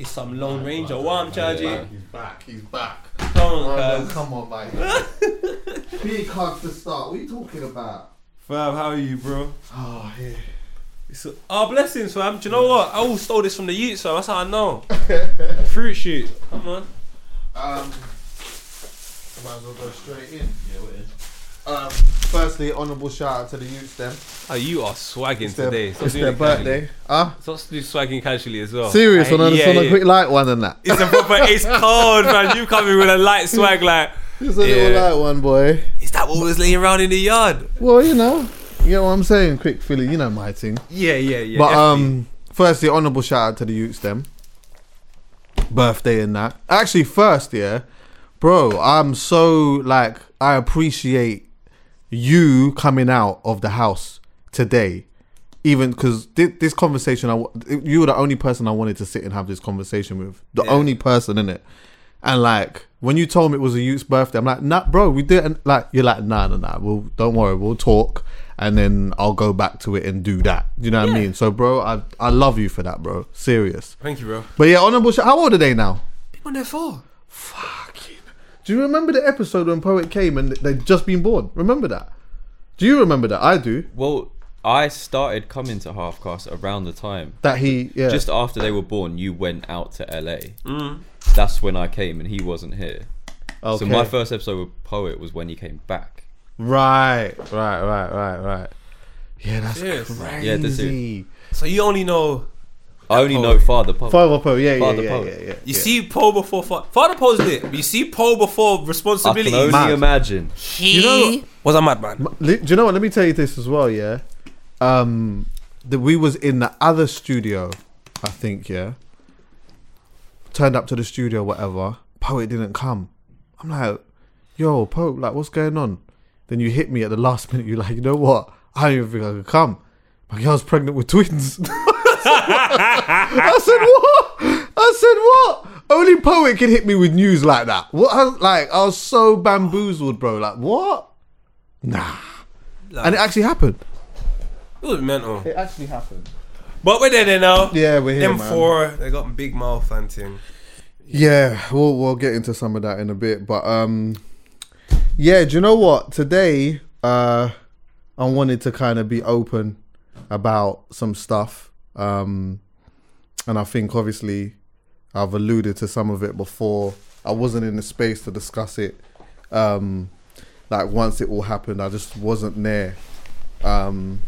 It's some Lone Ranger. What up, Chuckie? He's back. Come on, guys. Come on, mate. Big hug to start. What are you talking about? Fab, how are you, bro? Oh, yeah. It's our blessings, fam. Do you know what? I all stole this from the youth, so that's how I know. Fruit shoot. Come on. I might as well go straight in. Yeah, what is? Firstly, honourable shout out to the youths then. Oh, you are swagging today. It's their birthday. Huh? Stop swagging casually as well. Serious, on a quick light one and that. It's a proper, it's cold, man. You come in with a light swag like... It's a little light one, boy. Is that what was laying around in the yard? Well, you know what I'm saying? Quick filly, you know my thing. Yeah. But firstly, honourable shout out to the youths then. Birthday and that. Actually, first, yeah, bro, I'm so like, I appreciate you coming out of the house today, even because this conversation, you were the only person I wanted to sit and have this conversation with, only person in it. And like when you told me it was a youth's birthday, I'm like, nah, bro, we didn't. Like you're like, nah. Well, don't worry, we'll talk, and then I'll go back to it and do that. You know what I mean? So, bro, I love you for that, bro. Serious. Thank you, bro. But yeah, honourable. How old are they now? Been on there for. Fucking. Do you remember the episode when Poet came and they'd just been born? Remember that? Do you remember that? I do. Well, I started coming to Halfcast around the time that just after they were born, you went out to LA. Mm. That's when I came and he wasn't here. Okay. So my first episode with Poet was when he came back. Right. Yeah, that's crazy. Yeah, so you only know... I only know Father Poe. Father Poe. You see Poe before Father Poe's lit. But you see Poe before responsibility. I can only imagine. He was a madman. Do you know what? Let me tell you this as well, yeah? That we was in the other studio, I think, yeah? Turned up to the studio, whatever. Poet didn't come. I'm like, yo, Poe, like, what's going on? Then you hit me at the last minute. You're like, you know what? I don't even think I could come. My girl's pregnant with twins. I said what? Only Poet can hit me with news like that. What? I was so bamboozled, bro. Like what? Nah. Like, and it actually happened. It was mental. It actually happened. But we're there now. Yeah, we're here. Them four, they got big mouth and thing. Yeah, we'll get into some of that in a bit. But yeah. Do you know what? Today, I wanted to kind of be open about some stuff. And I think obviously I've alluded to some of it before. I wasn't in the space to discuss it. Like once it all happened, I just wasn't there. But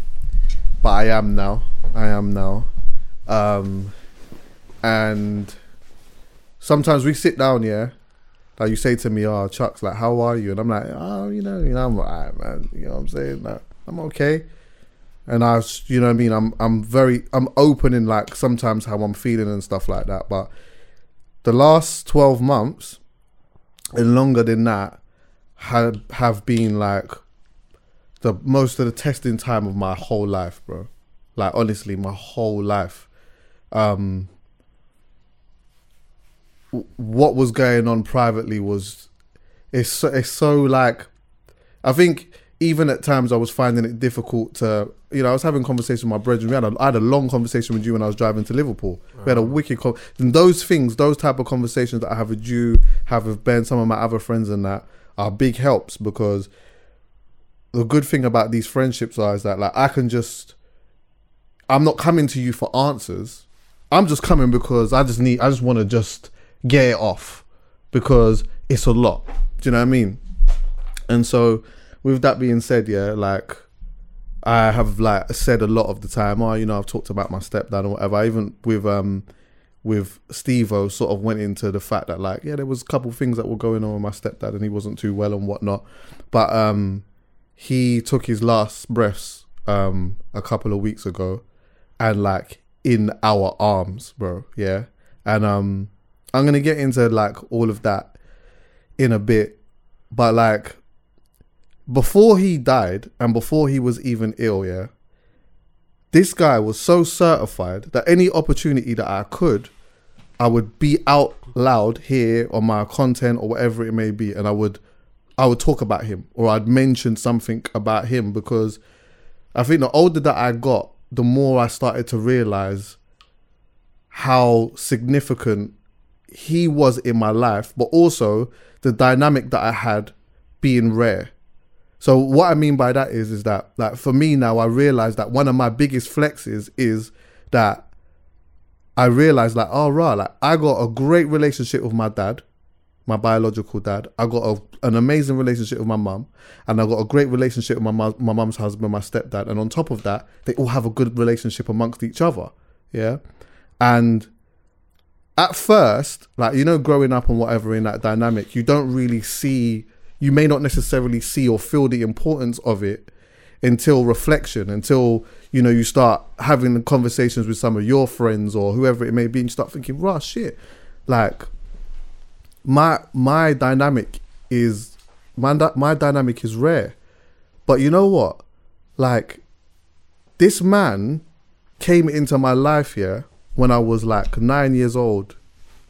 I am now. And sometimes we sit down, yeah. Like you say to me, "Oh, Chucks, like how are you?" And I'm like, "Oh, you know, I'm alright, man. You know what I'm saying? Like, I'm okay." And I, you know what I mean? I'm open in like sometimes how I'm feeling and stuff like that. But the last 12 months and longer than that have been like the most of the testing time of my whole life, bro. Like honestly, my whole life. What was going on privately was, it's so like, I think even at times I was finding it difficult to, you know, I was having conversations with my brethren. I had a long conversation with you when I was driving to Liverpool. Wow. We had a wicked and those things, those type of conversations that I have with you, have with Ben, some of my other friends and that, are big helps, because the good thing about these friendships are is that, like, I'm not coming to you for answers. I'm just coming because I just want to get it off, because it's a lot. Do you know what I mean? And so, with that being said, yeah, like, I have, like, said a lot of the time, oh, you know, I've talked about my stepdad or whatever. I even with Steve-O sort of went into the fact that, like, yeah, there was a couple things that were going on with my stepdad and he wasn't too well and whatnot. But he took his last breaths a couple of weeks ago, and, like, in our arms, bro, yeah. And I'm going to get into, like, all of that in a bit. But, like, before he died and before he was even ill, yeah, this guy was so certified that any opportunity that I would be out loud here on my content or whatever it may be, and I would talk about him, or I'd mention something about him, because I think the older that I got, the more I started to realise how significant he was in my life, but also the dynamic that I had being rare. So what I mean by that is that, like, for me now, I realise that one of my biggest flexes is that I realise, like, oh, right, like, I got a great relationship with my dad, my biological dad. I got an amazing relationship with my mum, and I got a great relationship with my mum's husband, my stepdad. And on top of that, they all have a good relationship amongst each other. Yeah. And at first, like, you know, growing up and whatever in that dynamic, you don't really see, you may not necessarily see or feel the importance of it until reflection, until, you know, you start having conversations with some of your friends or whoever it may be, and you start thinking, rah, shit, like, my dynamic is rare. But you know what? Like, this man came into my life here when I was, like, 9 years old,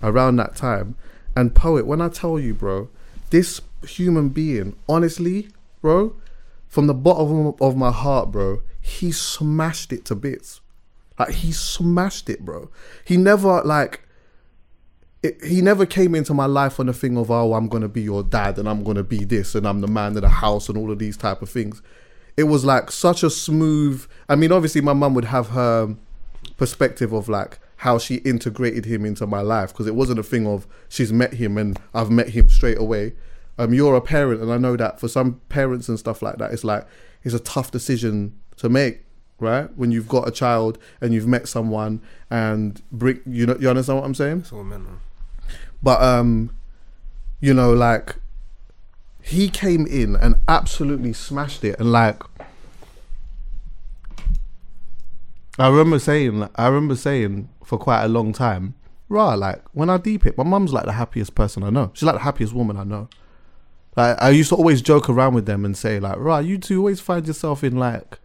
around that time. And Poet, when I tell you, bro, this human being, honestly, bro, from the bottom of my heart, bro, he smashed it to bits. Like, he smashed it, bro. He never came into my life on the thing of, oh, I'm going to be your dad and I'm going to be this and I'm the man of the house and all of these type of things. It was, like, such a smooth... I mean, obviously, my mum would have her perspective of, like, how she integrated him into my life, because it wasn't a thing of she's met him and I've met him straight away. You're a parent, and I know that for some parents and stuff like that, it's, like, it's a tough decision to make, right? When you've got a child and you've met someone and bring... You understand what I'm saying? It's all mental. But, you know, like, he came in and absolutely smashed it. And, like, I remember saying for quite a long time, rah, like, when I deep it, my mum's, like, the happiest person I know. She's, like, the happiest woman I know. Like, I used to always joke around with them and say, like, rah, you two always find yourself in, like,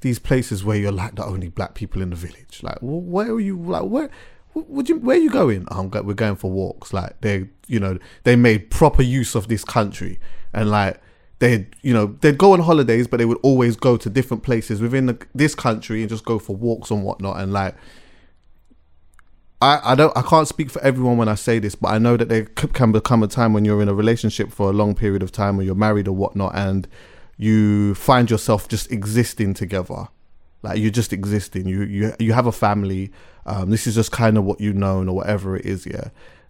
these places where you're, like, the only black people in the village. Like, well, where are you, like, where... where are you going? Oh, we're going for walks. Like, they, you know, they made proper use of this country, and, like, they, you know, they'd go on holidays, but they would always go to different places within this country and just go for walks and whatnot. And, like, I can't speak for everyone when I say this, but I know that there can become a time when you're in a relationship for a long period of time, or you're married or whatnot, and you find yourself just existing together. Like, you're just existing. You have a family. This is just kind of what you've known or whatever it is, yeah.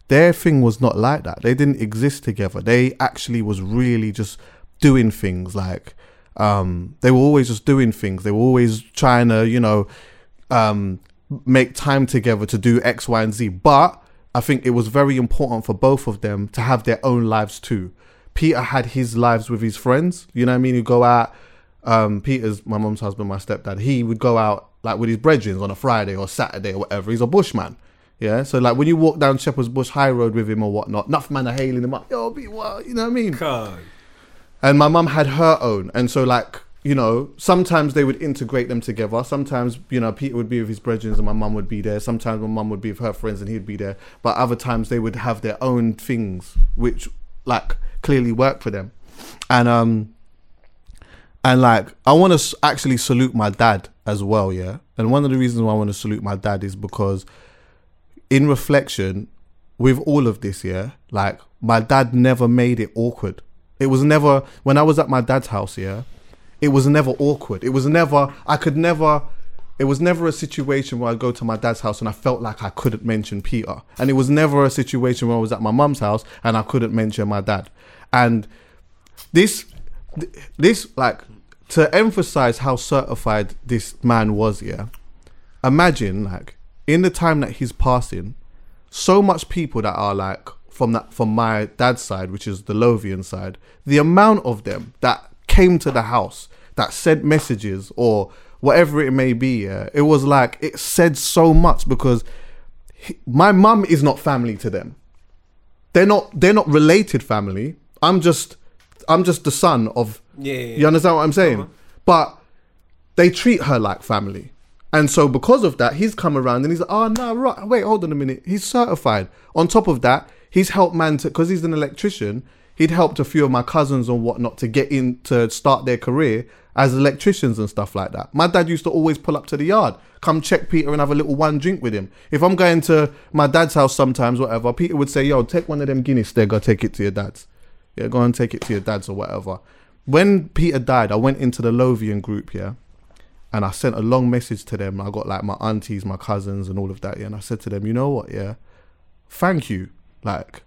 Their thing was not like that. They didn't exist together. They actually was really just doing things. Like, they were always just doing things. They were always trying to, you know, make time together to do X, Y, and Z. But I think it was very important for both of them to have their own lives too. Peter had his lives with his friends. You know what I mean? You go out... Peter's my mum's husband, my stepdad, he would go out, like, with his brethren on a Friday or Saturday or whatever. He's a bushman, yeah? So, like, when you walk down Shepherd's Bush High Road with him or whatnot, enough man are hailing him up, yo, be what? You know what I mean? God. And my mum had her own. And so, like, you know, sometimes they would integrate them together. Sometimes, you know, Peter would be with his brethren and my mum would be there. Sometimes my mum would be with her friends and he'd be there. But other times they would have their own things which, like, clearly work for them. And And like, I want to actually salute my dad as well, yeah? And one of the reasons why I want to salute my dad is because in reflection, with all of this, yeah, like my dad never made it awkward. It was never, when I was at my dad's house, yeah, it was never awkward. It was never, I could never, it was never a situation where I'd go to my dad's house and I felt like I couldn't mention Peter. And it was never a situation where I was at my mum's house and I couldn't mention my dad. And this like, to emphasize how certified this man was, yeah, imagine like in the time that he's passing, so much people that are like from my dad's side, which is the Lothian side, the amount of them that came to the house, that sent messages or whatever it may be, yeah, it was like, it said so much because my mum is not family to them. They're not related family. I'm just the son of, you understand what I'm saying? Uh-huh. But they treat her like family. And so because of that, he's come around and he's like, oh, no, right, wait, hold on a minute. He's certified. On top of that, he's helped because he's an electrician, he'd helped a few of my cousins and whatnot to get in, to start their career as electricians and stuff like that. My dad used to always pull up to the yard, come check Peter and have a little one drink with him. If I'm going to my dad's house sometimes, whatever, Peter would say, yo, take one of them Guinness there, go take it to your dad's. Yeah, go and take it to your dad's or whatever. When Peter died, I went into the Lothian group, yeah, and I sent a long message to them. I got like my aunties, my cousins and all of that, yeah, and I said to them, you know what, yeah, thank you. Like,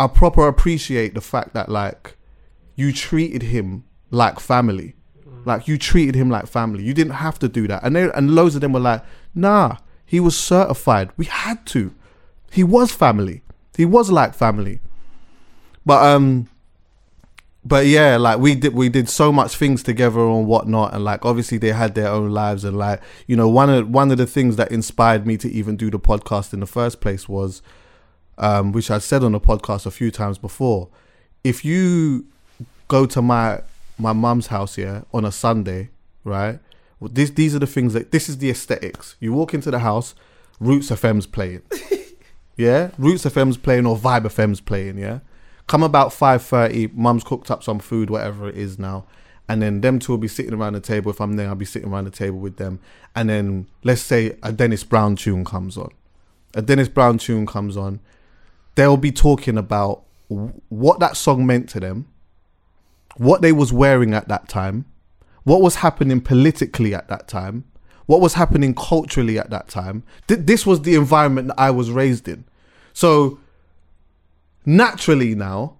I proper appreciate the fact that like you treated him like family. Like, you treated him like family. You didn't have to do that. And loads of them were like, nah, he was certified. We had to. He was family. He was like family. But yeah, like we did so much things together and whatnot, and like obviously they had their own lives, and like, you know, one of the things that inspired me to even do the podcast in the first place was, which I said on the podcast a few times before, if you go to my mum's house here on a Sunday, right? Well, these are the things that, this is the aesthetics. You walk into the house, Roots FM's playing, yeah, Roots FM's playing or Vibe FM's playing, yeah. Come about 5:30, mum's cooked up some food, whatever it is now. And then them two will be sitting around the table. If I'm there, I'll be sitting around the table with them. And then let's say a Dennis Brown tune comes on. They'll be talking about what that song meant to them, what they was wearing at that time, what was happening politically at that time, what was happening culturally at that time. This was the environment that I was raised in. So naturally now,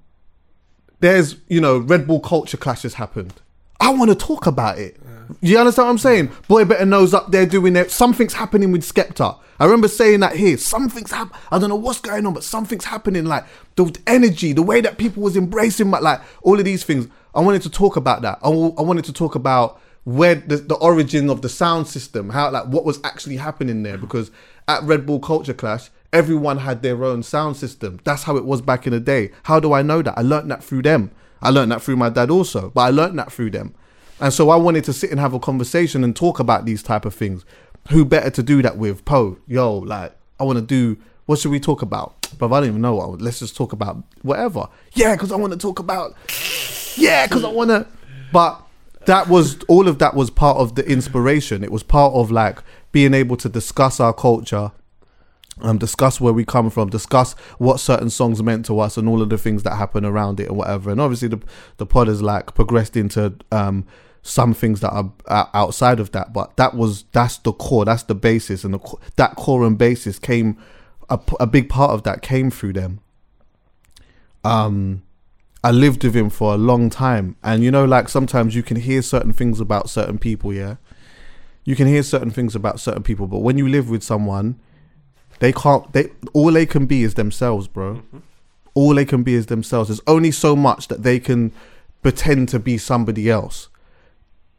there's, you know, Red Bull Culture Clash has happened. I want to talk about it. Yeah. You understand what I'm saying? Boy Better Knows up there doing it. Something's happening with Skepta. I remember saying that here. Something's happening. I don't know what's going on, but something's happening. Like, the energy, the way that people was embracing, like, all of these things. I wanted to talk about that. I wanted to talk about where the origin of the sound system, how, like, what was actually happening there. Because at Red Bull Culture Clash, everyone had their own sound system. That's how it was back in the day. How do I know that? I learned that through them. I learned that through my dad also, but I learned that through them. And so I wanted to sit and have a conversation and talk about these type of things. Who better to do that with? Po, yo, like, I want to do, what should we talk about? But I don't even know. Let's just talk about whatever. Yeah, because I want to talk about, but that was, all of that was part of the inspiration. It was part of like being able to discuss our culture, discuss where we come from, discuss what certain songs meant to us and all of the things that happen around it and whatever. And obviously the pod has like progressed into some things that are outside of that, but that's the core, that's the basis, and that core and basis came, a big part of that came through them. I lived with him for a long time, and you know, like, sometimes you can hear certain things about certain people, yeah? You can hear certain things about certain people, but when you live with someone, all they can be is themselves, bro. Mm-hmm. All they can be is themselves. There's only so much that they can pretend to be somebody else.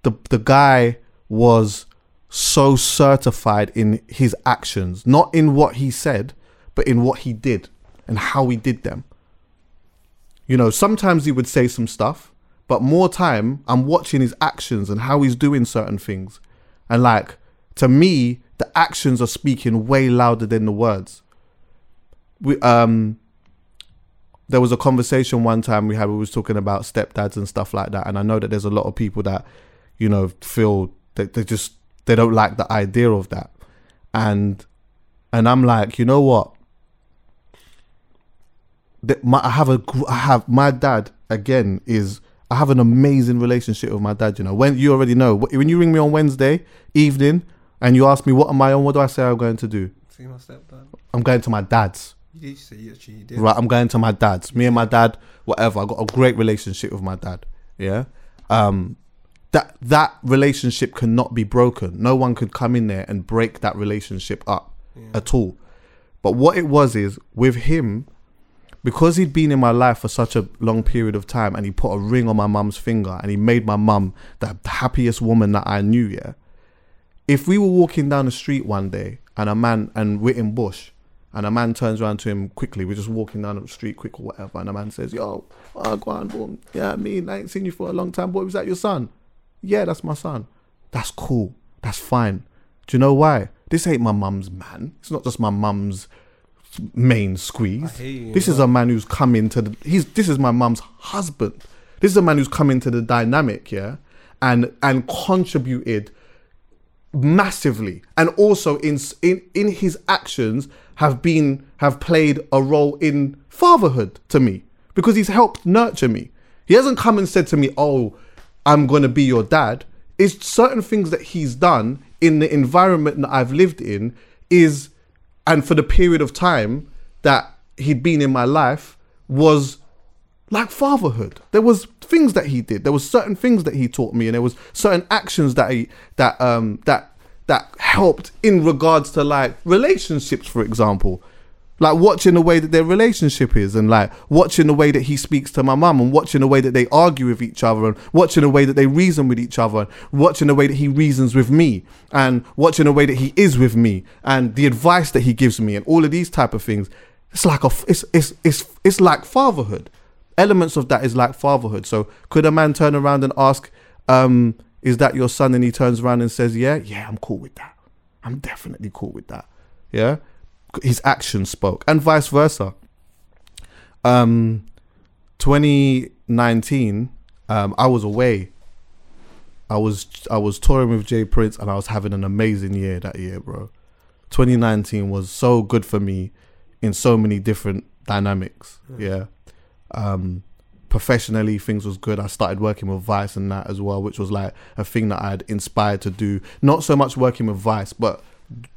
The guy was so certified in his actions, not in what he said, but in what he did and how he did them. You know, sometimes he would say some stuff, but more time I'm watching his actions and how he's doing certain things. And like, to me, the actions are speaking way louder than the words. there was a conversation one time we had, we was talking about stepdads and stuff like that. And I know that there's a lot of people that, you know, feel that they just, they don't like the idea of that. And I'm like, you know what? My dad, again, I have an amazing relationship with my dad, you know. When you already know, when you ring me on Wednesday evening and you ask me what am I on, what do I say I'm going to do? See my stepdad. I'm going to my dad's. You say you did. Right, I'm going to my dad's. Me and my dad, whatever. I got a great relationship with my dad. Yeah, that relationship cannot be broken. No one could come in there and break that relationship up at all. But what it was is with him. Because he'd been in my life for such a long period of time and he put a ring on my mum's finger and he made my mum the happiest woman that I knew, yeah. If we were walking down the street one day and we're in Bush and a man turns around to him quickly, we're just walking down the street quick or whatever, and a man says, yo, go on, boom. Yeah, I ain't seen you for a long time. Boy, was that your son? Yeah, that's my son. That's cool. That's fine. Do you know why? This ain't my mum's man. It's not just my mum's main squeeze. This is a man who's come into this is my mum's husband. This is a man who's come into the dynamic, yeah, and contributed massively, and also in his actions have played a role in fatherhood to me, because he's helped nurture me. He hasn't come and said to me, oh, I'm gonna be your dad. It's certain things that he's done in the environment that I've lived in and for the period of time that he'd been in my life was like fatherhood. There was things that he did. There was certain things that he taught me, and there was certain actions that helped in regards to like relationships, for example, like watching the way that their relationship is, and like watching the way that he speaks to my mum, and watching the way that they argue with each other, and watching the way that they reason with each other, and watching the way that he reasons with me, and watching the way that he is with me, and the advice that he gives me, and all of these type of things. It's like it's like fatherhood. Elements of that is like fatherhood. So could a man turn around and ask, is that your son? And he turns around and says, yeah, I'm cool with that. I'm definitely cool with that. Yeah. His action spoke, and vice versa. 2019, I was away. I was touring with Jay Prince, and I was having an amazing year that year, bro. 2019 was so good for me in so many different dynamics. Yeah, professionally things was good. I started working with Vice and that as well, which was like a thing that I had inspired to do. Not so much working with Vice, but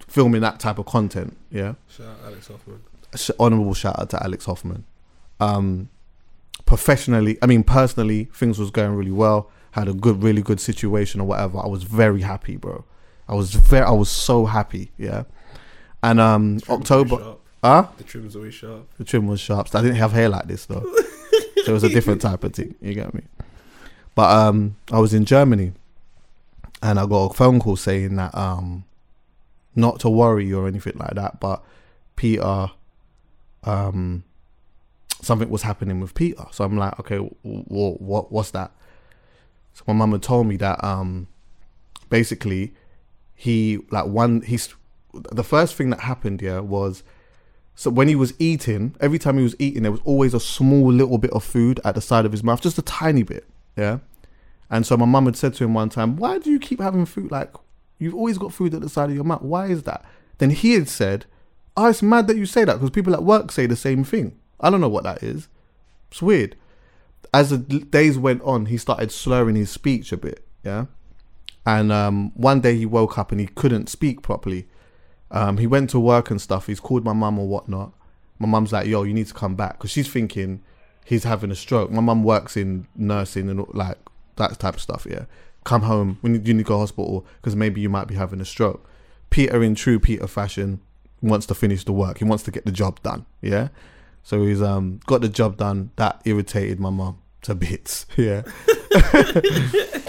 filming that type of content, yeah. Shout out Alex Hoffman. Honourable shout out to Alex Hoffman. Personally, things was going really well. Had a really good situation or whatever. I was very happy, bro. I was so happy, yeah. And October, the trim was always sharp. The trim was sharp. So I didn't have hair like this though, so it was a different type of thing. You get me? But I was in Germany, and I got a phone call saying that not to worry you or anything like that, but Peter, something was happening with Peter. So I'm like, okay, what's that? So my mum had told me that basically the first thing that happened, yeah, was, so when he was eating, every time he was eating, there was always a small little bit of food at the side of his mouth, just a tiny bit, yeah. And so my mum had said to him one time, why do you keep having food you've always got food at the side of your mouth. Why is that? Then he had said, oh, it's mad that you say that because people at work say the same thing. I don't know what that is. It's weird. As the days went on, he started slurring his speech a bit, yeah? And one day he woke up and he couldn't speak properly. He went to work and stuff. He's called my mum or whatnot. My mum's like, yo, you need to come back, because she's thinking he's having a stroke. My mum works in nursing and like that type of stuff, yeah? Come home, you need to go to hospital because maybe you might be having a stroke. Peter, in true Peter fashion, wants to finish the work. He wants to get the job done, yeah? So he's got the job done. That irritated my mum to bits, yeah?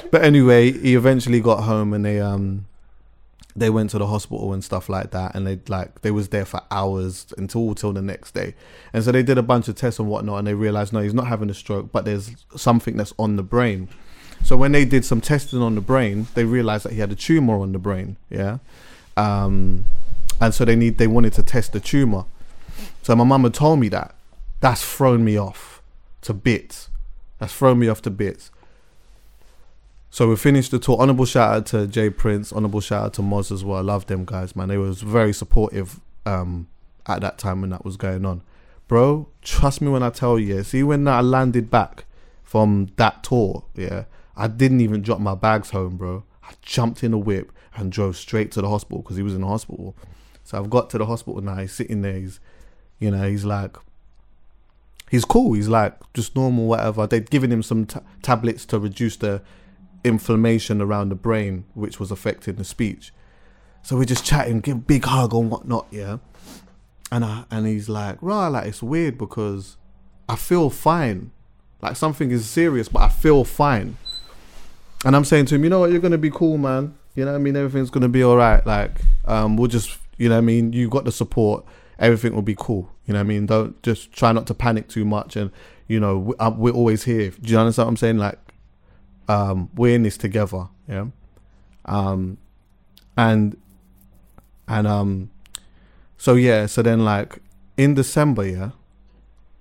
But anyway, he eventually got home and they went to the hospital and stuff like that, and they was there for hours until the next day. And so they did a bunch of tests and whatnot, and they realised, no, he's not having a stroke, but there's something that's on the brain. So when they did some testing on the brain, they realized that he had a tumor on the brain, yeah? And so they wanted to test the tumor. So my mum had told me that. That's thrown me off to bits. So we finished the tour. Honourable shout out to Jay Prince. Honourable shout out to Moz as well. I love them guys, man. They was very supportive at that time when that was going on. Bro, trust me when I tell you. See, when I landed back from that tour, yeah, I didn't even drop my bags home, bro. I jumped in a whip and drove straight to the hospital because he was in the hospital. So I've got to the hospital now. He's sitting there. He's, you know, he's like, he's cool. He's like, just normal, whatever. They'd given him some tablets to reduce the inflammation around the brain, which was affecting the speech. So we're just chatting, give a big hug and whatnot, yeah. And he's like, rah, like, it's weird because I feel fine. Like, something is serious, but I feel fine. And I'm saying to him, you know what, you're going to be cool, man. You know what I mean? Everything's going to be all right. Like, we'll just, you know what I mean? You got the support. Everything will be cool. You know what I mean? Don't just try not to panic too much. And, you know, we're always here. Do you understand what I'm saying? Like, we're in this together, yeah. So yeah, so then like in December, yeah,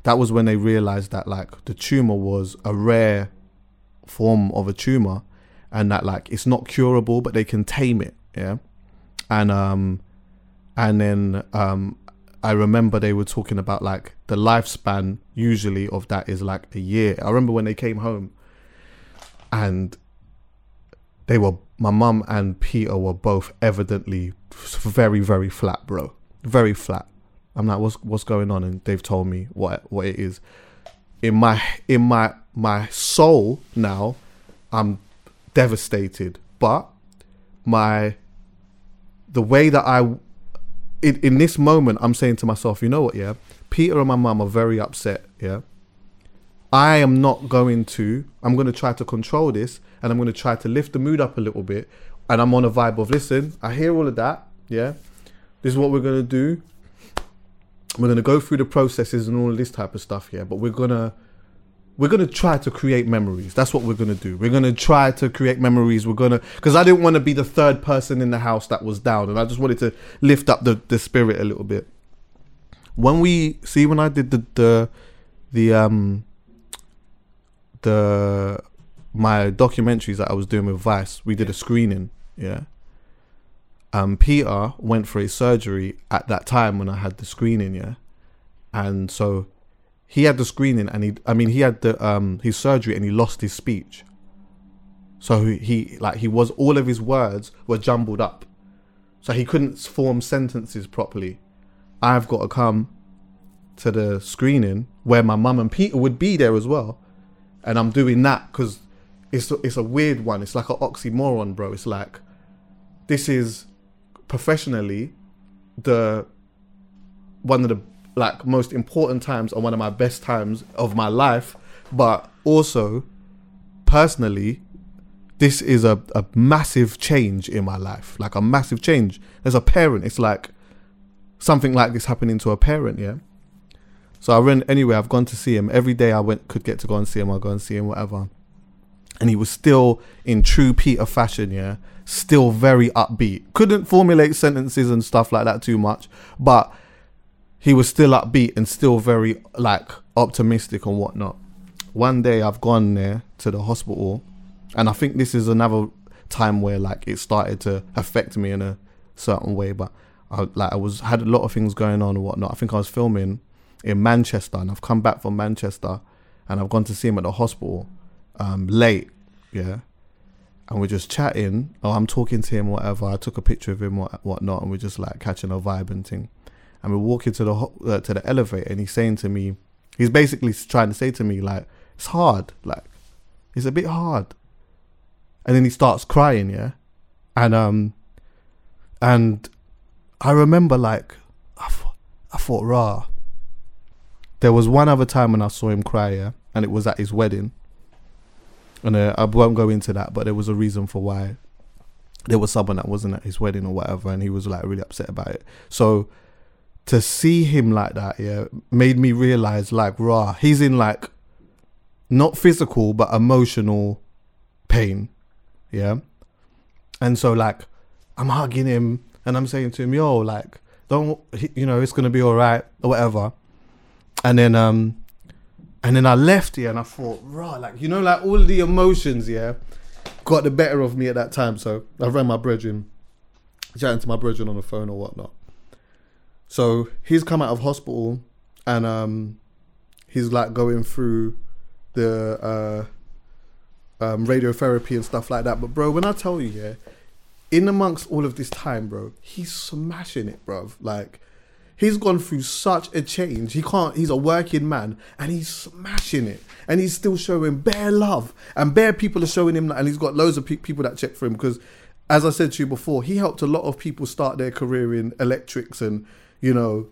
that was when they realized that like the tumor was a rare form of a tumor, and that like it's not curable, but they can tame it, yeah. And then I remember they were talking about like the lifespan usually of that is like a year. I remember when they came home. And they were, my mum and Peter were both evidently very, very flat, bro. Very flat. I'm like, what's going on? And they've told me what it is. In my soul now, I'm devastated. But the way that in this moment, I'm saying to myself, you know what, yeah? Peter and my mum are very upset, yeah? I am not going to, I'm going to try to control this and I'm going to try to lift the mood up a little bit. And I'm on a vibe of, listen, I hear all of that. Yeah. This is what we're going to do. We're going to go through the processes and all of this type of stuff here. But we're going to try to create memories. That's what we're going to do. We're going to try to create memories. Because I didn't want to be the third person in the house that was down. And I just wanted to lift up the spirit a little bit. When I did my documentaries that I was doing with Vice, we did a screening, yeah. Peter went for his surgery at that time when I had the screening, yeah. And so he had the screening and he had his surgery and he lost his speech. So he was, all of his words were jumbled up. So he couldn't form sentences properly. I've got to come to the screening where my mum and Peter would be there as well. And I'm doing that because it's a weird one. It's like an oxymoron, bro. It's like, this is professionally one of the most important times and one of my best times of my life. But also, personally, this is a massive change in my life. Like a massive change. As a parent, it's like something like this happening to a parent, yeah? So I've gone to see him. Every day I go and see him, whatever. And he was still in true Peter fashion, yeah? Still very upbeat. Couldn't formulate sentences and stuff like that too much, but he was still upbeat and still very, like, optimistic and whatnot. One day I've gone there to the hospital, and I think this is another time where, like, it started to affect me in a certain way, but I had a lot of things going on and whatnot. I think I was filming in Manchester, and I've come back from Manchester and I've gone to see him at the hospital late, yeah, and we're just chatting. I'm talking to him, whatever. I took a picture of him, whatnot, and we're just like catching a vibe and thing, and we're walking to the elevator, and he's saying to me, he's basically trying to say to me, like, it's hard, like, it's a bit hard. And then he starts crying, yeah. And and I remember, like, I thought rah. There was one other time when I saw him cry, yeah, and it was at his wedding. And I won't go into that, but there was a reason for why there was someone that wasn't at his wedding or whatever, and he was, like, really upset about it. So to see him like that, yeah, made me realise, like, rah, he's in, like, not physical but emotional pain, yeah? And so, like, I'm hugging him and I'm saying to him, yo, like, don't, you know, it's going to be all right or whatever. And then I left here and I thought, right, like, you know, like all the emotions, yeah, got the better of me at that time. So I rang my brethren, chatting to my brethren on the phone or whatnot. So he's come out of hospital and he's like going through the radiotherapy and stuff like that. But bro, when I tell you, yeah, in amongst all of this time, bro, he's smashing it, bro. Like, he's gone through such a change. He's a working man and he's smashing it. And he's still showing bare love and bare people are showing him. And he's got loads of people that check for him because, as I said to you before, he helped a lot of people start their career in electrics and, you know,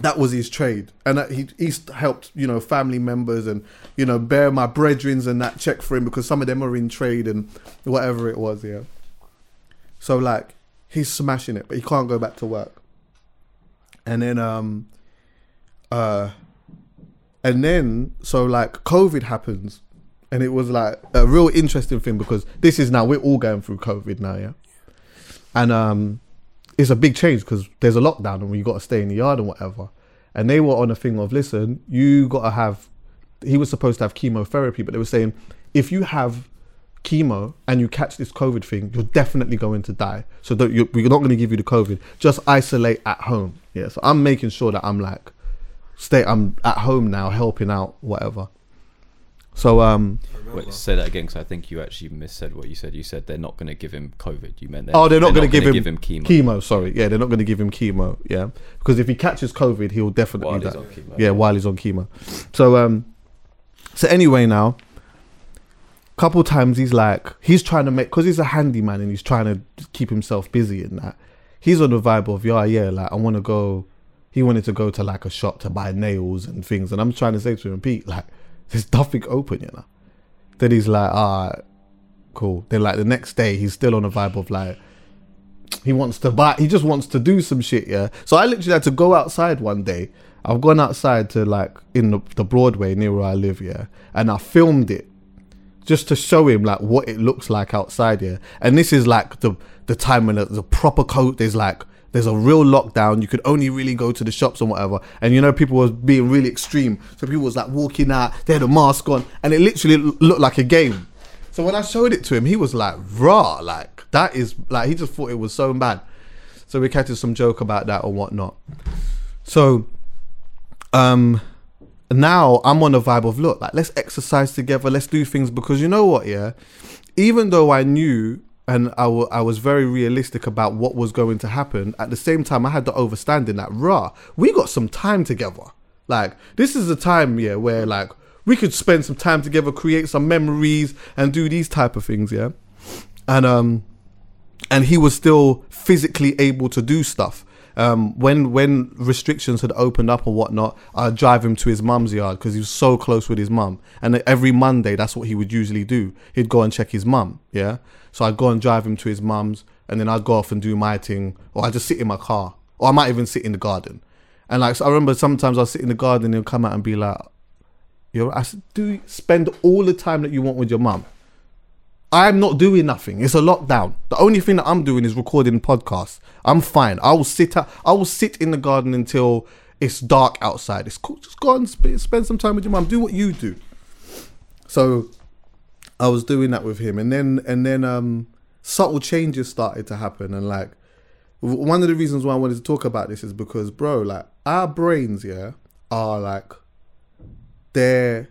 that was his trade. And that he's helped, you know, family members and, you know, bare my brethrens and that check for him because some of them are in trade and whatever it was, yeah. So, like, he's smashing it, but he can't go back to work. And then, so like COVID happens and it was like a real interesting thing because this is now, we're all going through COVID now, yeah? And it's a big change because there's a lockdown and you got to stay in the yard and whatever. And they were on a thing of, listen, you got to have, he was supposed to have chemotherapy, but they were saying, if you have chemo and you catch this COVID thing, you're definitely going to die. So we're not going to give you the COVID. Just isolate at home. Yeah. So I'm making sure that I'm like, I'm at home now, helping out, whatever. So wait, say that again, because I think you actually missaid what you said. You said they're not going to give him COVID. You meant they're not going to give him chemo. Sorry, yeah, they're not going to give him chemo. Yeah, because if he catches COVID, he'll definitely die. He's on chemo, yeah, while he's on chemo. So anyway, now. Couple times he's trying to make, because he's a handyman and he's trying to keep himself busy and that. He's on the vibe of, he wanted to go to like a shop to buy nails and things. And I'm trying to say to him, Pete, like, there's nothing open, you know? Then he's like, all right, cool. Then like the next day, he's still on the vibe of like, he just wants to do some shit, yeah? So I literally had to go outside one day. I've gone outside to like, in the Broadway near where I live, yeah? And I filmed it. Just to show him like what it looks like outside here. And this is like the time when the proper coat, there's a real lockdown. You could only really go to the shops and whatever. And you know, people was being really extreme. So people was like walking out, they had a mask on and it literally looked like a game. So when I showed it to him, he was like, raw, like that is like, he just thought it was so bad. So we catched some joke about that or whatnot. So, now I'm on the vibe of, look, like, let's exercise together, let's do things, because you know what, yeah, even though I knew and I was very realistic about what was going to happen, at the same time I had the overstanding that, we got some time together. Like, this is a time, yeah, where, like, we could spend some time together, create some memories and do these type of things, yeah? And he was still physically able to do stuff. When restrictions had opened up or whatnot, I'd drive him to his mum's yard because he was so close with his mum. And every Monday, that's what he would usually do. He'd go and check his mum, yeah? So I'd go and drive him to his mum's and then I'd go off and do my thing, or I'd just sit in my car, or I might even sit in the garden. And like, so I remember sometimes I'd sit in the garden and he'll come out and be like, I said, do spend all the time that you want with your mum. I'm not doing nothing. It's a lockdown. The only thing that I'm doing is recording podcasts. I'm fine. I will sit in the garden until it's dark outside. It's cool. Just go and spend some time with your mum. Do what you do. So I was doing that with him. And then subtle changes started to happen. And like, one of the reasons why I wanted to talk about this is because, bro, like, our brains, yeah, are like, they're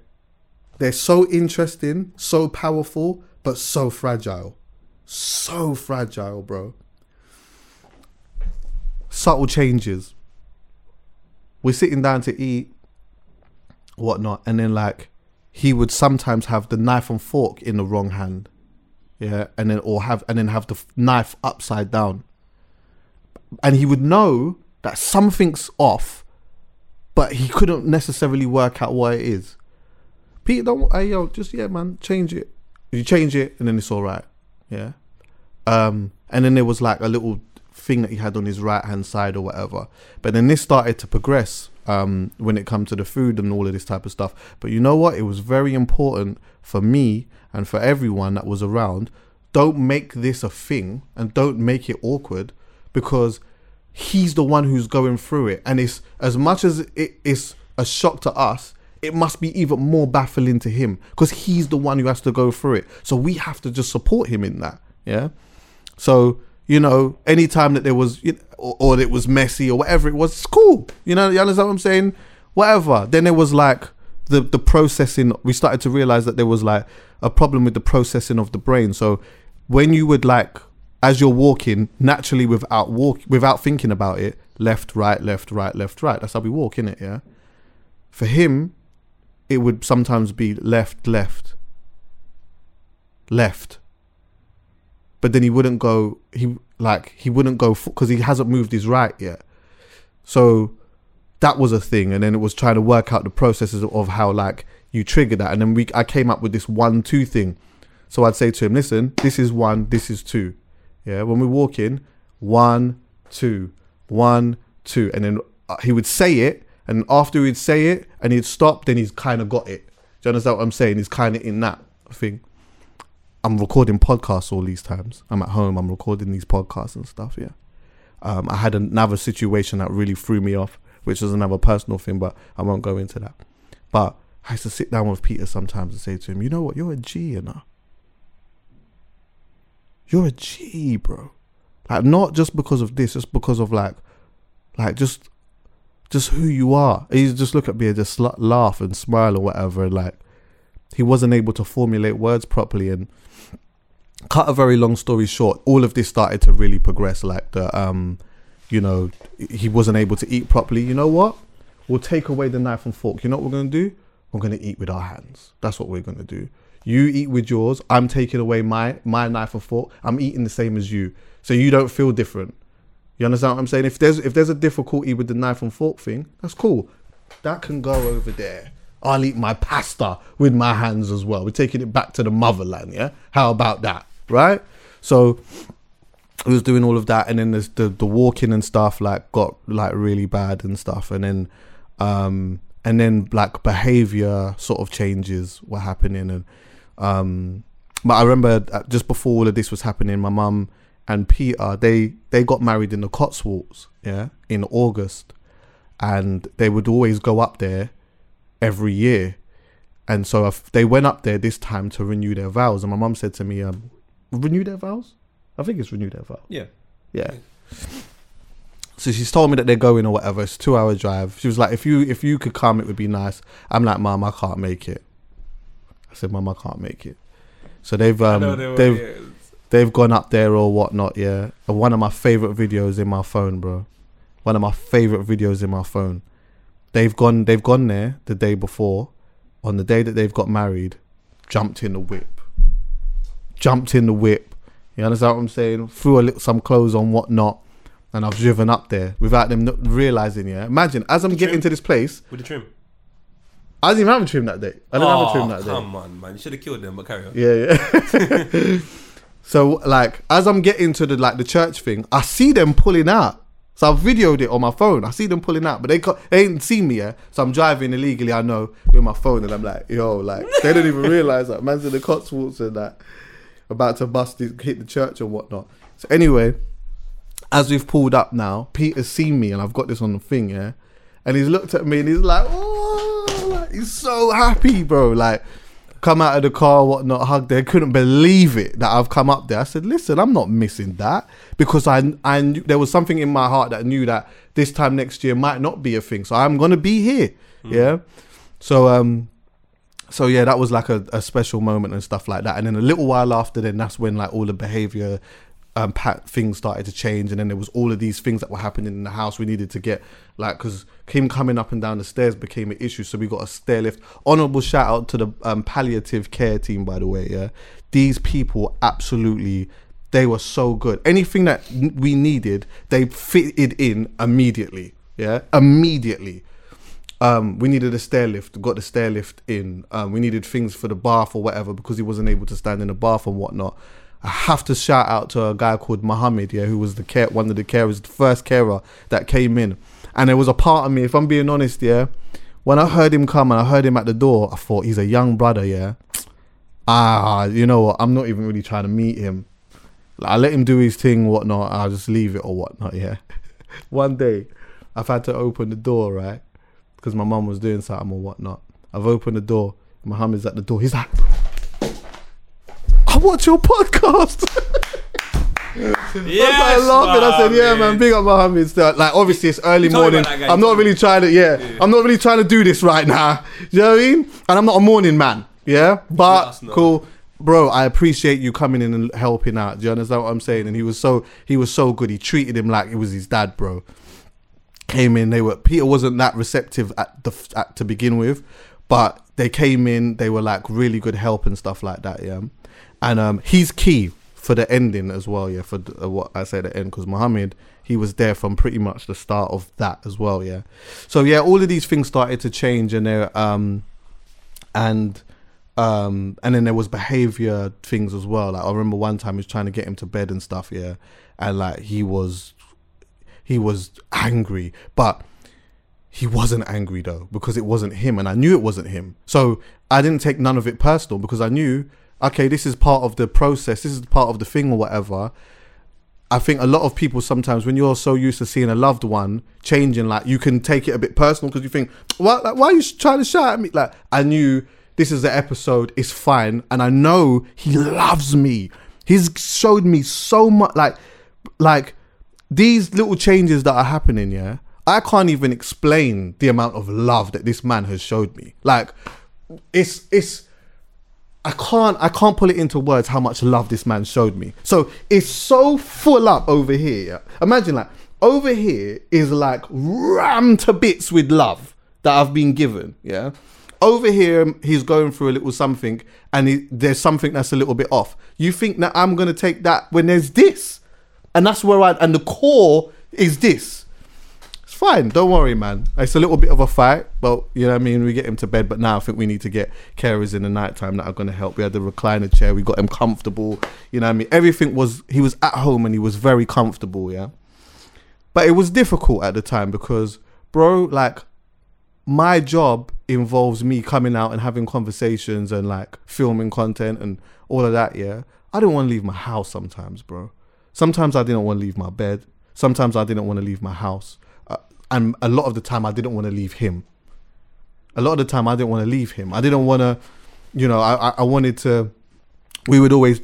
so interesting, so powerful, but so fragile, bro. Subtle changes. We're sitting down to eat, whatnot, and then like he would sometimes have the knife and fork in the wrong hand, yeah, and then have the knife upside down, and he would know that something's off, but he couldn't necessarily work out what it is. Peter, change it. You change it and then it's all right, yeah. And then there was like a little thing that he had on his right hand side or whatever, but then this started to progress when it comes to the food and all of this type of stuff. But you know what, it was very important for me and for everyone that was around, don't make this a thing and don't make it awkward, because he's the one who's going through it. And it's, as much as it is a shock to us, it must be even more baffling to him, because he's the one who has to go through it. So we have to just support him in that. Yeah. So, you know, anytime that there was, you know, or it was messy or whatever it was, it's cool. You understand what I'm saying? Whatever. Then there was like the processing. We started to realize that there was like a problem with the processing of the brain. So when you would like, as you're walking, naturally without thinking about it, left, right, left, right, left, right. That's how we walk, innit? Yeah. For him, it would sometimes be left, left, left. But then he wouldn't go. He wouldn't go because he hasn't moved his right yet. So that was a thing, and then it was trying to work out the processes of how like you trigger that, and then I came up with this 1-2 thing. So I'd say to him, listen, this is 1, this is 2. Yeah, when we walk in, 1, 2, 1, 2, and then he would say it, and after he'd say it and he'd stop, then he's kind of got it. Do you understand what I'm saying? He's kind of in that thing. I'm recording podcasts all these times. I'm at home, I'm recording these podcasts and stuff, yeah. I had another situation that really threw me off, which was another personal thing, but I won't go into that. But I used to sit down with Peter sometimes and say to him, you know what, you're a G, you know. You're a G, bro. Like, not just because of this, just because of like just who you are. He just look at me and just laugh and smile or whatever. And like, he wasn't able to formulate words properly. And cut a very long story short, all of this started to really progress. Like the, you know, he wasn't able to eat properly. You know what? We'll take away the knife and fork. You know what we're going to do? We're going to eat with our hands. That's what we're going to do. You eat with yours. I'm taking away my knife and fork. I'm eating the same as you. So you don't feel different. You understand what I'm saying? If there's a difficulty with the knife and fork thing, that's cool. That can go over there. I'll eat my pasta with my hands as well. We're taking it back to the motherland, yeah? How about that, right? So he was doing all of that, and then the walking and stuff like got like really bad and stuff, and then like behavior sort of changes were happening, and but I remember just before all of this was happening, my mum and Peter, they got married in the Cotswolds, yeah, in August, and they would always go up there every year. And so they went up there this time to renew their vows, and my mum said to me, renew their vows? I think it's renew their vows. Yeah. So she's told me that they're going or whatever. It's a 2-hour drive. She was like, if you could come, it would be nice. I'm like, Mum, I can't make it. I said, Mum, I can't make it. So they've gone up there or whatnot, yeah. And one of my favourite videos in my phone. They've gone there the day before, on the day that they've got married, jumped in the whip. You understand what I'm saying? Threw some clothes on, whatnot, and I've driven up there without them not realising, yeah. Imagine, as I'm getting to this place. With the trim? I didn't even have a trim that day. Come on, man. You should have killed them, but carry on. Yeah. So, like, as I'm getting to the church thing, I see them pulling out. So I've videoed it on my phone. I see them pulling out, but they ain't seen me yet. So I'm driving illegally, I know, with my phone, and I'm like, yo, like, they don't even realise that man's in the Cotswolds and that, about to hit the church and whatnot. So anyway, as we've pulled up now, Peter's seen me, and I've got this on the thing, yeah? And he's looked at me, and he's like, oh, like, he's so happy, bro, like, come out of the car, whatnot, hugged there. Couldn't believe it that I've come up there. I said, listen, I'm not missing that, because I knew, there was something in my heart that knew that this time next year might not be a thing. So I'm going to be here. Mm. Yeah. So yeah, that was like a special moment and stuff like that. And then a little while after then, that's when like all the behavior things started to change. And then there was all of these things that were happening in the house we needed to get, like, because him coming up and down the stairs became an issue, so we got a stair lift. Honourable shout out to the palliative care team, by the way, yeah. These people, absolutely, they were so good. Anything that we needed, they fitted in immediately. We needed a stair lift, got the stair lift in. We needed things for the bath or whatever, because he wasn't able to stand in the bath and whatnot. I have to shout out to a guy called Mohammed, yeah, who was the first carer that came in. And there was a part of me, if I'm being honest, yeah, when I heard him come and I heard him at the door, I thought, he's a young brother, yeah. You know what? I'm not even really trying to meet him. Like, I let him do his thing, whatnot. I'll just leave it or whatnot, yeah. One day, I've had to open the door, right? because my mum was doing something or whatnot. I've opened the door. Mohammed's at the door. He's like, I watch your podcast. Yes, I laughed and I said, yeah, man, big up Mohammed. So, like, obviously, it's early morning. I'm not really trying to, I'm not really trying to do this right now. You know what I mean? And I'm not a morning man. Yeah, but cool. Bro, I appreciate you coming in and helping out. Do you understand what I'm saying? And he was so good. He treated him like it was his dad, bro. Came in, Peter wasn't that receptive to begin with, but they came in, they were like really good help and stuff like that, yeah. And he's key for the ending as well, yeah, for what I say the end, because Mohammed, he was there from pretty much the start of that as well, yeah. So yeah, all of these things started to change, and they're and then there was behavior things as well. Like I remember one time he was trying to get him to bed and stuff, yeah, and like he was angry, but he wasn't angry though, because it wasn't him, and I knew it wasn't him. So I didn't take none of it personal, because I knew, okay, this is part of the process, this is part of the thing or whatever. I think a lot of people sometimes, when you're so used to seeing a loved one changing, like you can take it a bit personal, because you think, what? Like, why are you trying to shout at me? Like, I knew this is the episode, it's fine, and I know he loves me. He's showed me so much, like these little changes that are happening, yeah. I can't even explain the amount of love that this man has showed me. Like, it's I can't put it into words how much love this man showed me. So it's so full up over here. Yeah? Imagine, like, over here is like rammed to bits with love that I've been given, yeah? Over here, he's going through a little something, and there's something that's a little bit off. You think that I'm going to take that when there's this? And that's where and the core is this. Fine, don't worry, man. It's a little bit of a fight, but you know what I mean? We get him to bed, but now I think we need to get carers in the nighttime that are going to help. We had the recliner chair, we got him comfortable, you know what I mean? Everything was, he was at home and he was very comfortable, yeah? But it was difficult at the time because, bro, like, my job involves me coming out and having conversations and like filming content and all of that, yeah? I didn't want to leave my house sometimes, bro. Sometimes I didn't want to leave my bed. Sometimes I didn't want to leave my house. And a lot of the time, I didn't want to leave him. I didn't want to, you know, I wanted to, we'd always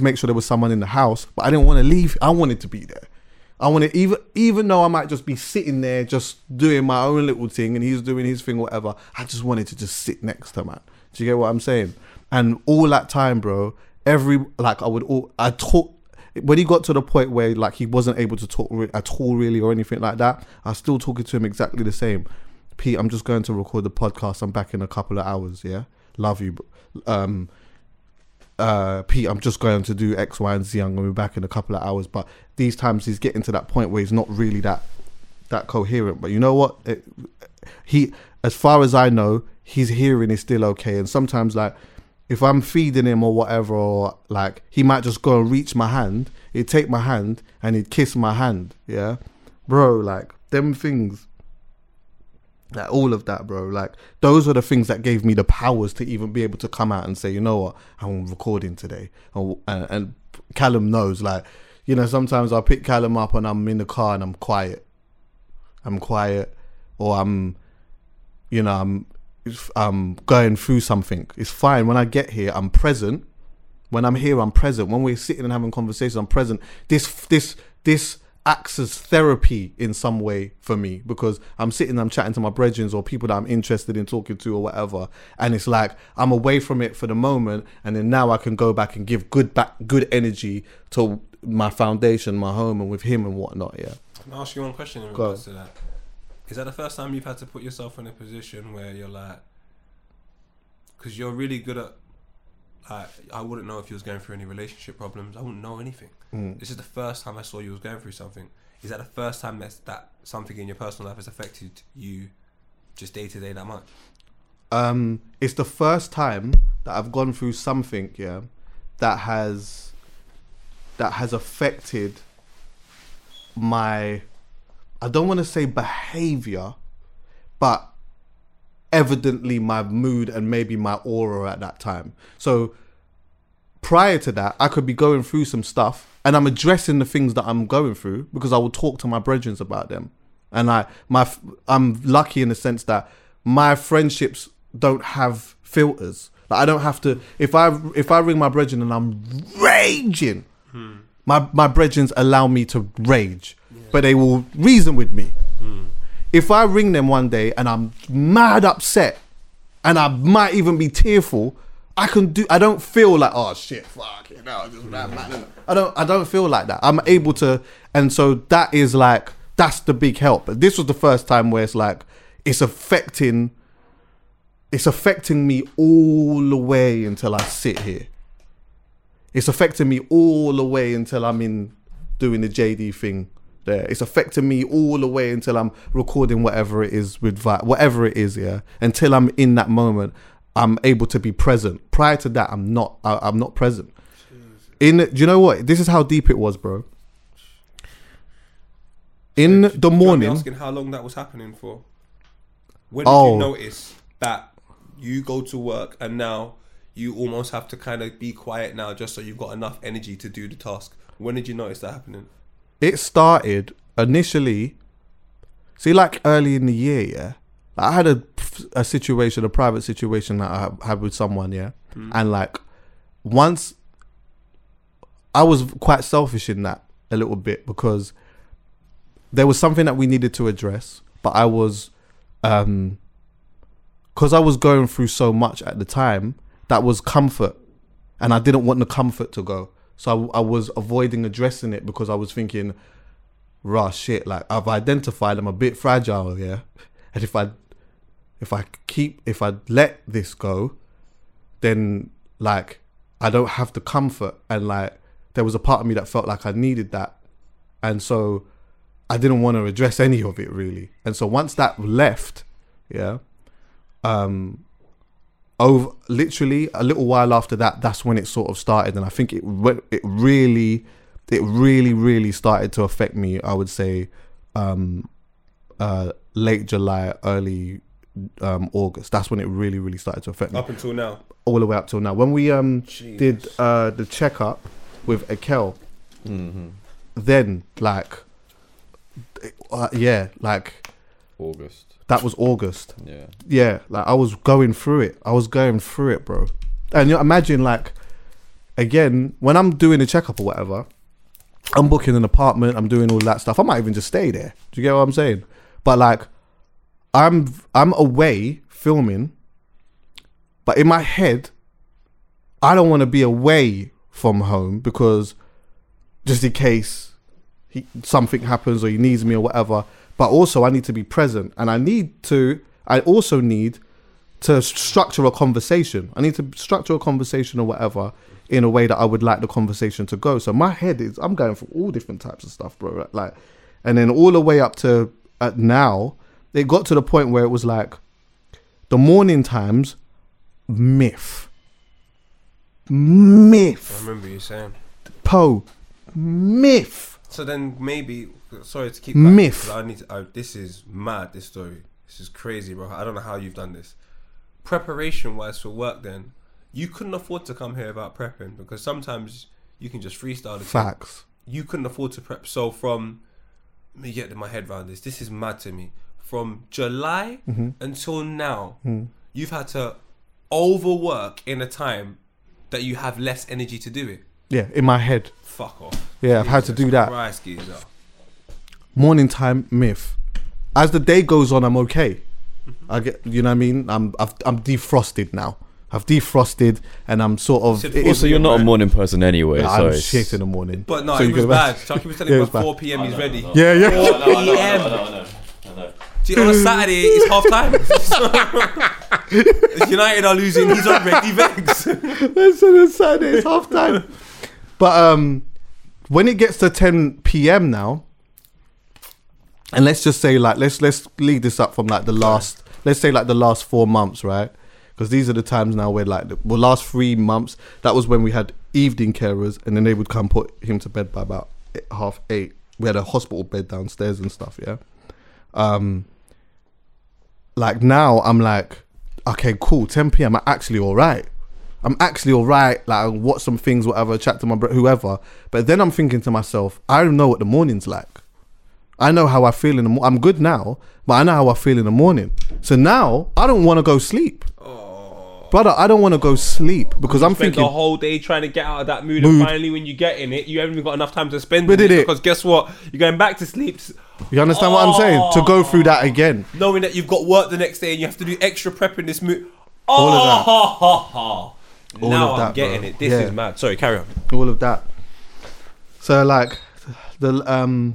make sure there was someone in the house, but I didn't want to leave. I wanted to be there. I wanted, even though I might just be sitting there, just doing my own little thing and he's doing his thing, whatever, I just wanted to just sit next to him, man. Do you get what I'm saying? And all that time, bro, when he got to the point where like he wasn't able to talk at all really or anything like that, I was still talking to him exactly the same. Pete, I'm just going to record the podcast. I'm back in a couple of hours, yeah? Love you. Pete, I'm just going to do X, Y, and Z. I'm going to be back in a couple of hours. But these times he's getting to that point where he's not really that coherent. But you know what? He, as far as I know, his hearing is still okay. And sometimes like, if I'm feeding him or whatever, or like he might just go and reach my hand, he'd take my hand and he'd kiss my hand, yeah? Bro, like them things, like all of that, bro, like those are the things that gave me the powers to even be able to come out and say, you know what, I'm recording today. And Callum knows, like, you know, sometimes I pick Callum up and I'm in the car and I'm quiet or I'm going through something. It's fine. When I get here, I'm present. When I'm here, I'm present. When we're sitting and having conversations, I'm present. This acts as therapy in some way for me, because I'm sitting, I'm chatting to my brethrens or people that I'm interested in talking to or whatever, and it's like I'm away from it for the moment, and then now I can go back and give good energy to my foundation, my home, and with him and whatnot. Yeah. Can I ask you one question in regards to that? Is that the first time you've had to put yourself in a position where you're like, because you're really good at, like, I wouldn't know if you was going through any relationship problems. I wouldn't know anything. Mm. This is the first time I saw you was going through something. Is that the first time that something in your personal life has affected you just day to day that much? It's the first time that I've gone through something, yeah, that has affected my, I don't want to say behavior, but evidently my mood and maybe my aura at that time. So prior to that, I could be going through some stuff and I'm addressing the things that I'm going through because I will talk to my brethren about them. And I'm lucky in the sense that my friendships don't have filters. Like, I don't have to. If I ring my brethren and I'm raging, my brethrens allow me to rage, but they will reason with me. If I ring them one day and I'm mad upset, and I might even be tearful, I don't feel like, oh shit, fuck it, no, just that man. I don't feel like that. I'm able to, and so that is like, that's the big help. But this was the first time where it's like, it's affecting me all the way until I sit here. It's affecting me all the way until I'm in doing the JD thing there. It's affecting me all the way until I'm recording whatever it is with Vice, whatever it is, yeah. Until I'm in that moment, I'm able to be present. Prior to that, I'm not present. Do you know what? This is how deep it was, bro. In the morning, I'm asking how long that was happening for. When did you notice that you go to work and now you almost have to kind of be quiet now just so you've got enough energy to do the task? When did you notice that happening? It started initially, see, like early in the year, yeah? I had a situation, a private situation that I had with someone, yeah? And like, once, I was quite selfish in that a little bit because there was something that we needed to address, but I was, because I was going through so much at the time, that was comfort. And I didn't want the comfort to go. So I was avoiding addressing it because I was thinking, rah, shit, like I've identified I'm a bit fragile, yeah? And if I let this go, then like I don't have the comfort. And like there was a part of me that felt like I needed that. And so I didn't want to address any of it really. And so once that left, yeah, over literally a little while after that, that's when it sort of started, and I think it really started to affect me. I would say late July, early August. That's when it really started to affect me. Up until now, all the way up till now, when we did the checkup with Akel, then like August. That was August. Yeah. Like I was going through it, bro. And you know, imagine like, again, when I'm doing a checkup or whatever, I'm booking an apartment, I'm doing all that stuff. I might even just stay there. Do you get what I'm saying? But like, I'm away filming, but in my head, I don't want to be away from home because just in case something happens or he needs me or whatever. But also I need to be present, and I also need to structure a conversation. I need to structure a conversation or whatever in a way that I would like the conversation to go. So my head is, I'm going through all different types of stuff, bro. Like, and then all the way up to now, it got to the point where it was like the morning times, myth. I remember you saying. Poe, myth. So then maybe, sorry to keep back, myth. This is mad, this story. This is crazy, bro. I don't know how you've done this. Preparation-wise for work then, you couldn't afford to come here without prepping because sometimes you can just freestyle the facts. You couldn't afford to prep. So from, let me get my head around this. This is mad to me. From July until now, you've had to overwork in a time that you have less energy to do it. Yeah, in my head. Fuck off. Yeah, I've had to do that. Morning time myth. As the day goes on, I'm okay. I get, you know what I mean? I'm defrosted now. I've defrosted, and I'm sort of. Also, you're not a morning person anyway. No, so I'm shit in the morning. But no, so it was bad. Chuckie was telling me by 4 p.m. he's ready. Yeah. 4 p.m. I know. On a Saturday, it's half time. United are losing. He's on red events. Listen, on Saturday, it's half time. But when it gets to 10 p.m. now, and let's just say like let's lead this up from like the last, let's say like the last 4 months, right? Because these are the times now where like the last 3 months, that was when we had evening carers, and then they would come put him to bed by about 8:30. We had a hospital bed downstairs and stuff, yeah. Like now I'm like, okay, cool, 10 p.m. I'm actually all right. Like I watch some things, whatever, chat to my brother, whoever. But then I'm thinking to myself, I don't know what the morning's like. I know how I feel in the morning. I'm good now, but I know how I feel in the morning. So now I don't want to go sleep. Brother, I don't want to go sleep because you I'm spend thinking the whole day trying to get out of that mood, and finally when you get in it, you haven't even got enough time to spend in it, because guess what? You're going back to sleep. You understand what I'm saying? To go through that again. Knowing that you've got work the next day and you have to do extra prep in this mood. All of that, I'm getting it. This is mad. Sorry, carry on. All of that. So like the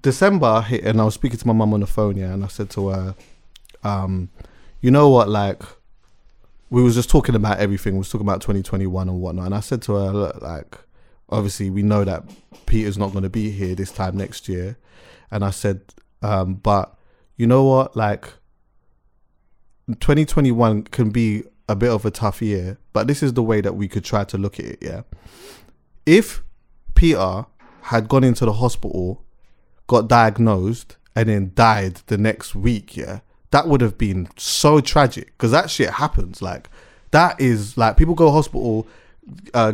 December hit and I was speaking to my mum on the phone, and I said to her, you know what, like, we was just talking about everything. We was talking about 2021 and whatnot. And I said to her, look, like, obviously we know that Peter's not going to be here this time next year. And I said, but you know what? Like, 2021 can be a bit of a tough year, but this is the way that we could try to look at it, yeah? If Peter had gone into the hospital, got diagnosed, and then died the next week, yeah? That would have been so tragic because that shit happens. Like, that is like people go to hospital,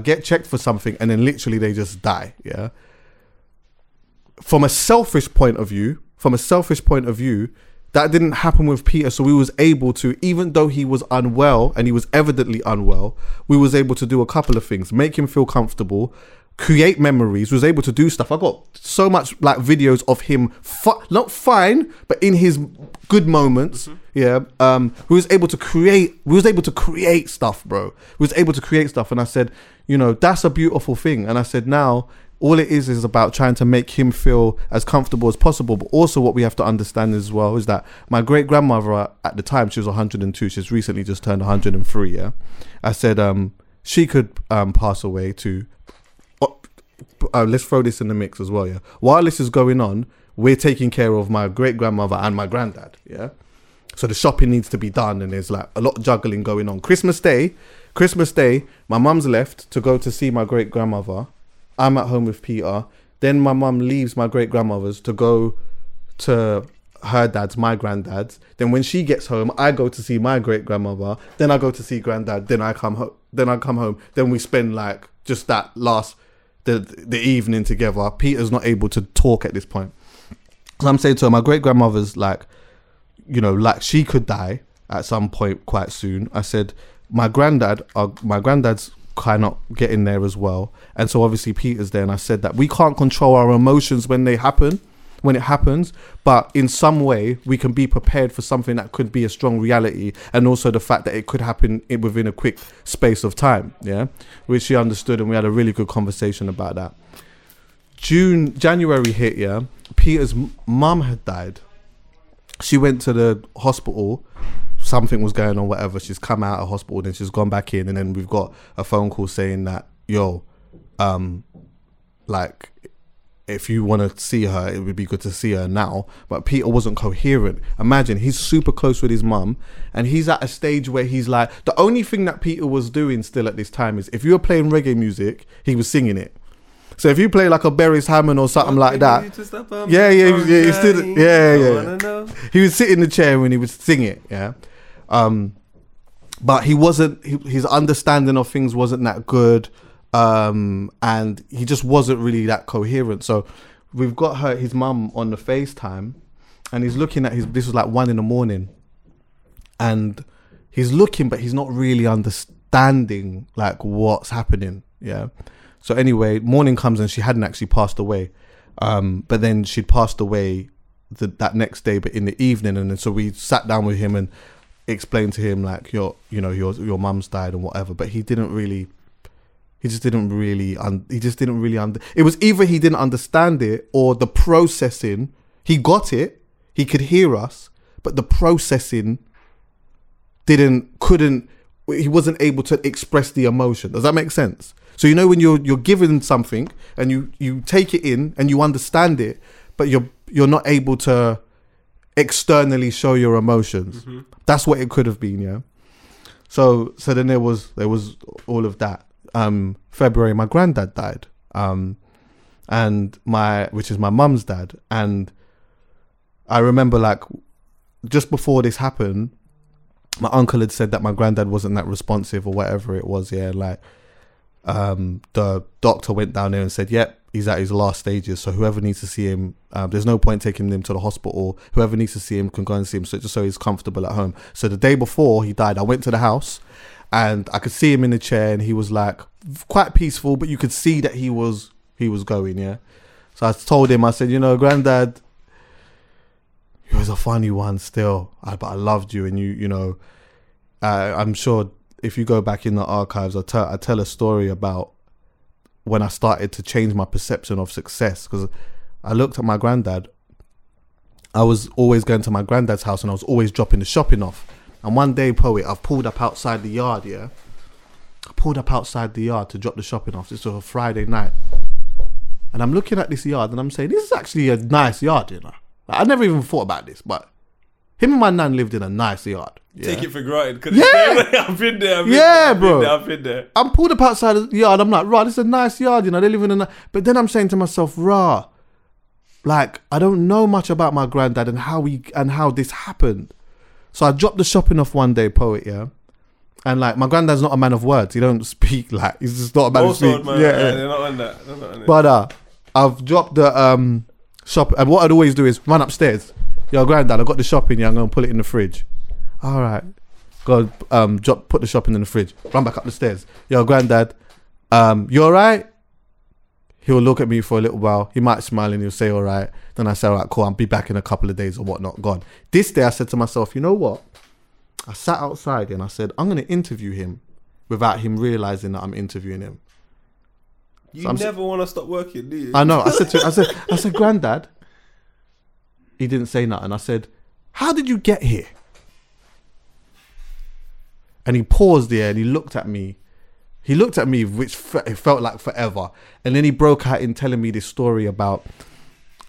get checked for something, and then literally they just die. Yeah. From a selfish point of view, that didn't happen with Peter. So we was able to, even though he was unwell and he was evidently unwell, we was able to do a couple of things, make him feel comfortable, create memories, was able to do stuff. I got so much like videos of him not fine, but in his good moments. Mm-hmm. Yeah. We was able to create stuff, bro. And I said, you know, that's a beautiful thing. And I said, now all it is about trying to make him feel as comfortable as possible. But also what we have to understand as well is that my great grandmother at the time, she was 102. She's recently just turned 103. Yeah. I said, she could pass away too. Let's throw this in the mix as well, yeah? While this is going on, we're taking care of my great-grandmother and my granddad, yeah? So the shopping needs to be done and there's like a lot of juggling going on. Christmas Day, my mum's left to go to see my great-grandmother. I'm at home with Peter. Then my mum leaves my great-grandmother's to go to her dad's, my granddad's. Then when she gets home, I go to see my great-grandmother. Then I go to see granddad. Then I come home. Then we spend like just that last... The evening together. Peter's not able to talk at this point. So I'm saying to her, my great grandmother's like, you know, like she could die at some point quite soon. I said, my granddad's kind of getting there as well, and so obviously Peter's there. And I said that we can't control our emotions when it happens, but in some way we can be prepared for something that could be a strong reality, and also the fact that it could happen within a quick space of time, yeah? Which she understood, and we had a really good conversation about that. January hit, yeah? Peter's mum had died. She went to the hospital, something was going on, whatever. She's come out of hospital, then she's gone back in, and then we've got a phone call saying that, yo, like... if you want to see her, it would be good to see her now. But Peter wasn't coherent. Imagine, he's super close with his mum, and he's at a stage where he's like, the only thing that Peter was doing still at this time is, if you were playing reggae music, he was singing it. So if you play like a Berry's Hammond or something like that, he would sit in the chair and he would sing it, yeah. But he wasn't, his understanding of things wasn't that good. And he just wasn't really that coherent. So we've got his mum on the FaceTime, and he's looking at this was like 1 a.m, and he's looking, but he's not really understanding like what's happening. Yeah. So anyway, morning comes and she hadn't actually passed away. But then she'd passed away that next day, but in the evening. And then so we sat down with him and explained to him like, your mum's died and whatever, but he didn't really. It was either he didn't understand it or the processing. He got it. He could hear us, but the processing he wasn't able to express the emotion. Does that make sense? So, you know, when you're given something and you take it in and you understand it, but you're not able to externally show your emotions. Mm-hmm. That's what it could have been. Yeah. So then there was all of that. February, my granddad died, and which is my mum's dad. And I remember, like, just before this happened, my uncle had said that my granddad wasn't that responsive or whatever it was. Yeah, like The doctor went down there and said, yep, he's at his last stages, so whoever needs to see him, there's no point taking him to the hospital. Whoever needs to see him can go and see him, so just so he's comfortable at home. So the day before he died, I went to the house and I could see him in the chair, and he was like quite peaceful, but you could see that he was going, yeah. So I told him, I said, you know, Granddad, he was a funny one still, but I loved you, and you know, I'm sure if you go back in the archives, I tell a story about when I started to change my perception of success, because I looked at my granddad. I was always going to my granddad's house and I was always dropping the shopping off. And one day, Poet, I pulled up outside the yard, yeah? I pulled up outside the yard to drop the shopping off. This was a Friday night. And I'm looking at this yard and I'm saying, this is actually a nice yard, you know? I never even thought about this, but him and my nan lived in a nice yard. Yeah. Take it for granted. Yeah. I've been there. I'm pulled up outside the yard. I'm like, right, this is a nice yard, you know, they live in a nice... But then I'm saying to myself, rah, like, I don't know much about my granddad and how this happened. So I dropped the shopping off one day, Poet, yeah? And, like, my granddad's not a man of words. He don't speak, like, he's just not a man of words. Yeah, they're not on that. But I've dropped the shop, and what I'd always do is run upstairs. Yo, Granddad, I got the shopping, yeah, I'm going to put it in the fridge. All right, go put the shopping in the fridge. Run back up the stairs. Yo, Granddad, you all right? He'll look at me for a little while. He might smile and he'll say, all right. Then I say, all right, cool, I'll be back in a couple of days or whatnot, gone. This day I said to myself, you know what? I sat outside and I said, I'm going to interview him without him realising that I'm interviewing him. You so never want to stop working, do you? I know. I said to him, I said, Granddad, he didn't say nothing. I said, how did you get here? And he paused there and he looked at me. He looked at me, which it felt like forever. And then he broke out in telling me this story about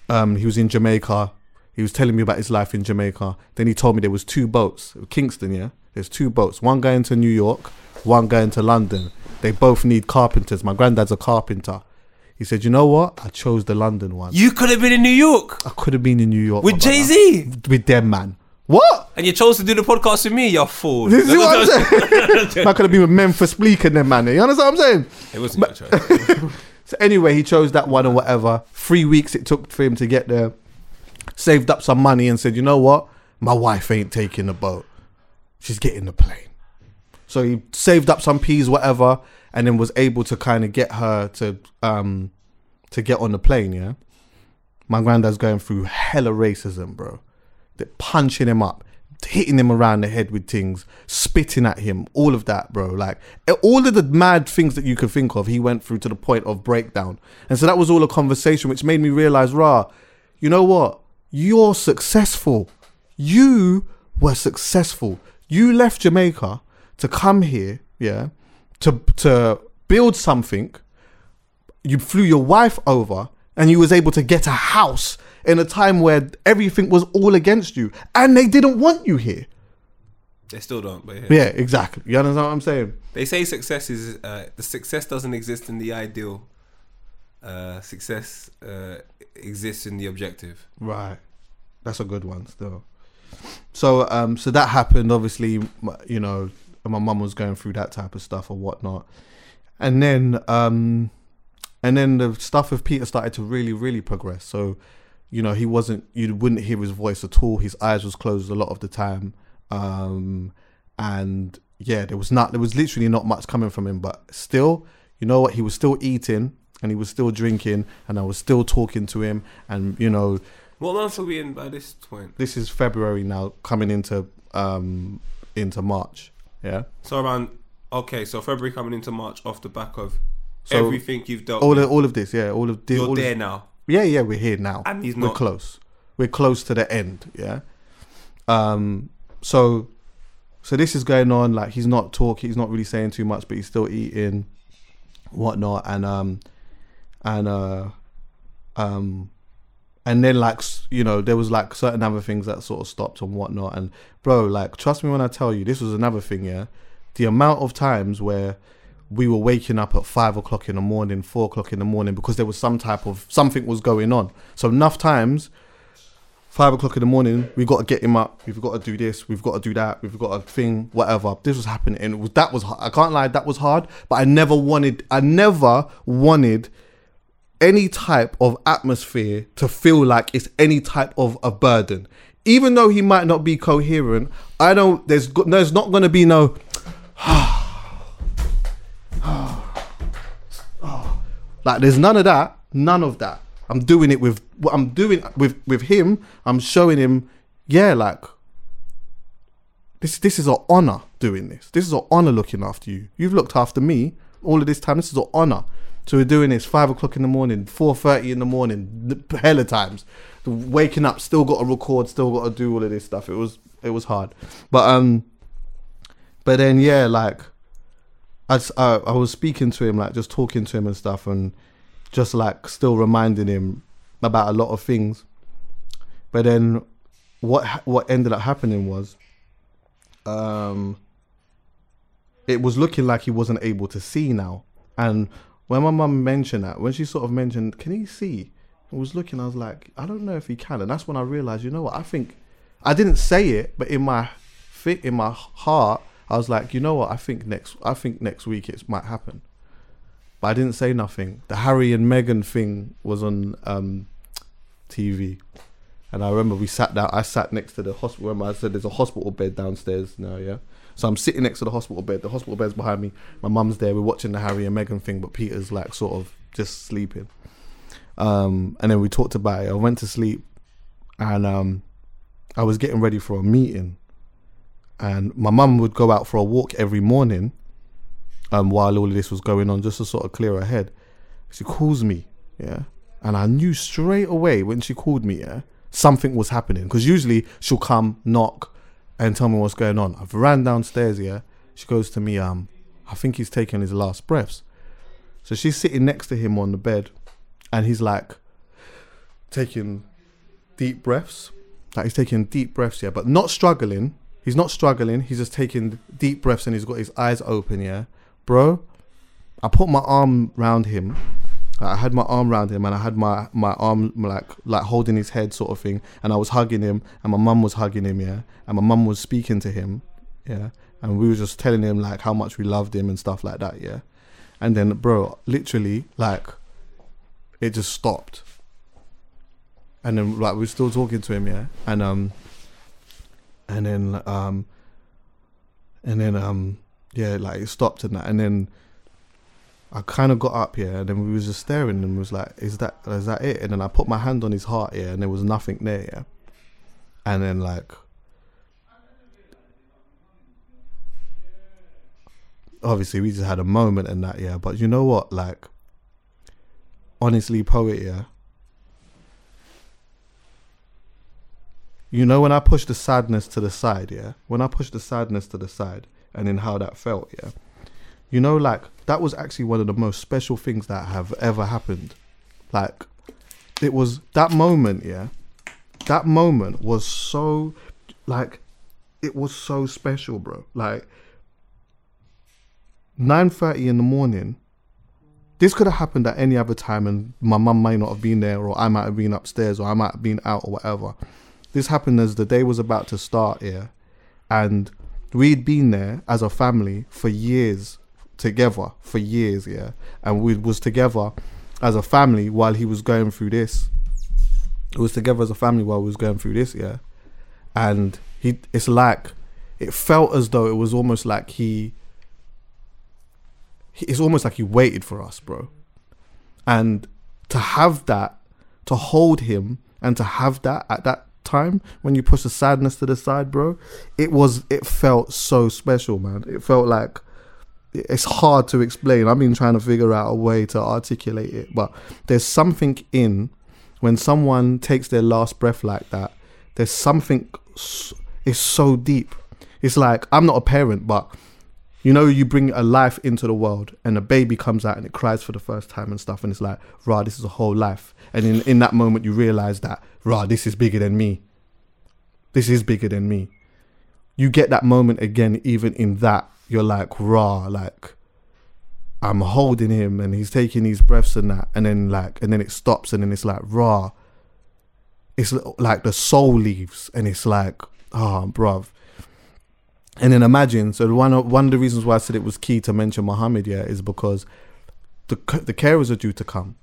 he was in Jamaica. He was telling me about his life in Jamaica. Then he told me there was two boats. Kingston, yeah? There's two boats. One going to New York, one going to London. They both need carpenters. My granddad's a carpenter. He said, you know what? I chose the London one. You could have been in New York. I could have been in New York. With Jay-Z? With them, man. What? And you chose to do the podcast with me, you fool. This is what I'm saying. I could have been with Memphis Bleak and them, man. You understand what I'm saying? It wasn't your choice. So anyway, he chose that one or whatever. 3 weeks it took for him to get there. Saved up some money and said, you know what? My wife ain't taking the boat. She's getting the plane. So he saved up some peas, whatever, and then was able to kind of get her to get on the plane, yeah? My granddad's going through hella racism, bro. They're punching him up, hitting him around the head with things, spitting at him, all of that, bro. Like, all of the mad things that you could think of, he went through to the point of breakdown. And so that was all a conversation, which made me realize, rah, you know what? You're successful. You were successful. You left Jamaica to come here, yeah, to build something. You flew your wife over and you was able to get a house in a time where everything was all against you and they didn't want you here. They still don't, but yeah, exactly. You understand what I'm saying? They say success is the success doesn't exist in the ideal. Success exists in the objective. Right, that's a good one still. So so that happened. Obviously, you know, my mum was going through that type of stuff or whatnot, and then the stuff with Peter started to really, really progress. So, you know, he wasn't, you wouldn't hear his voice at all. His eyes was closed a lot of the time. And yeah, there was literally not much coming from him, but still, you know what? He was still eating and he was still drinking and I was still talking to him. And, you know, what month are we in by this point? This is February now, coming into March. Yeah. So so February coming into March off the back of everything you've dealt with. All of this. You're there now. Yeah, we're here now. And he's not. We're close. We're close to the end, yeah? So this is going on, like, he's not talking, he's not really saying too much, but he's still eating, whatnot, and then, like, you know, there was, like, certain other things that sort of stopped and whatnot, and, bro, like, trust me when I tell you, this was another thing, yeah? The amount of times where we were waking up at 5 o'clock in the morning, 4 o'clock in the morning, because there was something was going on. So enough times 5 o'clock in the morning, we've got to get him up, we've got to do this, we've got to do that, we've got a thing, whatever. This was happening. And that was I can't lie, that was hard. But I never wanted any type of atmosphere to feel like it's any type of a burden. Even though he might not be coherent, I don't, there's not going to be no, like there's none of that. I'm doing it with what I'm doing with him. I'm showing him, yeah, like this is an honor doing this. This is an honor looking after you. You've looked after me all of this time. This is an honor. So we're doing this 5 o'clock in the morning, 4:30 in the morning, hella times. Waking up, still got to record, still got to do all of this stuff. It was hard, but then yeah, like I was speaking to him, like just talking to him and stuff, and just like still reminding him about a lot of things. But then what ended up happening was, it was looking like he wasn't able to see now. And when my mum mentioned that, when she sort of mentioned, can he see? I was looking, I was like, I don't know if he can. And that's when I realised, you know what, I think, I didn't say it, but in my heart, I was like, you know what, I think next week it might happen. But I didn't say nothing. The Harry and Meghan thing was on TV. And I remember I sat next to the hospital. Remember I said, there's a hospital bed downstairs now, yeah? So I'm sitting next to the hospital bed. The hospital bed's behind me. My mum's there. We're watching the Harry and Meghan thing, but Peter's like sort of just sleeping. And then we talked about it. I went to sleep and I was getting ready for a meeting, and my mum would go out for a walk every morning while all of this was going on, just to sort of clear her head. She calls me, yeah, and I knew straight away when she called me, yeah, something was happening, because usually she'll come, knock and tell me what's going on. I've ran downstairs, yeah, she goes to me, I think he's taking his last breaths. So she's sitting next to him on the bed, and he's like taking deep breaths. Like he's taking deep breaths, yeah, but not struggling. He's not struggling. He's just taking deep breaths, and he's got his eyes open, yeah. Bro, I put my arm round him. I had my arm round him, and I had my arm like holding his head sort of thing. And I was hugging him, and my mum was hugging him, yeah. And my mum was speaking to him, yeah. And we were just telling him like how much we loved him and stuff like that, yeah. And then, bro, literally like, it just stopped. And then like we're still talking to him, yeah. And then yeah, like it stopped and that. And then I kind of got up, yeah, and then we was just staring, and we was like, is that it? And then I put my hand on his heart, yeah, and there was nothing there, yeah. And then like, obviously we just had a moment and that, yeah. But you know what, like, honestly, Poet, yeah, you know, when I push the sadness to the side, yeah, when I push the sadness to the side, and then how that felt, yeah, you know, like, that was actually one of the most special things that have ever happened. Like, it was that moment, yeah, that moment was so, like, it was so special, bro. Like, 9:30 in the morning. This could have happened at any other time, and my mum may not have been there, or I might have been upstairs, or I might have been out, or whatever. This happened as the day was about to start here, and we'd been there as a family for years, together for years, yeah. And we was together as a family while he was going through this. It was together as a family while we was going through this, yeah. And it's like, it felt as though it was almost like it's almost like he waited for us, bro. And to have that, to hold him, and to have that at that time, when you push the sadness to the side, bro, it felt so special, man. It felt like, it's hard to explain. I've been trying to figure out a way to articulate it, but there's something in, when someone takes their last breath like that, there's something, it's so deep. It's like, I'm not a parent, but you know, you bring a life into the world, and a baby comes out and it cries for the first time and stuff, and it's like, rah, this is a whole life. And in that moment, you realise that, rah, this is bigger than me. This is bigger than me. You get that moment again, even in that, you're like, rah, like, I'm holding him, and he's taking these breaths and that, and then it stops, and then it's like, rah, it's like the soul leaves, and it's like, oh, bruv. And then imagine, so one of the reasons why I said it was key to mention Muhammad, yeah, is because the carers are due to come.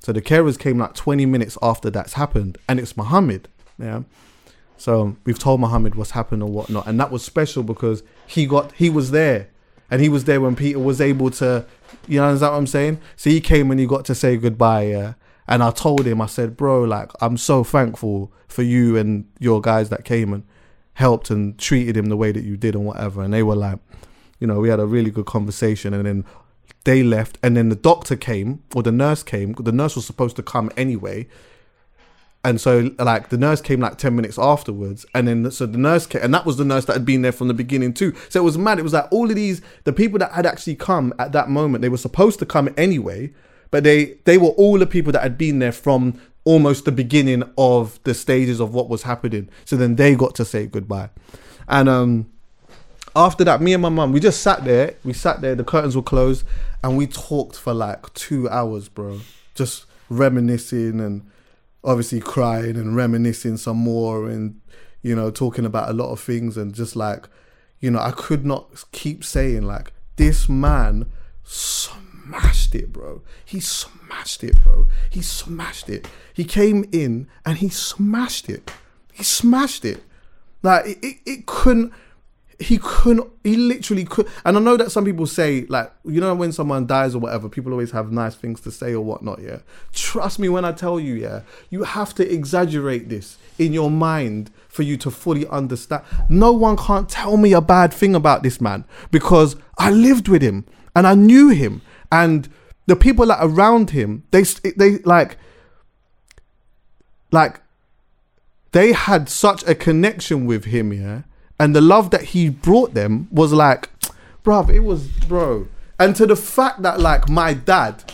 So the carers came like 20 minutes after that's happened, and it's Muhammad, yeah. So we've told Muhammad what's happened and whatnot, and that was special because he was there, and he was there when Peter was able to, you know, is that what I'm saying? So he came and he got to say goodbye, yeah. And I told him, I said, bro, like, I'm so thankful for you and your guys that came and helped and treated him the way that you did and whatever. And they were like, you know, we had a really good conversation. And then they left, and then the doctor came, or the nurse came. The nurse was supposed to come anyway. And so, like, the nurse came like 10 minutes afterwards. And then, so the nurse came, and that was the nurse that had been there from the beginning too. So it was mad. It was like all of these, the people that had actually come at that moment, they were supposed to come anyway, but they were all the people that had been there from almost the beginning of the stages of what was happening. So then they got to say goodbye. And after that, me and my mum, we sat there, the curtains were closed, and we talked for like 2 hours, bro. Just reminiscing and obviously crying and reminiscing some more, and, you know, talking about a lot of things, and just like, you know, I could not keep saying, like, this man smashed it, bro. He came in and he smashed it. Like, he literally could. And I know that some people say, like, you know, when someone dies or whatever, people always have nice things to say or whatnot, yeah. Trust me when I tell you, yeah, you have to exaggerate this in your mind for you to fully understand. No one can't tell me a bad thing about this man, because I lived with him and I knew him. And the people that around him, they had such a connection with him, yeah. And the love that he brought them was like, bruv, it was, bro. And to the fact that, like, my dad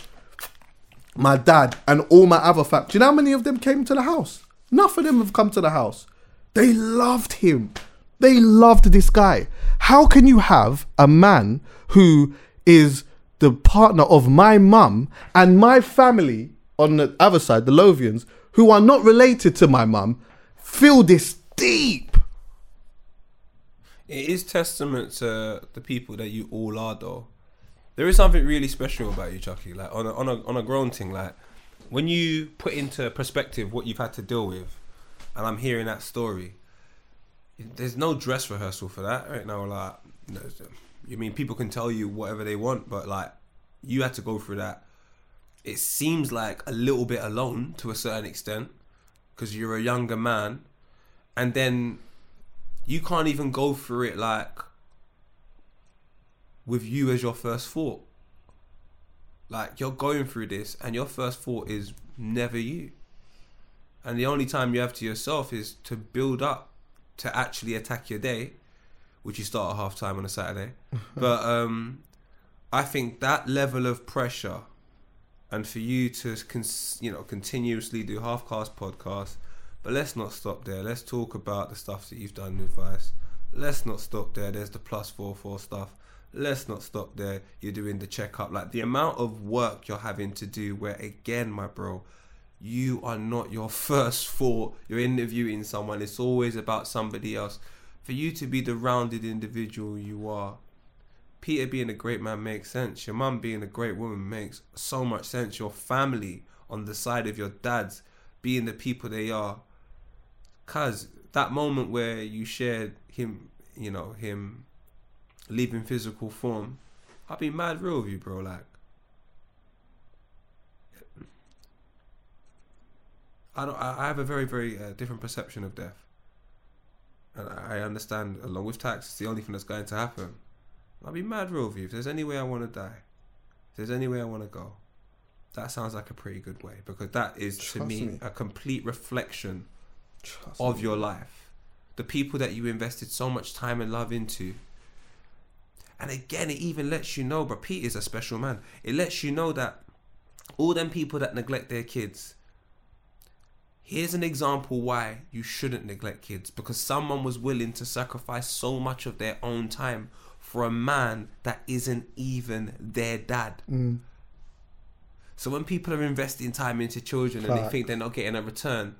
and all my other family, do you know how many of them came to the house? Enough of them have come to the house. They loved him. They loved this guy. How can you have a man who is the partner of my mum and my family on the other side, the Lovians, who are not related to my mum, feel this deep? It is testament to the people that you all are, though. There is something really special about you, Chuckie. Like, on a grown thing, like, when you put into perspective what you've had to deal with, and I'm hearing that story, there's no dress rehearsal for that right now. Like, no, I mean, people can tell you whatever they want, but, like, you had to go through that. It seems like a little bit alone to a certain extent, because you're a younger man, and then you can't even go through it, like, with you as your first thought. Like, you're going through this, and your first thought is never you. And the only time you have to yourself is to build up to actually attack your day, which you start at half time on a Saturday. But I think that level of pressure, and for you to continuously do Halfcast Podcast, but let's not stop there. Let's talk about the stuff that you've done with Vice. Let's not stop there. There's the +44 stuff. Let's not stop there. You're doing the checkup. Like, the amount of work you're having to do, where, again, my bro, you are not your first thought. You're interviewing someone. It's always about somebody else. For you to be the rounded individual you are, Peter being a great man makes sense. Your mum being a great woman makes so much sense. Your family on the side of your dads being the people they are. 'Cause that moment where you shared him, you know, him leaving physical form, I'll be mad real with you, bro. Like, I have a very, very different perception of death. And I understand, along with tax, it's the only thing that's going to happen. I'll be mad real with you. If there's any way I want to die, if there's any way I want to go, that sounds like a pretty good way, because that is, to me, a complete reflection of your life. The people that you invested so much time and love into. And again, it even lets you know, but Pete is a special man. It lets you know that all them people that neglect their kids, here's an example why you shouldn't neglect kids, because someone was willing to sacrifice so much of their own time for a man that isn't even their dad. Mm. So when people are investing time into children and they think they're not getting a return,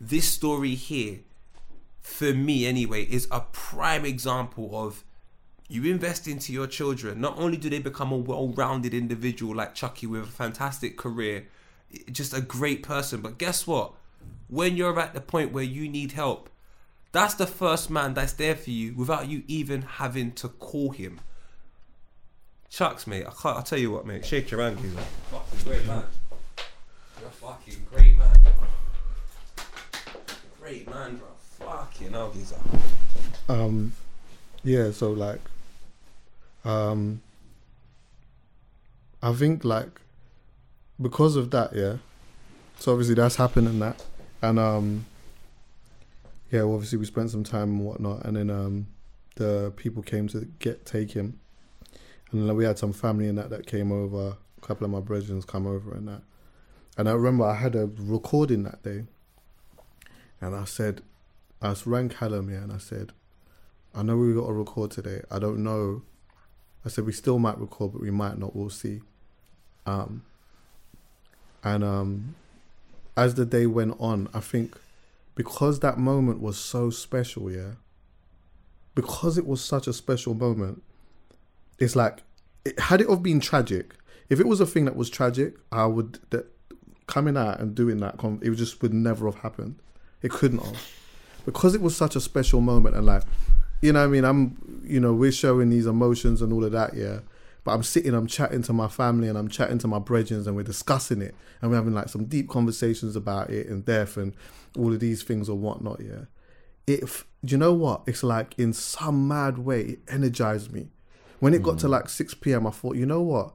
this story here, for me anyway, is a prime example of you invest into your children. Not only do they become a well-rounded individual like Chuckie with a fantastic career, just a great person, but guess what? When you're at the point where you need help, that's the first man that's there for you without you even having to call him. Chucks, mate, I'll tell you what, mate, shake your hand, dude. You're a fucking great man. You're a fucking great man. Great man, bro. Fucking hell, geezer. Yeah, so like, I think like, because of that, yeah. So obviously that's happened and that, and yeah, well, obviously we spent some time and whatnot, and then the people came to take him, and then we had some family and that came over. A couple of my brethren come over and that, and I remember I had a recording that day, and I said, I rang Callum, yeah, and I said, I know we got to record today. I don't know. I said, we still might record, but we might not. We'll see. As the day went on, I think because that moment was so special, yeah, because it was such a special moment, it's like, had it have been tragic, if it was a thing that was tragic, I would, coming out and doing that, it just would never have happened. It couldn't have. Because it was such a special moment and like, you know what I mean? We're showing these emotions and all of that, yeah. But I'm chatting to my family and I'm chatting to my brethren and we're discussing it. And we're having like some deep conversations about it and death and all of these things or whatnot, yeah. Do you know what? It's like in some mad way, it energized me. When it got to like 6 p.m, I thought, you know what?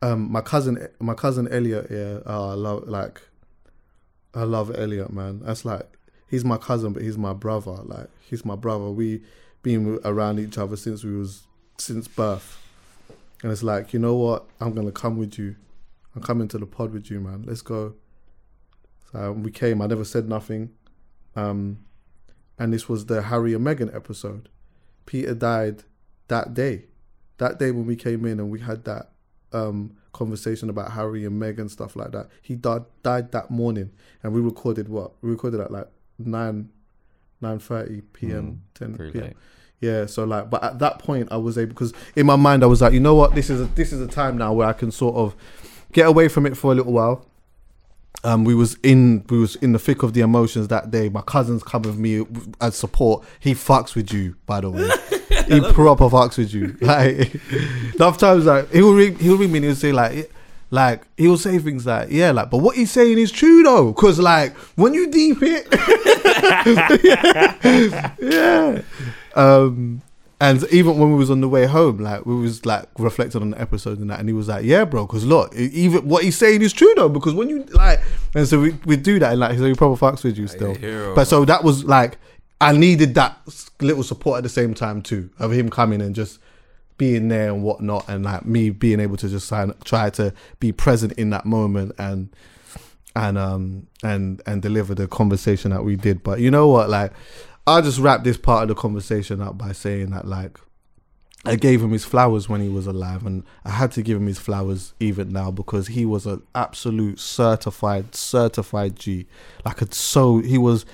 My cousin Elliot, yeah, I love Elliot, man. That's like, he's my cousin, but he's my brother. Like, he's my brother. We been around each other since birth. And it's like, you know what? I'm going to come with you. I'm coming to the pod with you, man. Let's go. So we came. I never said nothing. And this was the Harry and Meghan episode. Peter died that day. That day when we came in and we had that conversation about Harry and Meghan, stuff like that. He died that morning. And we recorded what? We recorded at like 9:30 p.m. 10 p.m. Late. Yeah, so like, but at that point I was able, because in my mind I was like, you know what, this is a time now where I can sort of get away from it for a little while. We was in the thick of the emotions that day. My cousin's come with me as support. He fucks with you, by the way. He proper fucks with you. Like, enough times like he'll ring me and he'll say like he'll say things like, yeah, like, but what he's saying is true though, because like when you deep it yeah. And even when we was on the way home, like we was like reflecting on the episode and that, and he was like, yeah bro, because look, even what he's saying is true though, because when you like, and so we do that, and like, so he probably fucks with you still, but so that was like, I needed that little support at the same time too, of him coming and just being there and whatnot, and like me being able to just try to be present in that moment and deliver the conversation that we did. But you know what, like, I'll just wrap this part of the conversation up by saying that like, I gave him his flowers when he was alive, and I had to give him his flowers even now, because he was an absolute certified G. Like, it's so, he was,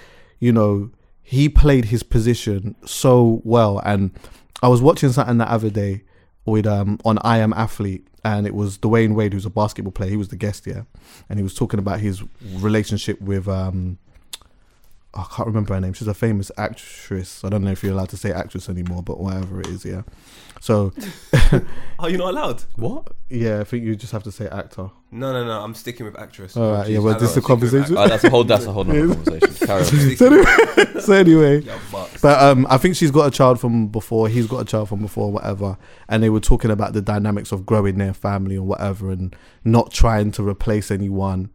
you know, he played his position so well. And I was watching something the other day with on I Am Athlete, and it was Dwayne Wade, who's a basketball player. He was the guest, yeah, and he was talking about his relationship with I can't remember her name. She's a famous actress. I don't know if you're allowed to say actress anymore, but whatever it is, yeah. So, are you not allowed? What? Yeah, I think you just have to say actor. No. I'm sticking with actress. All right, yeah. Well, this is a conversation. Oh, that's a whole other conversation. Carry on. So anyway, but I think she's got a child from before. He's got a child from before, whatever. And they were talking about the dynamics of growing their family and whatever, and not trying to replace anyone.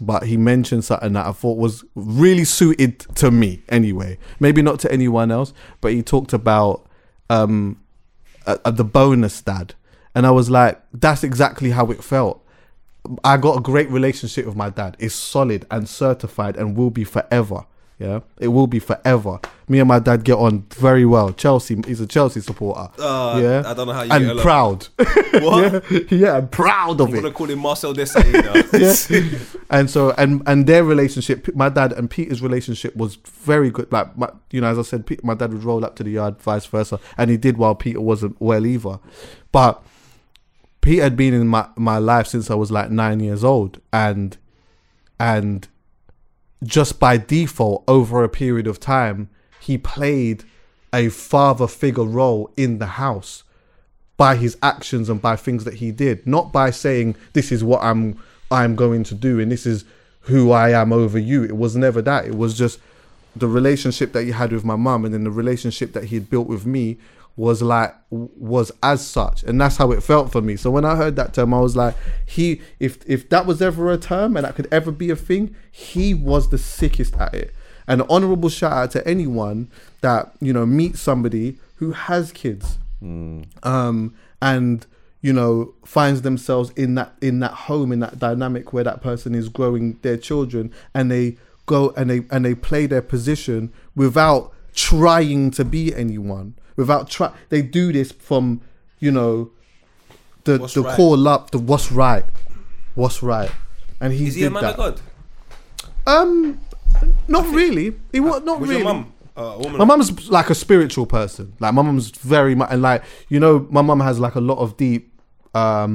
But he mentioned something that I thought was really suited to me anyway. Maybe not to anyone else, but he talked about the bonus dad. And I was like, that's exactly how it felt. I got a great relationship with my dad. It's solid and certified and will be forever. Yeah, it will be forever. me and my dad get on very well. Chelsea, he's a Chelsea supporter. I don't know how you and get along. Proud. What? Yeah, I'm proud of it. I'm gonna call him Marcel Desailly now. And so, and their relationship, my dad and Peter's relationship was very good. Like, as I said, my dad would roll up to the yard, vice versa, and he did while Peter wasn't well either. But Peter had been in my life since I was like 9 years old, and just by default, over a period of time, he played a father figure role in the house by his actions and by things that he did, not by saying, this is what I'm going to do and this is who I am over you. It was never that. It was just the relationship that he had with my mum, and then the relationship that he had built with me was as such, and that's how it felt for me. So when I heard that term, I was like, if that was ever a term and that could ever be a thing, he was the sickest at it. An honourable shout out to anyone that meets somebody who has kids, and finds themselves in that home, in that dynamic where that person is growing their children, and they go and they play their position without trying to be anyone. They do this from, the right. Call up, the what's right, and he did that. Is he a man of God? Not really. He was not really. Your mum, woman? My mum's like a spiritual person. Like my mum's very much, and like my mum has like a lot of deep. My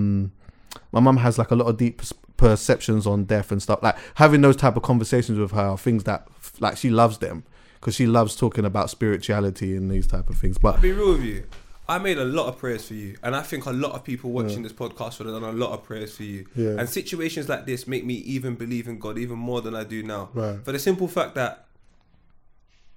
mum has like a lot of deep perceptions on death and stuff. Like having those type of conversations with her are things that like she loves them. Because she loves talking about spirituality and these type of things. But I'll be real with you. I made a lot of prayers for you. And I think a lot of people watching this podcast would have done a lot of prayers for you. Yeah. And situations like this make me even believe in God even more than I do now. Right. For the simple fact that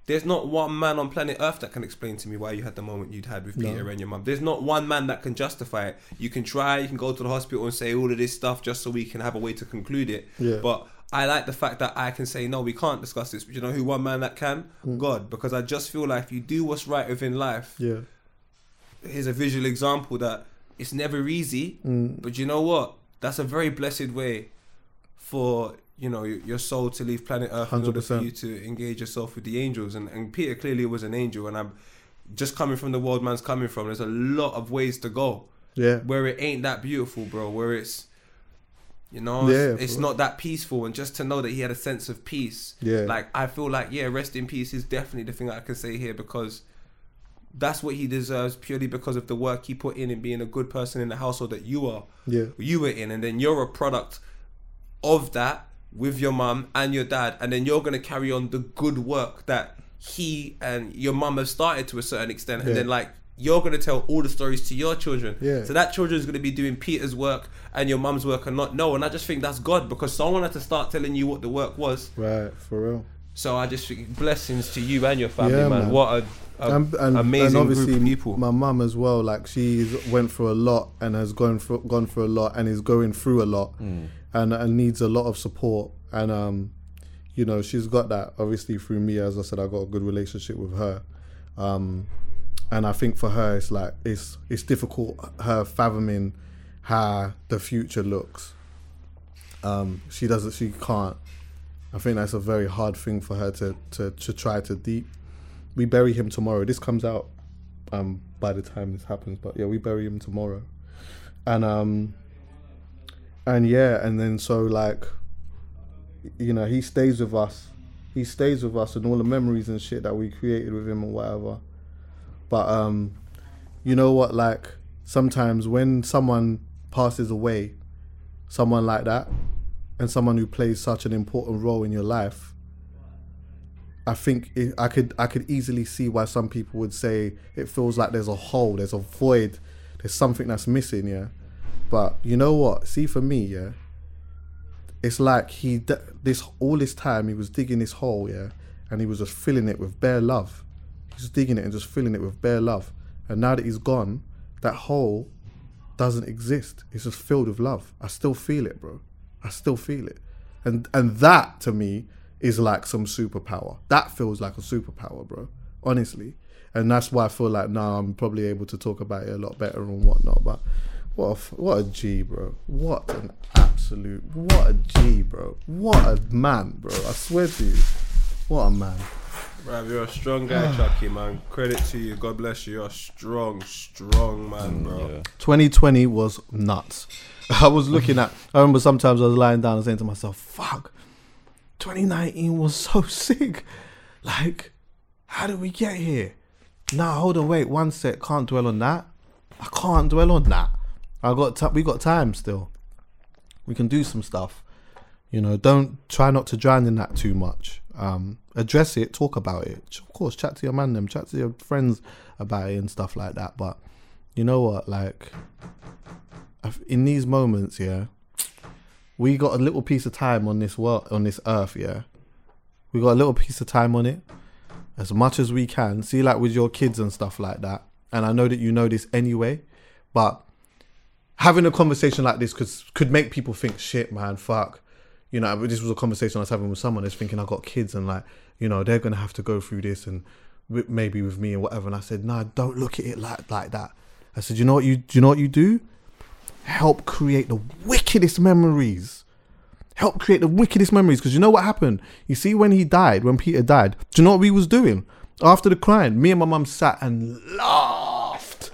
there's not one man on planet Earth that can explain to me why you had the moment you'd had with Peter and your mum. There's not one man that can justify it. You can try, you can go to the hospital and say all of this stuff just so we can have a way to conclude it. Yeah. But I like the fact that I can say, no, we can't discuss this. But you know who one man that can? God. Because I just feel like if you do what's right within life, here's a visual example that it's never easy, but you know what? That's a very blessed way for, your soul to leave planet Earth 100%. In order for you to engage yourself with the angels. And Peter clearly was an angel. And I'm just coming from the world man's coming from. There's a lot of ways to go where it ain't that beautiful, bro, where it's, it's not that peaceful, and just to know that he had a sense of peace. Yeah. Like I feel like, rest in peace is definitely the thing I can say here, because that's what he deserves purely because of the work he put in and being a good person in the household that you were in, and then you're a product of that with your mum and your dad, and then you're gonna carry on the good work that he and your mum have started to a certain extent, and then like you're going to tell all the stories to your children. Yeah. So that children's going to be doing Peter's work and your mum's work and not no. And I just think that's God, because someone had to start telling you what the work was. Right, for real. So I just think blessings to you and your family, man. What an amazing and group of people. My mum as well, like she went through a lot and has gone through a lot and is going through a lot and needs a lot of support. And, she's got that obviously through me. As I said, I got a good relationship with her. And I think for her, it's like it's difficult her fathoming how the future looks. She can't. I think that's a very hard thing for her to try to deep. We bury him tomorrow. This comes out by the time this happens, but yeah, we bury him tomorrow. And then he stays with us. He stays with us and all the memories and shit that we created with him and whatever. But you know what, like sometimes when someone passes away, someone like that, and someone who plays such an important role in your life, I think I could easily see why some people would say it feels like there's a hole, there's a void, there's something that's missing, yeah. But you know what? See, for me, yeah, it's like all this time he was digging this hole, yeah, and he was just filling it with bare love. Just digging it and just filling it with bare love, and now that he's gone, that hole doesn't exist. It's just filled with love. I still feel it, bro. I still feel it, and that to me is like some superpower. That feels like a superpower, bro. Honestly, and that's why I feel like now I'm probably able to talk about it a lot better and whatnot. But what a G, bro. What an absolute what a G, bro. What a man, bro. I swear to you, what a man. Right, you're a strong guy, Chuckie, man. Credit to you. God bless you. You're a strong man, bro. Yeah. 2020 was nuts. I was looking at... I remember sometimes I was lying down and saying to myself, fuck, 2019 was so sick. Like, how did we get here? Nah, hold on, wait, one sec. Can't dwell on that. I can't dwell on that. We got time still. We can do some stuff. You know, don't try not to drown in that too much. Address it, talk about it. Of course, chat to your man them, chat to your friends about it and stuff like that. But you know what? Like, in these moments, yeah, we got a little piece of time on this world, on this earth, yeah. We got a little piece of time on it, as much as we can. See, like with your kids and stuff like that. And I know that you know this anyway, but having a conversation like this could make people think, shit, man, fuck. You know, this was a conversation I was having with someone that's thinking I got kids and like, you know, they're going to have to go through this and maybe with me and whatever. And I said, nah, don't look at it like that. I said, you know what you do? Help create the wickedest memories. Help create the wickedest memories. Because you know what happened? You see, when Peter died, do you know what we was doing? After the crying, me and my mum sat and laughed.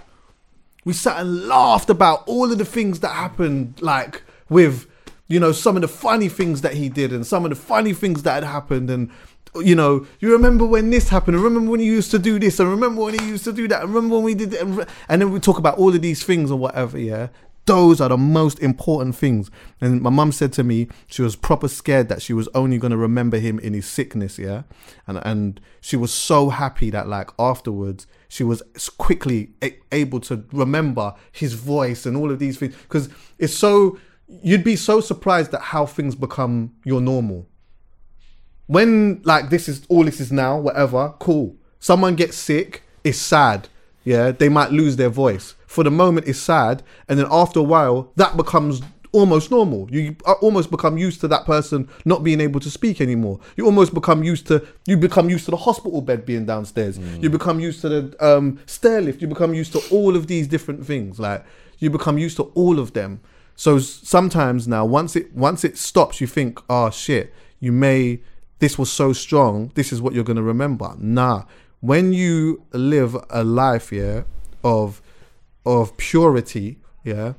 We sat and laughed about all of the things that happened, like with... You know, some of the funny things that he did and some of the funny things that had happened. And, you know, you remember when this happened. And remember when he used to do this. And remember when he used to do that. And remember when we did that. And then we talk about all of these things or whatever, yeah. Those are the most important things. And my mum said to me, she was proper scared that she was only going to remember him in his sickness, yeah. And she was so happy that, like, afterwards, she was quickly able to remember his voice and all of these things. Because it's so... You'd be so surprised at how things become your normal. When, like, this is now, whatever, cool. Someone gets sick, it's sad. Yeah, they might lose their voice. For the moment, it's sad. And then after a while, that becomes almost normal. You almost become used to that person not being able to speak anymore. You almost become used to, the hospital bed being downstairs. You become used to the stair lift. You become used to all of these different things. Like, you become used to all of them. So sometimes now, once it stops, you think, oh shit, this was so strong, this is what you're going to remember. Nah, when you live a life, yeah, of purity, yeah,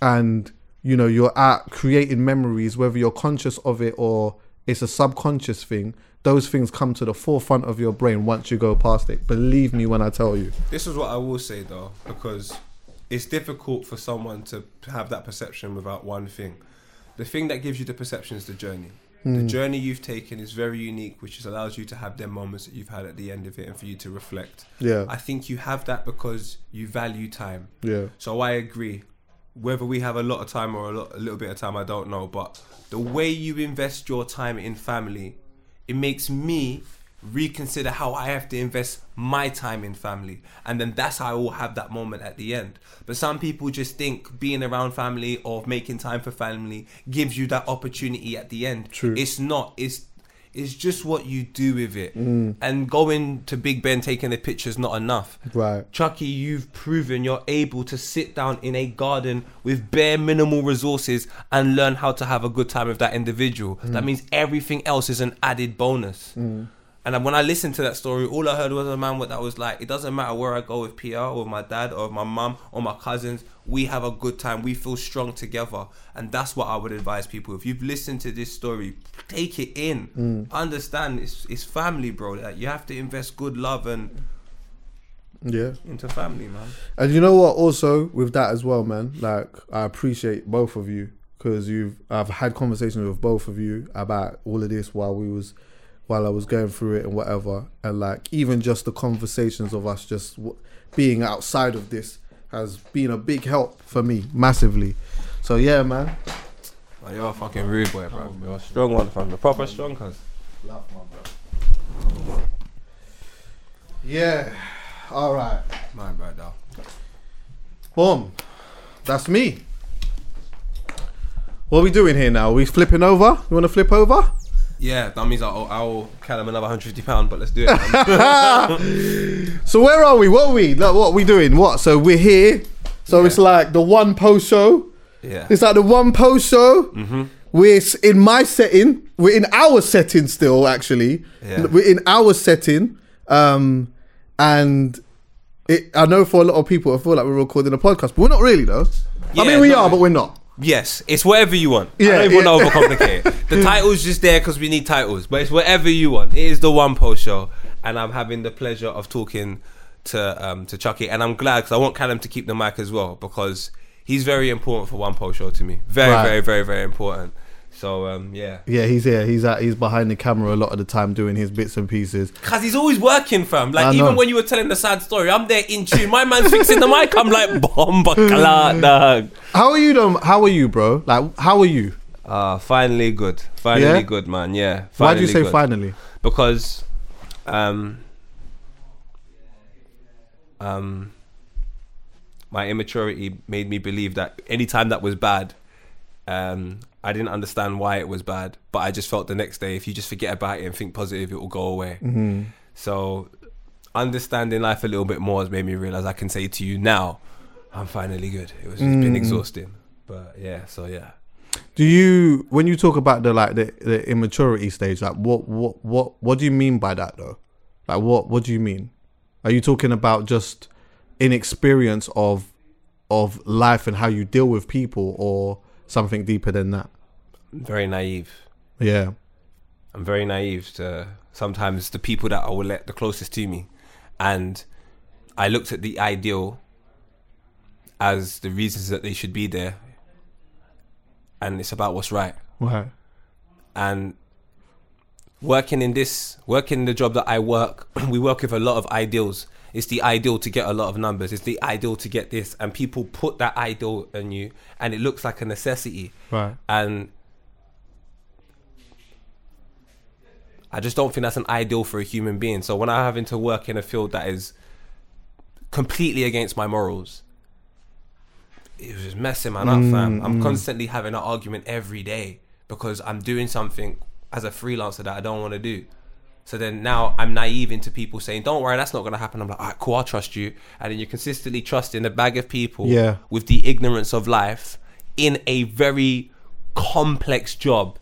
and, you know, you're at creating memories, whether you're conscious of it or it's a subconscious thing, those things come to the forefront of your brain once you go past it. Believe me when I tell you. This is what I will say, though, because... It's difficult for someone to have that perception without one thing. The thing that gives you the perception is the journey. The journey you've taken is very unique, which allows you to have them moments that you've had at the end of it and for you to reflect. Yeah. I think you have that because you value time. Yeah. So I agree. Whether we have a lot of time or a little bit of time, I don't know. But the way you invest your time in family, it makes me... reconsider how I have to invest my time in family, and then that's how I will have that moment at the end. But some people just think being around family or making time for family gives you that opportunity at the end. True. It's not. It's just what you do with it. And going to Big Ben taking the picture is not enough. Right, Chuckie, you've proven you're able to sit down in a garden with bare minimal resources and learn how to have a good time with that individual. That means everything else is an added bonus. And when I listened to that story, all I heard was a man that was like, it doesn't matter where I go with Peter or my dad or my mum or my cousins, we have a good time. We feel strong together. And that's what I would advise people. If you've listened to this story, take it in. Understand it's family, bro. Like, you have to invest good love and into family, man. And you know what? Also, with that as well, man, like, I appreciate both of you because I've had conversations with both of you about all of this while I was going through it and whatever. And like, even just the conversations of us just being outside of this has been a big help for me, massivly. So yeah, man. Oh, you're a fucking rude boy, bro. You're a strong one, fam. The proper strong, cuz. Love, my bro. Yeah. All right. My brother. Boom. That's me. What are we doing here now? Are we flipping over? You want to flip over? Yeah, that means I'll count him another £150, but let's do it. So where are we? What are we? Like, what are we doing? What? So we're here. So it's like the one post show. Yeah. It's like the one post show. We're in my setting. We're in our setting still, actually. Yeah. We're in our setting. And I know for a lot of people, I feel like we're recording a podcast, but we're not really, though. Yeah, I mean, we are, but we're not. Yes, it's whatever you want. Yeah, I don't even want to overcomplicate it. The title's just there because we need titles, but it's whatever you want. It is the One Post Show, and I'm having the pleasure of talking to Chuckie, and I'm glad because I want Callum to keep the mic as well because he's very important for One Post Show to me. Very, right. Very, very, very important. So, yeah. Yeah, he's here. He's behind the camera a lot of the time doing his bits and pieces. Because he's always working, fam. Like, even when you were telling the sad story, I'm there in tune. My man's fixing the mic. I'm like, bomba kala, dog. How are you, though? How are you, bro? Like, how are you? Finally good. Finally good, man. Yeah. Why do you say finally? Because, my immaturity made me believe that any time that was bad, I didn't understand why it was bad, but I just felt the next day, if you just forget about it and think positive, it will go away. Mm-hmm. So understanding life a little bit more has made me realise I can say to you now, I'm finally good. It was just been exhausting. But yeah, so yeah. Do you, when you talk about the immaturity stage, like what do you mean by that though? Like what do you mean? Are you talking about just inexperience of life and how you deal with people, or something deeper than that? I'm very naive. Yeah. I'm very naive to sometimes the people that I will let the closest to me. And I looked at the ideal as the reasons that they should be there. And it's about what's right. Right. And working the job that I work, we work with a lot of ideals. It's the ideal to get a lot of numbers. It's the ideal to get this. And people put that ideal on you and it looks like a necessity. Right. And I just don't think that's an ideal for a human being. So when I'm having to work in a field that is completely against my morals, it was just messing man up, fam. I'm constantly having an argument every day because I'm doing something as a freelancer that I don't want to do. So then now I'm naive into people saying, don't worry, that's not going to happen. I'm like, all right, cool, I'll trust you. And then you're consistently trusting a bag of people with the ignorance of life in a very complex job.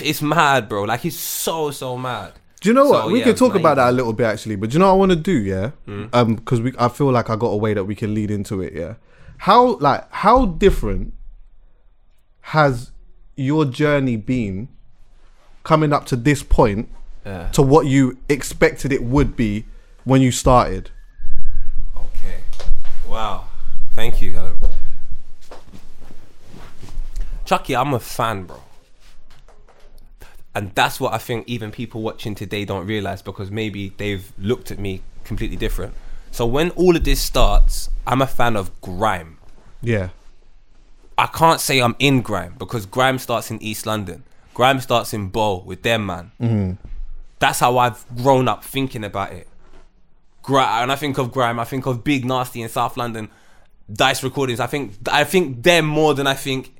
It's mad, bro. Like, it's so, so mad. Do you know what? We can talk about that a little bit, actually. But do you know what I want to do, yeah? Because I feel like I got a way that we can lead into it, yeah? How different has your journey been coming up to this point to what you expected it would be when you started? Okay. Wow. Thank you, Helen. Chuckie, I'm a fan, bro. And that's what I think even people watching today don't realise, because maybe they've looked at me completely different. So when all of this starts, I'm a fan of grime. Yeah. I can't say I'm in grime because grime starts in East London. Grime starts in Bow with them, man. Mm. That's how I've grown up thinking about it. And I think of grime, I think of Big Nasty in South London, Dice Recordings. I think them more than I think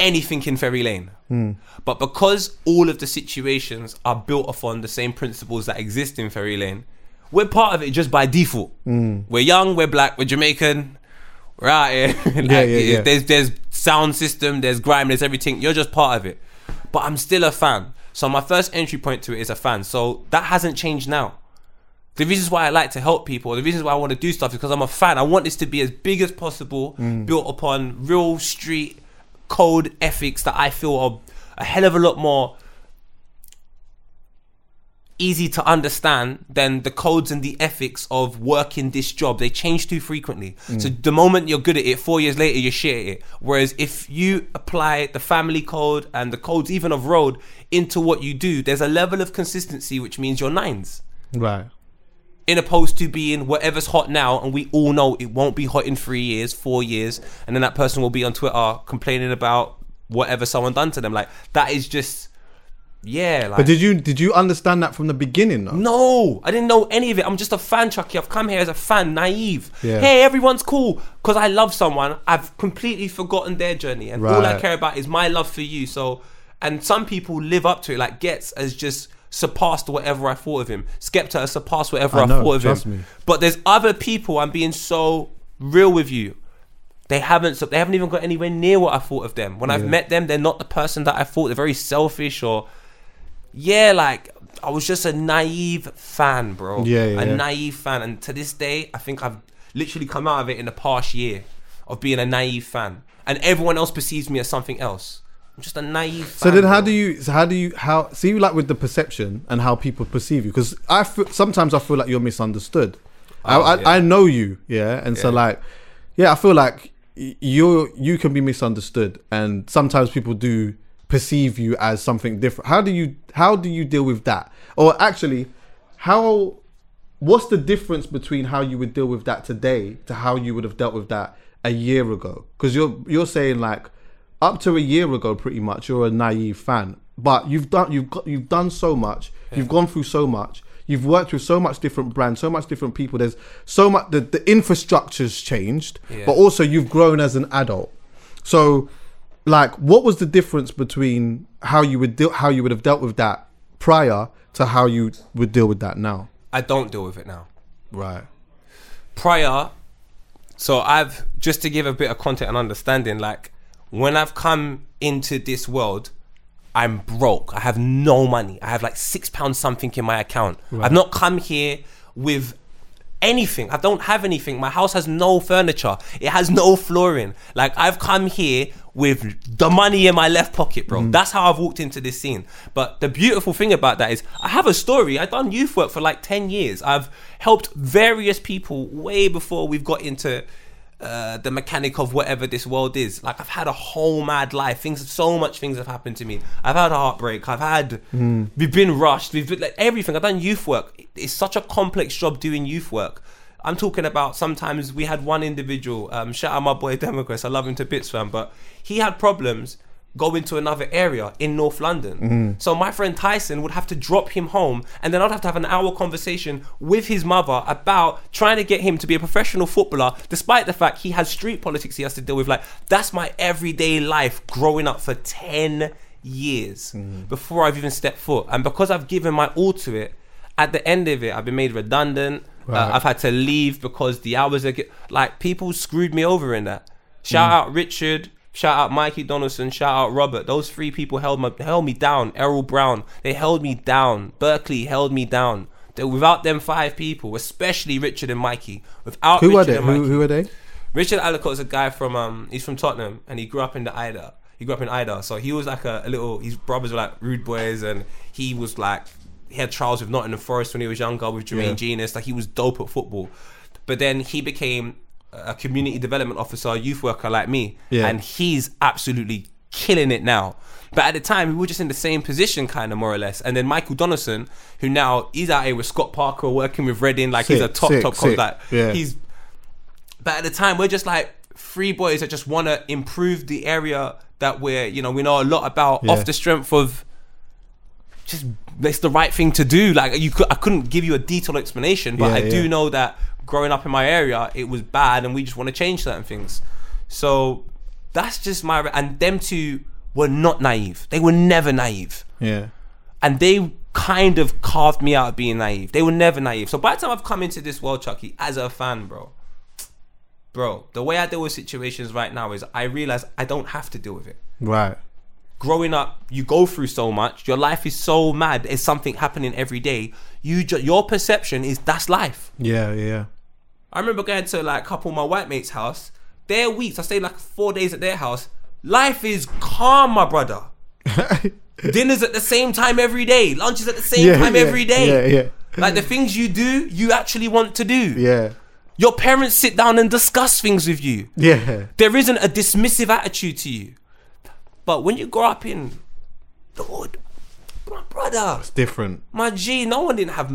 anything in Ferry Lane. Mm. But because all of the situations are built upon the same principles that exist in Ferry Lane, we're part of it just by default. Mm. We're young, we're black, we're Jamaican. We're out here. There's sound system, there's grime, there's everything. You're just part of it. But I'm still a fan. So my first entry point to it is a fan. So that hasn't changed now. The reasons why I like to help people, the reasons why I want to do stuff is because I'm a fan. I want this to be as big as possible, built upon real street code ethics that I feel are a hell of a lot more easy to understand than the codes and the ethics of working this job. They change too frequently. So the moment you're good at it, 4 years later, you're shit at it. Whereas if you apply the family code and the codes even of road into what you do, there's a level of consistency, which means you're nines. Right. In opposed to being whatever's hot now, and we all know it won't be hot in 3 years, 4 years, and then that person will be on Twitter complaining about whatever someone done to them. Like, that is just... Yeah, like, but did you understand that from the beginning though? No, I didn't know any of it. I'm just a fan, Chuckie. I've come here as a fan, naive. Yeah. Hey, everyone's cool because I love someone. I've completely forgotten their journey, and all I care about is my love for you. So, and some people live up to it. Like Getz has just surpassed whatever I thought of him. Skepta has surpassed whatever I thought of him. But there's other people. I'm being so real with you. They haven't even got anywhere near what I thought of them. When I've met them, they're not the person that I thought. They're very selfish, or I was just a naive fan, bro. Naive fan. And to this day, I think I've literally come out of it in the past year of being a naive fan. And everyone else perceives me as something else. I'm just a naive fan. So then how do you see, like, with the perception and how people perceive you? Because sometimes I feel like you're misunderstood. I know you, and so like, I feel like you can be misunderstood, and sometimes people do perceive you as something different. How do you deal with that? Or actually, what's the difference between how you would deal with that today to how you would have dealt with that a year ago? Because you're saying, like, up to a year ago, pretty much, you're a naive fan, but you've done so much, you've gone through so much, you've worked with so much different brands, so much different people. There's so much, the infrastructure's changed, but also you've grown as an adult. So, like, what was the difference between how you would have dealt with that prior to how you would deal with that now? I don't deal with it now. Right. Prior, so I've just to give a bit of content and understanding, like, when I've come into this world, I'm broke. I have no money. I have like £6 something in my account. Right. I've not come here with anything. I don't have anything. My house has no furniture. It has no flooring. Like, I've come here with the money in my left pocket, bro. Mm. That's how I've walked into this scene. But the beautiful thing about that is I have a story. I've done youth work for like 10 years. I've helped various people way before we've got into the mechanic of whatever this world is. Like, I've had a whole mad life. So much things have happened to me. I've had a heartbreak. We've been rushed. We've been, like, everything. I've done youth work. It's such a complex job doing youth work. I'm talking about, sometimes we had one individual, shout out my boy Democrats, I love him to bits, fam, but he had problems going to another area in North London. So my friend Tyson would have to drop him home, and then I'd have to have an hour conversation with his mother about trying to get him to be a professional footballer, despite the fact he has street politics he has to deal with. Like, that's my everyday life growing up for 10 years before I've even stepped foot. And because I've given my all to it, at the end of it, I've been made redundant. Right. I've had to leave because the hours are... Like, people screwed me over in that. Shout out Richard... Shout out Mikey Donaldson, shout out Robert. Those three people held me down. Errol Brown, they held me down. Berkeley held me down. Without them five people, especially Richard and Mikey. Who are they? Richard Alicott is a guy from, he's from Tottenham, and he grew up in Ida. So he was like a little, his brothers were like rude boys, and he was like, he had trials with Nottingham Forest when he was younger with Jermaine Genius. Like, he was dope at football. But then he became a community development officer, a youth worker like me, and he's absolutely killing it now. But at the time, we were just in the same position, kind of, more or less. And then Michael Donaldson, who now is out here with Scott Parker, working with Reading, like, he's a top contact. Yeah. But at the time, we're just like three boys that just want to improve the area that we know a lot about, off the strength of just, it's the right thing to do. Like, I couldn't give you a detailed explanation, but I do know that growing up in my area, it was bad, and we just want to change certain things. So that's just my... And them two were not naive. They were never naive. Yeah. And they kind of carved me out of being naive. They were never naive. So by the time I've come into this world, Chuckie, as a fan, bro, the way I deal with situations right now is I realise I don't have to deal with it. Right. Growing up, you go through so much. Your life is so mad. There's something happening every day. Your perception is that's life. Yeah. I remember going to like a couple of my white mates' house. Their weeks, I stayed like 4 days at their house. Life is calm, my brother. Dinner's at the same time every day. Lunch is at the same time every day. Yeah. Like, the things you do, you actually want to do. Yeah. Your parents sit down and discuss things with you. Yeah. There isn't a dismissive attitude to you. But when you grow up in the hood, my brother, it's different. My G, no one didn't have.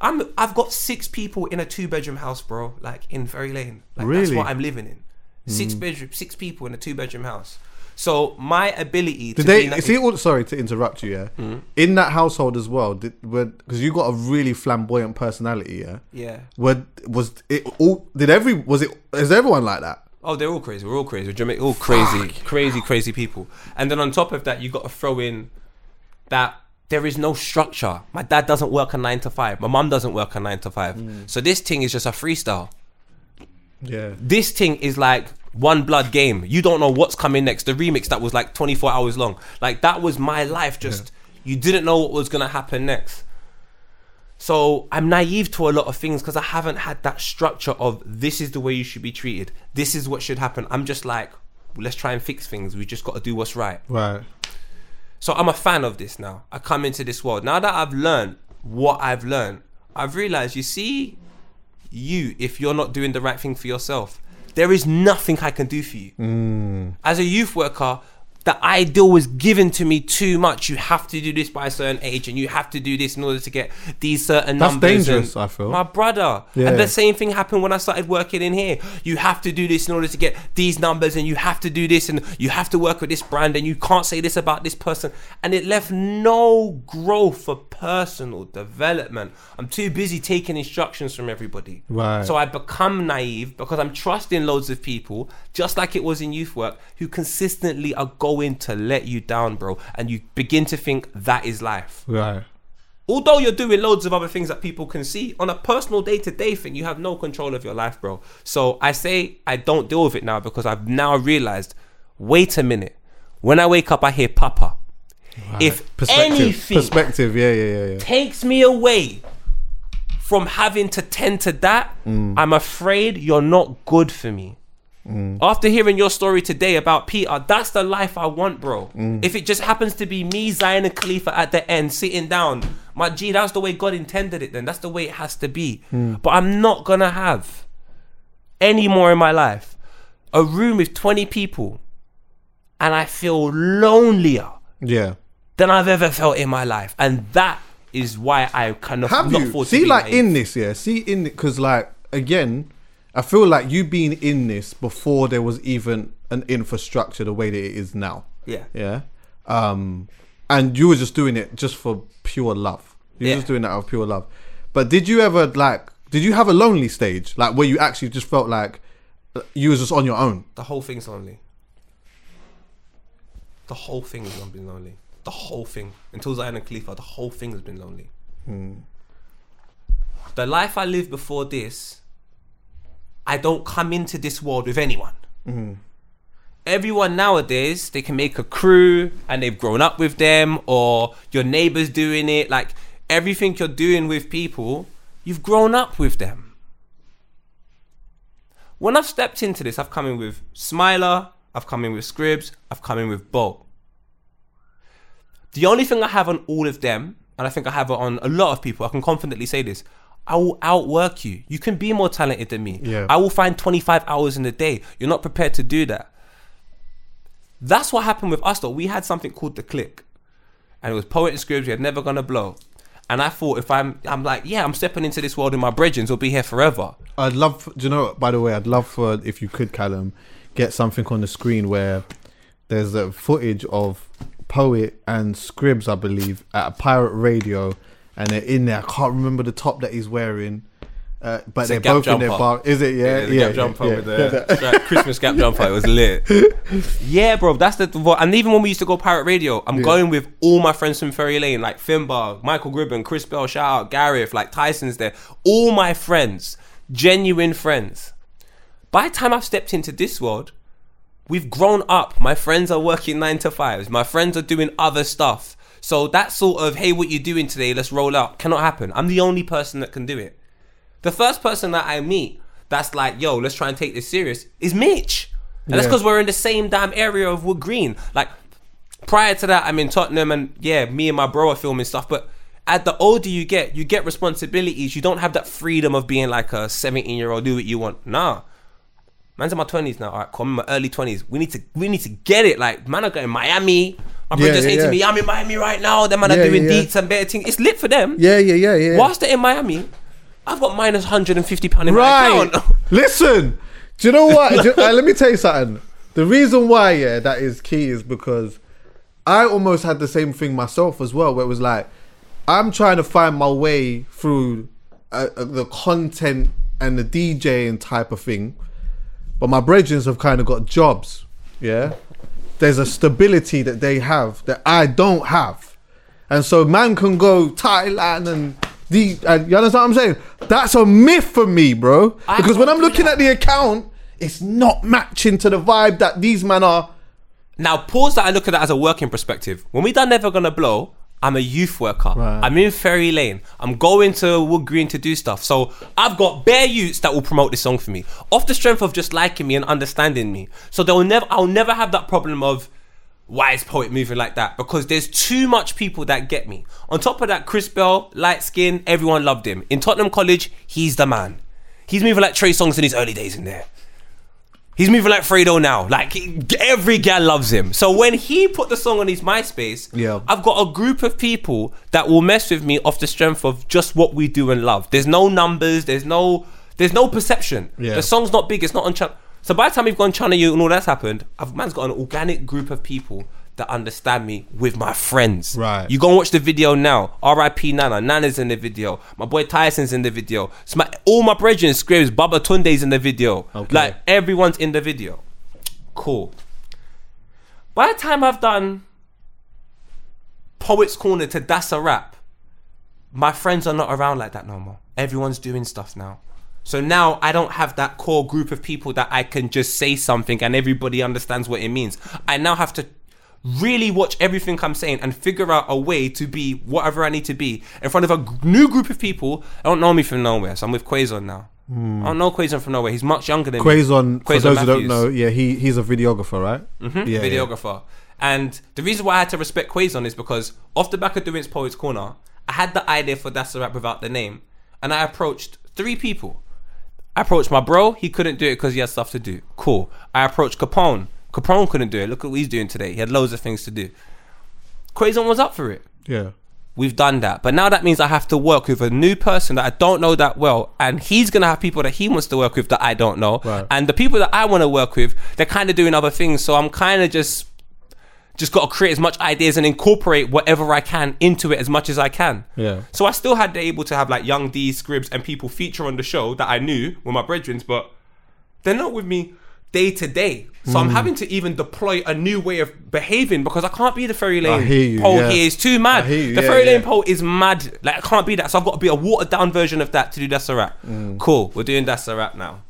I've got six people in a 2-bedroom house, bro. Like, in Ferry Lane. Like, really? That's what I'm living in. Six people in a 2-bedroom house. So my ability sorry to interrupt you. Yeah. Mm-hmm. In that household as well, because you got a really flamboyant personality. Yeah. Yeah. Is everyone like that? Oh, they're all crazy. We're all crazy. We're all crazy, crazy, crazy people. And then on top of that, you got to throw in that there is no structure. My dad doesn't work a 9 to 5. My mum doesn't work a 9 to 5. So this thing is just a freestyle. Yeah. This thing is like, One Blood Game. You don't know what's coming next. The remix that was like 24 hours long. Like that was my life. Just you didn't know what was going to happen next. So I'm naive to a lot of things because I haven't had that structure of this is the way you should be treated. This is what should happen. I'm just like, let's try and fix things. We just got to do what's right. Right. So I'm a fan of this now. I come into this world. Now that I've learned what I've learned, I've realized, you see, if you're not doing the right thing for yourself, there is nothing I can do for you. As a youth worker, the ideal was given to me too much. You have to do this by a certain age and you have to do this in order to get these certain numbers. That's dangerous, I feel. My brother. Yeah. And the same thing happened when I started working in here. You have to do this in order to get these numbers and you have to do this and you have to work with this brand and you can't say this about this person. And it left no growth for personal development. I'm too busy taking instructions from everybody. Right. So I become naive because I'm trusting loads of people, just like it was in youth work, who consistently are going to let you down, bro, and you begin to think that is life. Right. Although you're doing loads of other things that people can see, on a personal day-to-day thing, you have no control of your life, bro. So I say I don't deal with it now because I've now realized, wait a minute, when I wake up, I hear Papa. Right. If perspective, yeah. Takes me away from having to tend to that, I'm afraid you're not good for me. After hearing your story today about Peter, that's the life I want, bro. If it just happens to be me, Zion and Khalifa at the end sitting down, my G, that's the way God intended it then. That's the way it has to be. But I'm not gonna have any more in my life a room with 20 people and I feel lonelier than I've ever felt in my life. And that is why I kind of see in this because like again I feel like you being in this before there was even an infrastructure the way that it is now. Yeah. And you were just doing it just for pure love. You were just doing that out of pure love. But did you ever did you have a lonely stage? Like where you actually just felt like you was just on your own? The whole thing's lonely. The whole thing has been lonely. The whole thing. Until Zion and Khalifa, the whole thing has been lonely. The life I lived before this, I don't come into this world with anyone. Everyone nowadays, they can make a crew and they've grown up with them, or your neighbor's doing it. Like everything you're doing with people, you've grown up with them. When I've stepped into this, I've come in with Smiler, I've come in with Scribs, I've come in with Bo. The only thing I have on all of them, and I think I have it on a lot of people, I can confidently say this, I will outwork you. You can be more talented than me. I will find 25 hours in a day. You're not prepared to do that. That's what happened with us though. We had something called The Click. And it was Poet and Scribs. We had Never Gonna Blow. And I thought if I'm stepping into this world in my brethrens, will be here forever. I'd love for, if you could, Callum, get something on the screen where there's a footage of Poet and Scribs, I believe, at a Pirate Radio. And they're in there. I can't remember the top that he's wearing, but it's they're both jumper. In their bar. Is it? Gap jumper with the Christmas gap jumper. It was lit. Yeah, bro. That's the. And even when we used to go Pirate Radio, I'm going with all my friends from Ferry Lane, like Finbar, Michael Gribben, Chris Bell. Shout out Gareth. Like Tyson's there. All my friends, genuine friends. By the time I've stepped into this world, we've grown up. My friends are working 9 to 5s. My friends are doing other stuff. So that sort of, hey, what you doing today? Let's roll out. Cannot happen. I'm the only person that can do it. The first person that I meet that's like, yo, let's try and take this serious is Mitch. And that's because we're in the same damn area of Wood Green. Like prior to that, I'm in Tottenham and me and my bro are filming stuff. But at the older you get responsibilities. You don't have that freedom of being like a 17-year-old, do what you want. Nah. Man's in my 20s now. All right, cool. I'm in my early 20s. We need to get it. Like, man, I go in Miami. My brothers say to me, I'm in Miami right now. Them man are doing deets and better things. It's lit for them. Yeah. Whilst they're in Miami, I've got minus £150 in my account. Listen, do you know what? Let me tell you something. The reason why, that is key is because I almost had the same thing myself as well, where it was like, I'm trying to find my way through the content and the DJing type of thing. But my brethrens have kind of got jobs, There's a stability that they have that I don't have. And so man can go Thailand and you understand what I'm saying? That's a myth for me, bro. Because when I'm looking at the account It's not matching to the vibe that these men are. Now, pause that I look at that as a working perspective. When we done Never Gonna Blow, I'm a youth worker. Right. I'm in Ferry Lane. I'm going to Wood Green to do stuff. So I've got bare youths that will promote this song for me off the strength of just liking me and understanding me. So I'll never have that problem of why is Poet moving like that? Because there's too much people that get me. On top of that, Chris Bell, light skin, everyone loved him. In Tottenham College, he's the man. He's moving like Trey Songz in his early days in there. He's moving like Fredo now. Like, every gal loves him. So when he put the song on his MySpace, yeah. I've got a group of people that will mess with me off the strength of just what we do and love. There's no numbers. There's no perception. Yeah. The song's not big. It's not on channel. So by the time we've gone Channel U and all that's happened, man's got an organic group of people that understand me with my friends. Right. You go and watch the video now. R.I.P. Nana. Nana's in the video. My boy Tyson's in the video. All my brethren, Scribs, Baba Tunde's in the video. Okay. Like, everyone's in the video. Cool. By the time I've done Poets Corner to That's a Rap, my friends are not around like that no more. Everyone's doing stuff now. So now I don't have that core group of people that I can just say something and everybody understands what it means. I now have to really watch everything I'm saying and figure out a way to be whatever I need to be in front of a new group of people. I don't know me from nowhere, so I'm with Quason now. I don't know Quason from nowhere. He's much younger than me. Quason, for those who don't know, yeah, he's a videographer, right? Mm-hmm, yeah, videographer. Yeah. And the reason why I had to respect Quason is because off the back of doing Poets Corner, I had the idea for That's the Rap without the name, and I approached three people. I approached my bro. He couldn't do it because he had stuff to do. Cool. I approached Capone. Capone couldn't do it. Look at what he's doing today. He had loads of things to do. Quason was up for it. Yeah. We've done that. But now that means I have to work with a new person that I don't know that well. And he's going to have people that he wants to work with that I don't know. Right. And the people that I want to work with, they're kind of doing other things. So I'm kind of just got to create as much ideas and incorporate whatever I can into it as much as I can. Yeah. So I still had to able to have like Young D, Scribs and people feature on the show that I knew were my brethrens, but they're not with me day to day. So I'm having to even deploy a new way of behaving because I can't be the Ferry Lane poll here. It's too mad. The Ferry Lane poll is mad. Like, I can't be that. So I've got to be a watered down version of that to do That's a Rap. Cool. We're doing That's a Rap now.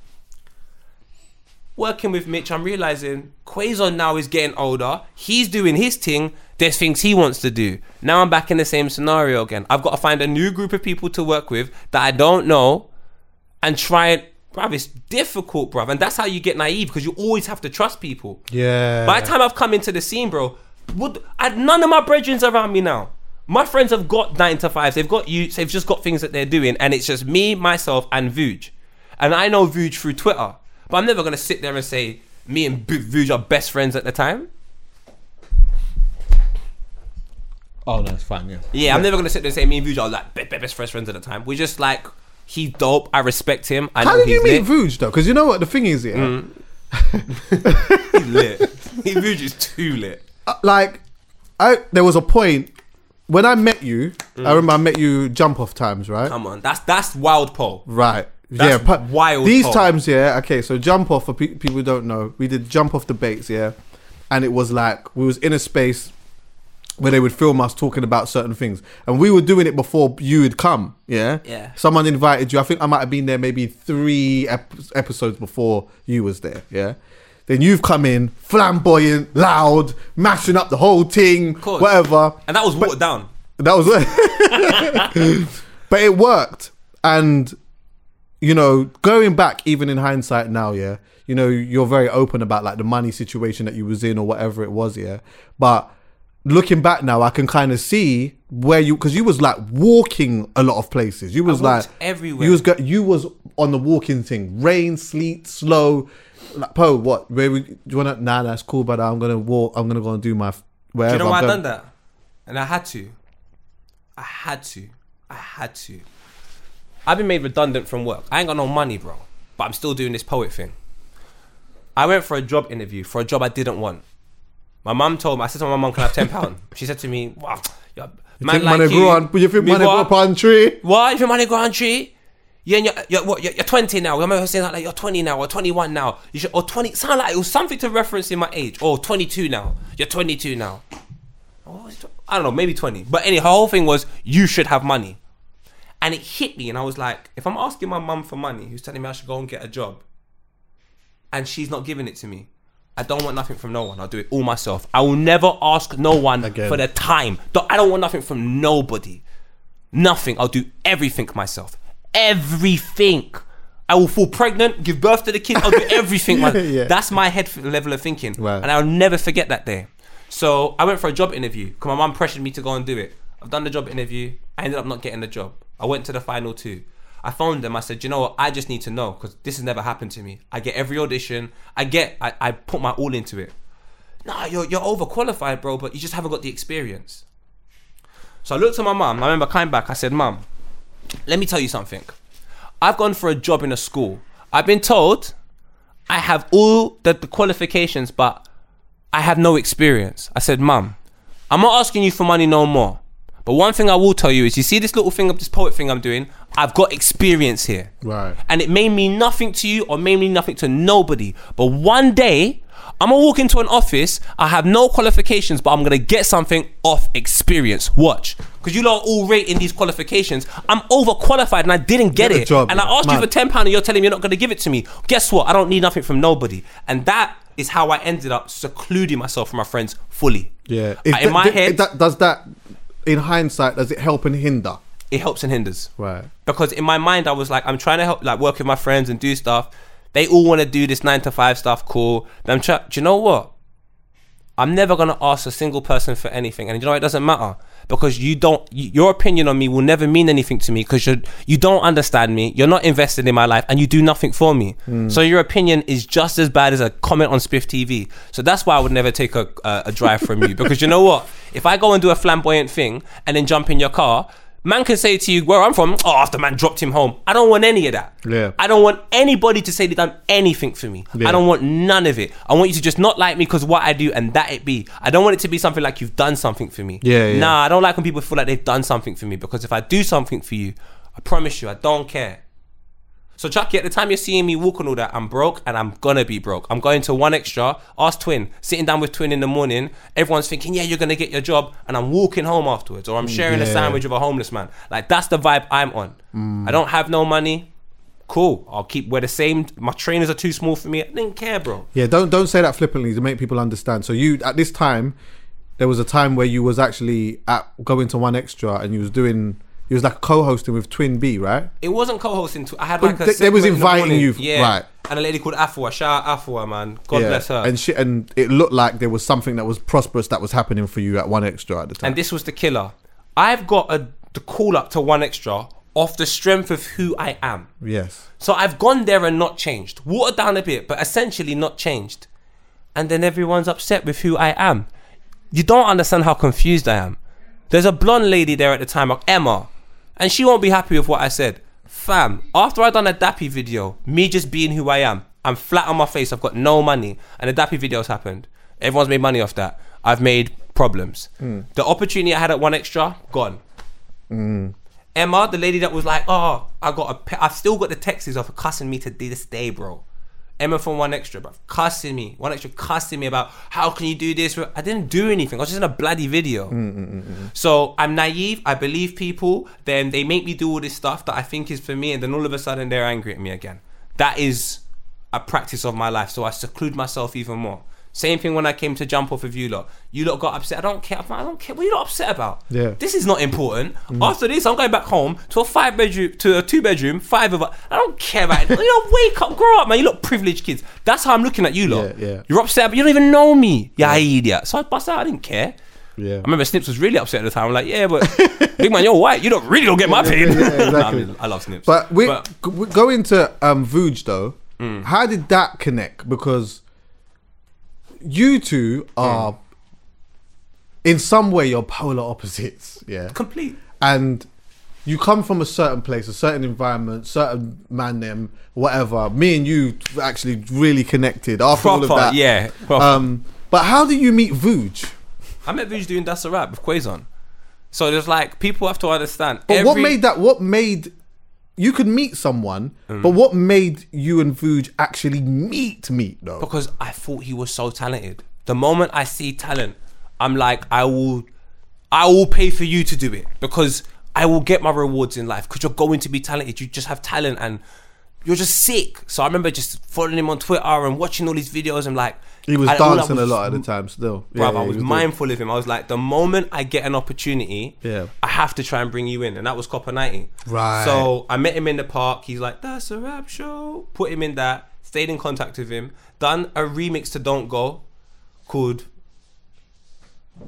Working with Mitch, I'm realising Quason now is getting older. He's doing his thing. There's things he wants to do. Now I'm back in the same scenario again. I've got to find a new group of people to work with that I don't know and try it. Bruv, it's difficult, bruv. And that's how you get naive because you always have to trust people. Yeah. By the time I've come into the scene, bro, none of my brethren's around me now. My friends have got 9 to 5s. They've got youths. They've just got things that they're doing. And it's just me, myself, and Vuj. And I know Vuj through Twitter. But I'm never going to sit there and say me and Vuj are best friends at the time. Oh, no, it's fine, yeah. Yeah, I'm never going to sit there and say me and Vuj are like best friends at the time. We're just like, he's dope, I respect him. How did you meet Vuj, though? Because you know what, the thing is, yeah. He's lit. Vuj is too lit. There was a point when I met you, I remember I met you jump off times, right? Come on, that's wild poll. Right. That's wild. These times, yeah. Okay, so jump off for people who don't know. We did jump off debates, yeah, and it was like we was in a space where they would film us talking about certain things, and we were doing it before you had come, yeah. Yeah. Someone invited you. I think I might have been there maybe 3 episodes before you was there, yeah. Then you've come in, flamboyant, loud, mashing up the whole thing, whatever. And that was watered down. That was it. But it worked, and. You know, going back, even in hindsight now, yeah, you know, you're very open about like the money situation that you was in or whatever it was, yeah. But looking back now, I can kind of see where you, because you was like walking a lot of places. You was like everywhere. You was on the walking thing, rain, sleet, slow. Like, Poe, what? Where do you wanna? Nah, that's cool, but I'm gonna walk. I'm gonna go and do my wherever. Do you know why I've done that? And I had to. I've been made redundant from work. I ain't got no money, bro. But I'm still doing this poet thing. I went for a job interview for a job I didn't want. My mum told me, I said to my mum, can I have £10? She said to me, wow, man, you like money you. On, you think me money what? Go on tree? What? You think money go on tree? Yeah, and you're 20 now. I remember saying like, you're 20 now or 21 now. You should, or 20, sound like it was something to reference in my age. Or 22 now. You're 22 now. I don't know, maybe 20. But anyway, her whole thing was, you should have money. And it hit me and I was like, if I'm asking my mum for money, who's telling me I should go and get a job, and she's not giving it to me, I don't want nothing from no one. I'll do it all myself. I will never ask no one again for their time. I don't want nothing from nobody. Nothing. I'll do everything myself. Everything. I will fall pregnant, give birth to the kid. I'll do everything. Yeah. That's my head level of thinking. Wow. And I'll never forget that day. So I went for a job interview because my mum pressured me to go and do it. I've done the job interview. I ended up not getting the job. I went to the final two. I phoned them. I said, you know what? I just need to know because this has never happened to me. I get every audition. I put my all into it. Nah, you're overqualified, bro, but you just haven't got the experience. So I looked at my mum. I remember coming back. I said, Mum, let me tell you something. I've gone for a job in a school. I've been told I have all the qualifications, but I have no experience. I said, Mum, I'm not asking you for money no more. But one thing I will tell you is, you see this little thing, this poet thing I'm doing, I've got experience here. Right. And it may mean nothing to you or may mean nothing to nobody. But one day, I'm going to walk into an office, I have no qualifications, but I'm going to get something off experience. Watch. Because you lot are all rating these qualifications. I'm overqualified and I didn't get it. Job, and I asked you for £10 and you're telling me you're not going to give it to me. Guess what? I don't need nothing from nobody. And that is how I ended up secluding myself from my friends fully. Yeah. In my head... In hindsight, does it help and hinder? It helps and hinders. Right. Because in my mind, I was like, I'm trying to help, like work with my friends and do stuff. They all want to do this 9 to 5 stuff, cool. Then I'm do you know what? I'm never going to ask a single person for anything. And you know what? It doesn't matter. Because your opinion on me will never mean anything to me because you don't understand me. You're not invested in my life and you do nothing for me. Mm. So your opinion is just as bad as a comment on Spiff TV. So that's why I would never take a drive from you. Because you know what? If I go and do a flamboyant thing and then jump in your car, man can say to you, where I'm from, oh, after man dropped him home. I don't want any of that. Yeah. I don't want anybody to say they've done anything for me. Yeah. I don't want none of it. I want you to just not like me because what I do and that it be. I don't want it to be something like you've done something for me. Yeah. Nah, I don't like when people feel like they've done something for me, because if I do something for you, I promise you, I don't care. So Chuckie, at the time you're seeing me walk and all that, I'm broke and I'm gonna be broke. I'm going to One Extra, ask Twin, sitting down with Twin in the morning, everyone's thinking, yeah, you're gonna get your job, and I'm walking home afterwards, or I'm sharing a sandwich with a homeless man. Like, that's the vibe I'm on. I don't have no money. Cool, I'll keep wear the same. My trainers are too small for me. I didn't care, bro. Yeah, don't say that flippantly to make people understand. So you, at this time, there was a time where you was actually going to One Extra and you was doing... It was like co-hosting with Twin B, right? It wasn't co-hosting. I had like they was inviting you, right? And a lady called Afua. Shout out Afua, man. God bless her. And it looked like there was something that was prosperous that was happening for you at One Extra at the time. And this was the killer. I've got the call up to One Extra off the strength of who I am. Yes. So I've gone there and not changed, watered down a bit, but essentially not changed. And then everyone's upset with who I am. You don't understand how confused I am. There's a blonde lady there at the time, Emma. And she won't be happy with what I said. Fam, after I done a Dappy video, me just being who I am, I'm flat on my face, I've got no money, and the Dappy video's happened. Everyone's made money off that. I've made problems. The opportunity I had at One Extra, gone. Emma, the lady that was like, oh, I've still got the texts of cussing me to this day, bro. Emma from One Extra, bro, cussing me. One Extra cussing me about, how can you do this? I didn't do anything. I was just in a bloody video. So I'm naive. I believe people. Then they make me do all this stuff that I think is for me. And then all of a sudden, they're angry at me again. That is a practice of my life. So I seclude myself even more. Same thing when I came to jump off of you lot. You lot got upset. I don't care. What are you lot upset about? Yeah. This is not important. After this, I'm going back home to a 2-bedroom, 5 of us. I don't care about it. You lot, wake up, grow up, man. You lot privileged kids. That's how I'm looking at you lot. Yeah, yeah. You're upset, but you don't even know me. Yeah, idiot. So I bust out. I didn't care. Yeah. I remember Snips was really upset at the time. I'm like, yeah, but big man, you're white. You don't really don't get my pain. Yeah, exactly. No, I mean, I love Snips. But we go into Vuj though. How did that connect? Because you two are, in some way, you're polar opposites. Yeah. Complete. And you come from a certain place, a certain environment, certain man, them, whatever. Me and you actually really connected after all of that. Yeah. But how do you meet Vuj? I met Vuj doing That's a Rap with Quason. So there's like, people have to understand. But what made you could meet someone, but what made you and Vuj actually meet though? Because I thought he was so talented. The moment I see talent, I'm like, I will pay for you to do it because I will get my rewards in life because you're going to be talented. You just have talent and you're just sick. So I remember just following him on Twitter and watching all these videos. I'm like, he was dancing a lot at the time still. Yeah, I was mindful of him. I was like, the moment I get an opportunity, I have to try and bring you in. And that was Copa90. Right. So I met him in the park. He's like, that's a rap show. Put him in that. Stayed in contact with him. Done a remix to Don't Go called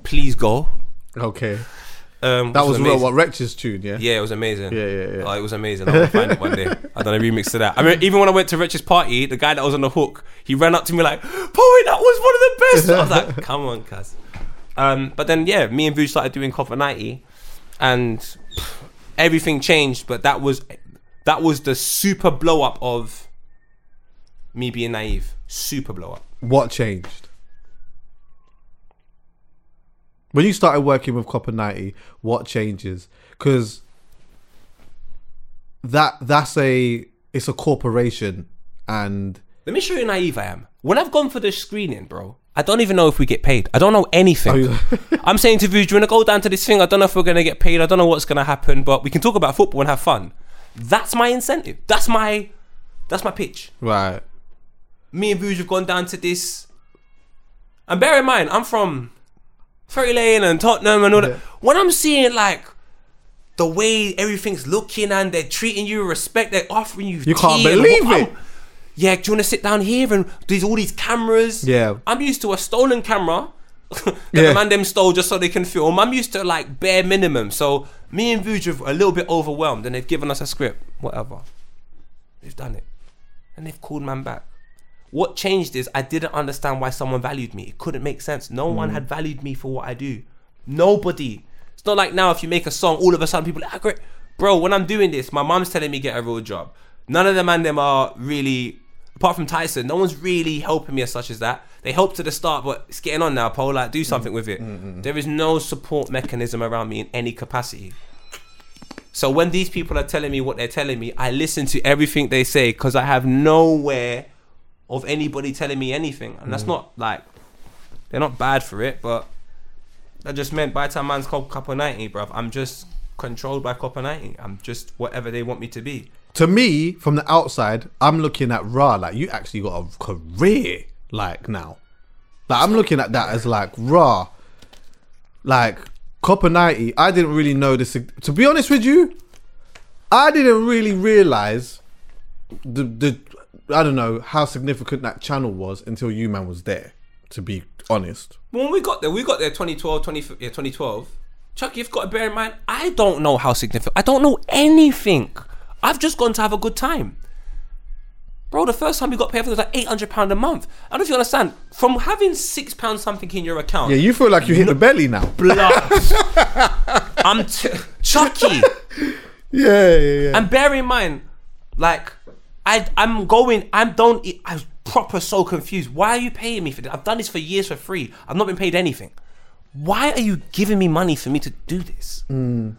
Please Go. Okay. That was what Wretch's tune, yeah? Yeah, it was amazing. Yeah. Oh, it was amazing. I want to find it one day. I done a remix to that. I mean, even when I went to Wretch's party, the guy that was on the hook, he ran up to me like, Poet, that was one of the best. I was like, come on, cuz. But then, yeah, me and Vuj started doing Copa90 and everything changed, but that was the super blow up of me being naive. Super blow up. What changed? When you started working with Copa90, what changes? Because it's a corporation, and let me show you how naive I am. When I've gone for the screening, bro, I don't even know if we get paid. I don't know anything. I'm saying to Vuj, do you want to go down to this thing? I don't know if we're going to get paid. I don't know what's going to happen, but we can talk about football and have fun. That's my incentive. That's my pitch. Right. Me and Vuj have gone down to this. And bear in mind, I'm from 30 Lane and Tottenham and all that. When I'm seeing like the way everything's looking and they're treating you with respect, they're offering you, you can't believe it. Yeah, do you want to sit down here? And there's all these cameras. Yeah, I'm used to a stolen camera that the man them stole just so they can film. I'm used to like bare minimum. So me and Vuj are a little bit overwhelmed and they've given us a script, whatever. They've done it and they've called man back. What changed is I didn't understand why someone valued me. It couldn't make sense. No one had valued me for what I do. Nobody. It's not like now if you make a song, all of a sudden people are like, oh, great. Bro, when I'm doing this, my mom's telling me get a real job. None of them and them are really, apart from Tyson, no one's really helping me as such as that. They helped to the start, but it's getting on now, Paul. Like, do something with it. There is no support mechanism around me in any capacity. So when these people are telling me what they're telling me, I listen to everything they say because I have nowhere of anybody telling me anything. And that's not like, they're not bad for it, but that just meant by the time man's called Copa90, bruv, I'm just controlled by Copa90. I'm just whatever they want me to be. To me, from the outside, I'm looking at raw, like you actually got a career like now. Like I'm looking at that as like raw, like Copa90, I didn't really know this. To be honest with you, I didn't really realize the I don't know how significant that channel was until you man was there, to be honest. When we got there 2012. Chuck, you've got to bear in mind, I don't know how significant, I don't know anything. I've just gone to have a good time. Bro, the first time we got paid for it was like £800 a month. I don't know if you understand, from having £6 something in your account. Yeah, you feel like you hit the belly now. Chuckie. Yeah. And bear in mind, like, I'm proper so confused. Why are you paying me for this? I've done this for years for free. I've not been paid anything. Why are you giving me money for me to do this? To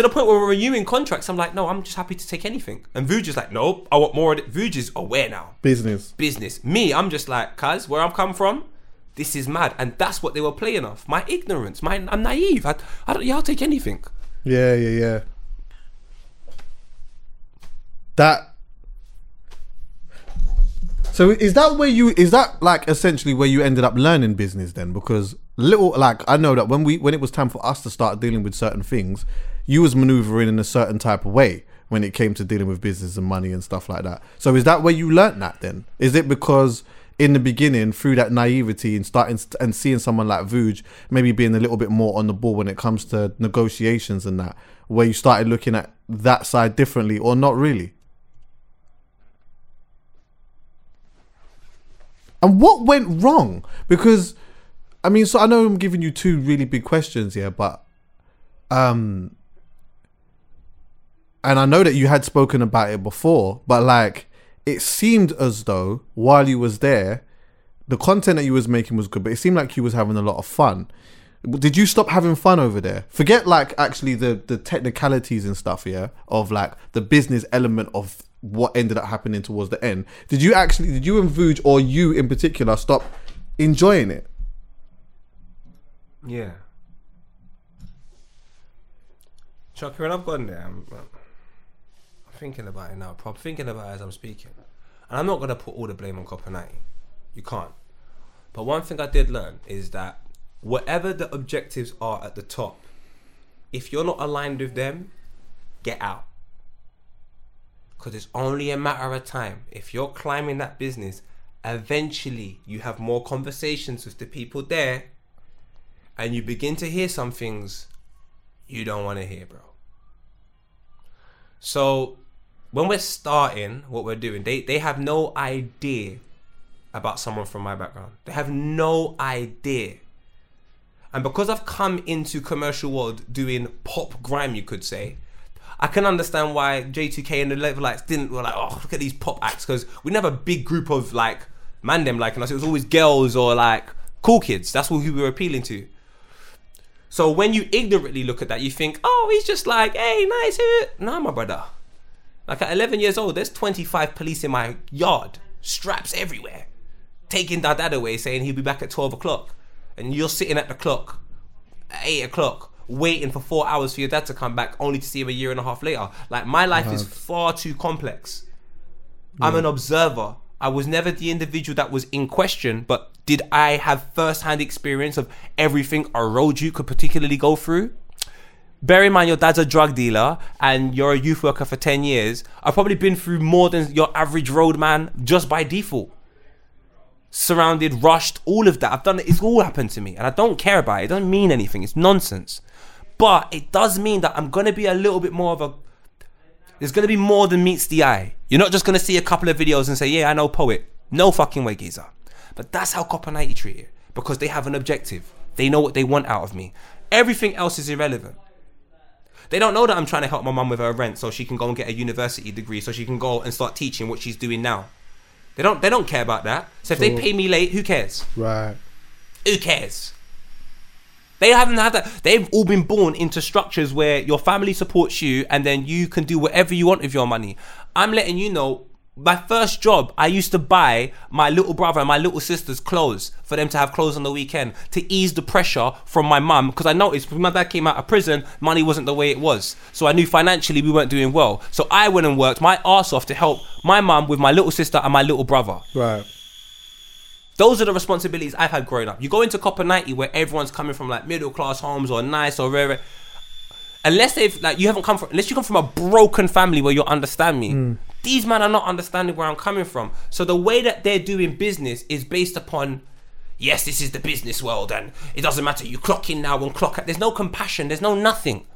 the point where we're renewing contracts, I'm like, no, I'm just happy to take anything. And Vuj is like, nope, I want more of it. Vuj is aware now. Business. Me, I'm just like, cuz, where I'm come from, this is mad. And that's what they were playing off. My ignorance, I'm naive. I'll take anything. Yeah. So is that essentially where you ended up learning business then? Because I know that when it was time for us to start dealing with certain things, you was maneuvering in a certain type of way when it came to dealing with business and money and stuff like that. So is that where you learnt that then? Is it because in the beginning, through that naivety and starting and seeing someone like Vuj maybe being a little bit more on the ball when it comes to negotiations and that, where you started looking at that side differently or not really? And what went wrong? Because, I mean, so I know I'm giving you two really big questions here, but and I know that you had spoken about it before, but like, it seemed as though while you was there, the content that you was making was good, but it seemed like you was having a lot of fun. Did you stop having fun over there? Forget like actually the technicalities and stuff, yeah, of like the business element of what ended up happening towards the end. Did you and Vuj, or you in particular, stop enjoying it? Yeah. Chuck, when I've gone there, I thinking about it now, I'm thinking about it as I'm speaking. And I'm not going to put all the blame on Copa90. You can't. But one thing I did learn is that whatever the objectives are at the top, if you're not aligned with them, get out. Because it's only a matter of time. If you're climbing that business, eventually you have more conversations with the people there and you begin to hear some things you don't want to hear, bro. So when we're starting what we're doing, they have no idea about someone from my background. They have no idea. And because I've come into commercial world doing pop grime, you could say, I can understand why J2K and the Levelites were like, oh, look at these pop acts, because we never had a big group of like man them liking us. It was always girls or like cool kids. That's who we were appealing to. So when you ignorantly look at that, you think, oh, he's just like, hey, nice hit. Nah, my brother. Like at 11 years old, there's 25 police in my yard, straps everywhere, taking dad away, saying he'll be back at 12 o'clock. And you're sitting at the clock at 8 o'clock waiting for 4 hours for your dad to come back only to see him a year and a half later. Like, my life is far too complex. Yeah. I'm an observer. I was never the individual that was in question, but did I have first-hand experience of everything a road you could particularly go through? Bear in mind your dad's a drug dealer and you're a youth worker for 10 years. I've probably been through more than your average road man just by default. Surrounded, rushed, all of that. I've done it. It's all happened to me and I don't care about it. It doesn't mean anything. It's nonsense. But it does mean that I'm going to be a little bit more of a... There's going to be more than meets the eye. You're not just going to see a couple of videos and say, yeah, I know Poet. No fucking way, geezer. But that's how Copa90 treat it, because they have an objective. They know what they want out of me. Everything else is irrelevant. They don't know that I'm trying to help my mum with her rent so she can go and get a university degree so she can go and start teaching what she's doing now. They don't care about that. So if they pay me late, who cares? Right. Who cares? They haven't had that. They've all been born into structures where your family supports you and then you can do whatever you want with your money. I'm letting you know, my first job, I used to buy my little brother and my little sister's clothes for them to have clothes on the weekend to ease the pressure from my mum, because I noticed when my dad came out of prison, money wasn't the way it was. So I knew financially we weren't doing well. So I went and worked my arse off to help my mum with my little sister and my little brother. Right. Those are the responsibilities I've had growing up. You go into Copa90 where everyone's coming from like middle class homes or nice or rare. Unless you come from a broken family where you'll understand me. Mm. These men are not understanding where I'm coming from. So the way that they're doing business is based upon, yes, this is the business world and it doesn't matter. You clock in now and clock out. There's no compassion. There's no nothing.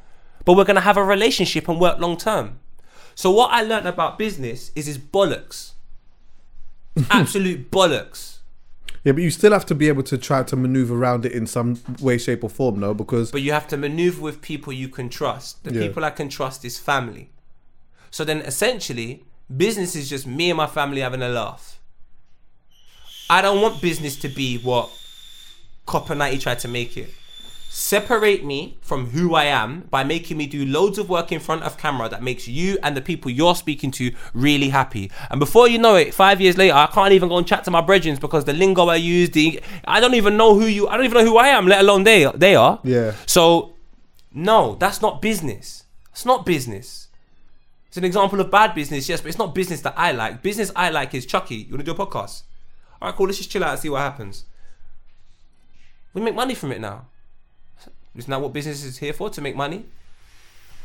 But we're going to have a relationship and work long term. So what I learned about business is bollocks. Absolute bollocks. Yeah, but you still have to be able to try to maneuver around it in some way, shape or form, though, because... But you have to maneuver with people you can trust. The people I can trust is family. So then essentially... business is just me and my family having a laugh. I don't want business to be what Copa90 tried to make it. Separate me from who I am by making me do loads of work in front of camera that makes you and the people you're speaking to really happy. And before you know it, 5 years later, I can't even go and chat to my brethrens because the lingo I use, I don't even know I don't even know who I am, let alone they are. Yeah. So, no, that's not business. It's not business. It's an example of bad business, yes, but it's not business that I like. Business I like is, Chuckie, you want to do a podcast? All right, cool, let's just chill out and see what happens. We make money from it now. Isn't that what business is here for, to make money?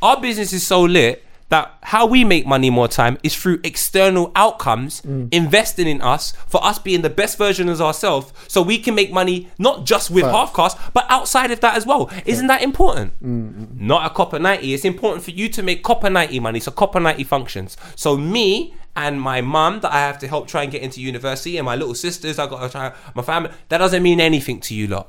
Our business is so lit that how we make money more time is through external outcomes, investing in us for us being the best version of ourselves so we can make money not just with Halfcast, but outside of that as well. Isn't that important? Not a Copa90. It's important for you to make Copa90 money, so Copa90 functions. So me and my mum that I have to help try and get into university and my little sisters, I got to try my family, that doesn't mean anything to you lot.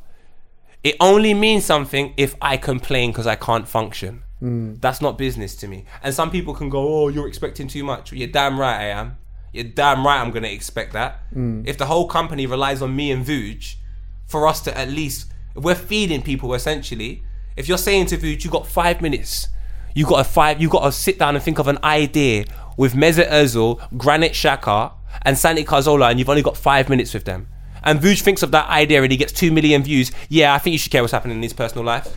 It only means something if I complain because I can't function. That's not business to me. And some people can go, oh, you're expecting too much. Well, you're damn right I am. You're damn right I'm going to expect that. If the whole company relies on me and Vuj for us to at least, we're feeding people essentially. If you're saying to Vuj, you got 5 minutes. You got to sit down and think of an idea with Mesut Ozil, Granit Xhaka and Santi Cazorla, and you've only got 5 minutes with them. And Vuj thinks of that idea and he gets 2 million views. Yeah, I think you should care what's happening in his personal life.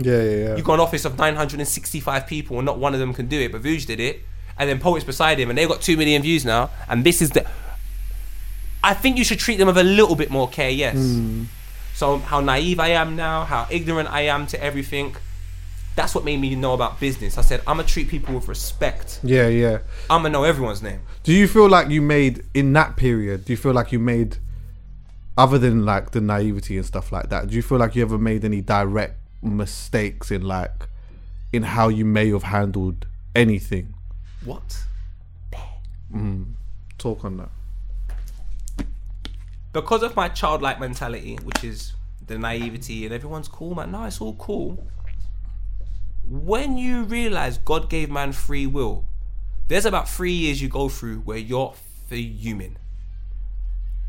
Yeah. You've got an office of 965 people and not one of them can do it, but Vuj did it. and then Poets beside him, and they've got 2 million views now, and this is the... I think you should treat them with a little bit more care, yes. Mm. So how naive I am now, how ignorant I am to everything, that's what made me know about business. I said, I'm going to treat people with respect. Yeah, yeah. I'm going to know everyone's name. Do you feel like you made, in that period, do you feel like you made, other than like the naivety and stuff like that, do you feel like you ever made any direct mistakes in like, in how you may have handled anything? What? Talk on that. Because of my childlike mentality, which is the naivety and everyone's cool, man, no, it's all cool. When you realise God gave man free will, there's about 3 years you go through where you're fuming.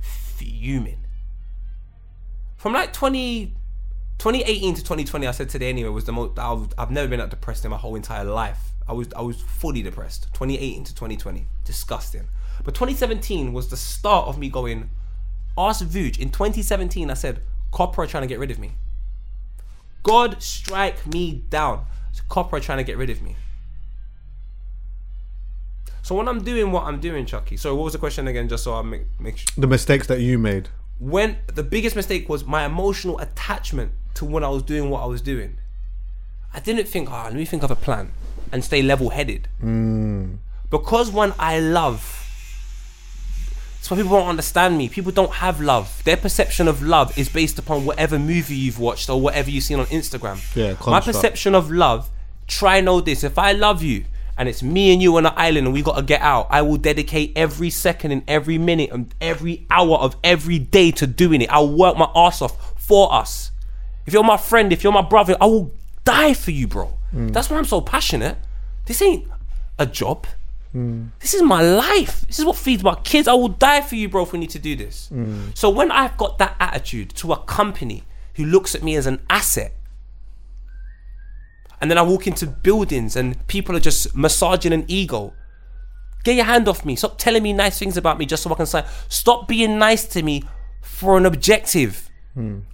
Fuming. From like 2018 to 2020, I said today anyway, was the most, I've never been that depressed in my whole entire life. I was fully depressed, 2018 to 2020, disgusting. But 2017 was the start of me going, ask Vuj, in 2017 I said, Copper are trying to get rid of me. God strike me down. So Copper are trying to get rid of me. So when I'm doing what I'm doing, Chuckie, so what was the question again, just so I make sure. The mistakes that you made. When the biggest mistake was my emotional attachment to when I was doing what I was doing. I didn't think, let me think of a plan and stay level-headed. Because when I love, that's why people don't understand me. People don't have love. Their perception of love is based upon whatever movie you've watched or whatever you've seen on Instagram. Yeah, my perception of love, try know this, if I love you and it's me and you on an island and we got to get out, I will dedicate every second and every minute and every hour of every day to doing it. I'll work my ass off for us. If you're my friend, if you're my brother, I will die for you, bro. That's why I'm so passionate. This ain't a job. This is my life. This is what feeds my kids. I will die for you, bro, if we need to do this. So when I've got that attitude to a company who looks at me as an asset, and then I walk into buildings and people are just massaging an ego, get your hand off me. Stop telling me nice things about me just so I can sign. Stop being nice to me for an objective,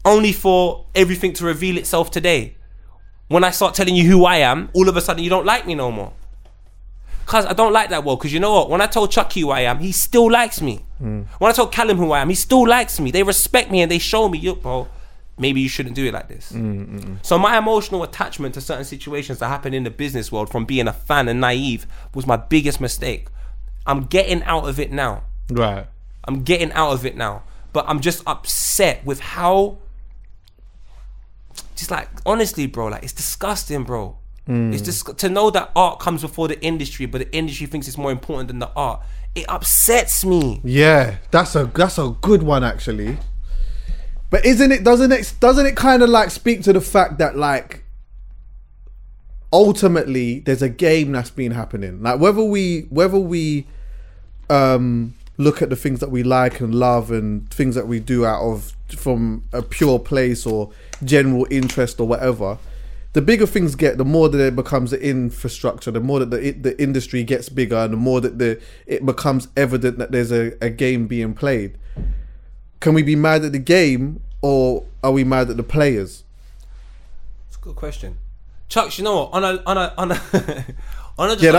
only for everything to reveal itself today. When I start telling you who I am, all of a sudden you don't like me no more. Cause I don't like that world. Cause you know what? When I told Chuckie who I am, he still likes me. When I told Callum who I am, he still likes me. They respect me and they show me, yo, bro, maybe you shouldn't do it like this. So my emotional attachment to certain situations that happen in the business world from being a fan and naive was my biggest mistake. I'm getting out of it now. Right. I'm getting out of it now. But I'm just upset with how, just like, honestly, bro, like, it's disgusting, bro. It's just to know that art comes before the industry, but the industry thinks it's more important than the art. It upsets me. Yeah, that's a good one actually. But isn't it? Doesn't it kind of like speak to the fact that like ultimately there's a game that's been happening. Like whether we look at the things that we like and love and things that we do out of from a pure place or general interest or whatever. The bigger things get, the more that it becomes the infrastructure, the more that the industry gets bigger, and the more that it becomes evident that there's a game being played. Can we be mad at the game, or are we mad at the players? It's a good question, Chuck. You know what? I'm just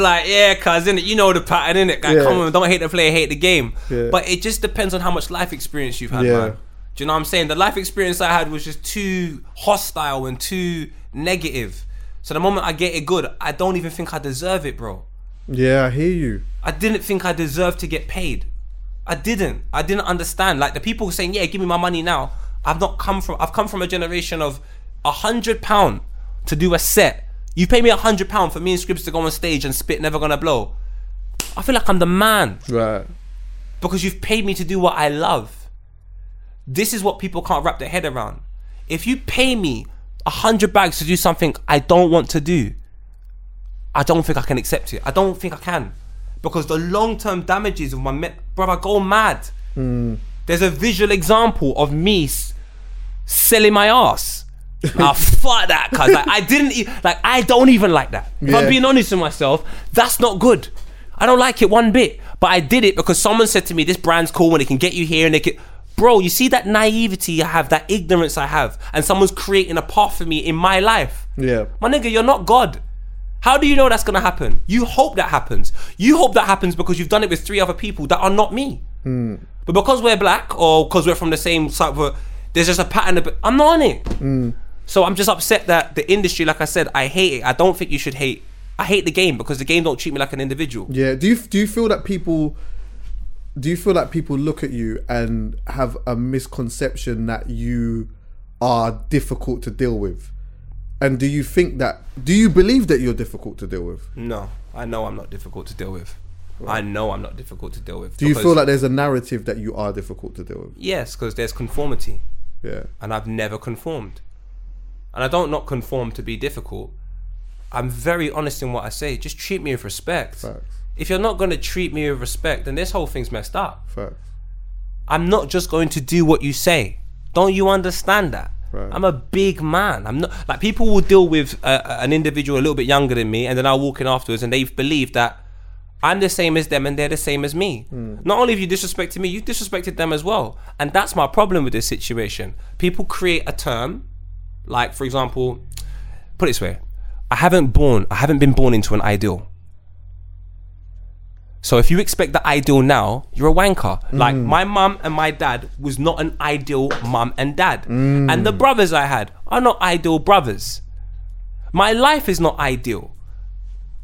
like, yeah, cause innit, you know the pattern, innit? Like, yeah. Come on, don't hate the player, hate the game. Yeah. But it just depends on how much life experience you've had, man. Do you know what I'm saying? The life experience I had was just too hostile and too negative. So the moment I get it good, I don't even think I deserve it, bro. Yeah, I hear you. I didn't think I deserved to get paid. I didn't understand. Like the people saying, yeah, give me my money now. I've come from a generation of £100 to do a set. You pay me £100 for me and Scribs to go on stage and spit Never Gonna Blow. I feel like I'm the man. Right. Because you've paid me to do what I love. This is what people can't wrap their head around. If you pay me 100 bags to do something I don't want to do, I don't think I can accept it. I don't think I can. Because the long-term damages of my... I go mad. There's a visual example of me selling my ass. Nah, fuck that, cuz. Like, I don't even like that. If I'm being honest with myself, that's not good. I don't like it one bit. But I did it because someone said to me, this brand's cool and it can get you here and they can... Bro, you see that naivety I have, that ignorance I have, and someone's creating a path for me in my life. Yeah. My nigga, you're not God. How do you know that's going to happen? You hope that happens. You hope that happens because you've done it with three other people that are not me. Mm. But because we're black or because we're from the same side, there's just a pattern of, I'm not on it. Mm. So I'm just upset that the industry, like I said, I hate it. I don't think you should hate. I hate the game because the game don't treat me like an individual. Yeah. Do you feel that people... Do you feel like people look at you and have a misconception that you are difficult to deal with? And do you think that... Do you believe that you're difficult to deal with? No. I know I'm not difficult to deal with. Right. I know I'm not difficult to deal with. Do you feel like there's a narrative that you are difficult to deal with? Yes, because there's conformity. Yeah. And I've never conformed. And I don't not conform to be difficult. I'm very honest in what I say. Just treat me with respect. Facts. If you're not going to treat me with respect, then this whole thing's messed up. Facts. I'm not just going to do what you say. Don't you understand that? Right. I'm a big man. I'm not like people will deal with an individual a little bit younger than me, and then I'll walk in afterwards, and they've believed that I'm the same as them, and they're the same as me. Mm. Not only have you disrespected me, you disrespected them as well, and that's my problem with this situation. People create a term, like for example, put it this way: I haven't been born into an ideal. So if you expect the ideal now, you're a wanker. Mm. Like my mum and my dad was not an ideal mum and dad. Mm. And the brothers I had are not ideal brothers. My life is not ideal.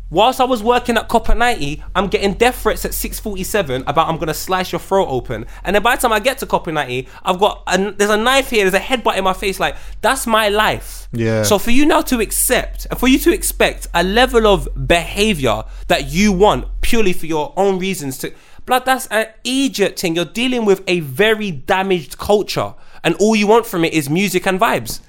Whilst I was working at Copa90, I'm getting death threats at 6:47 about I'm going to slice your throat open. And then by the time I get to Copa90, I've got, there's a knife here, there's a headbutt in my face. Like, that's my life. Yeah. So for you now to accept, and for you to expect a level of behaviour that you want purely for your own reasons to... Blood, that's an idiot thing. You're dealing with a very damaged culture and all you want from it is music and vibes.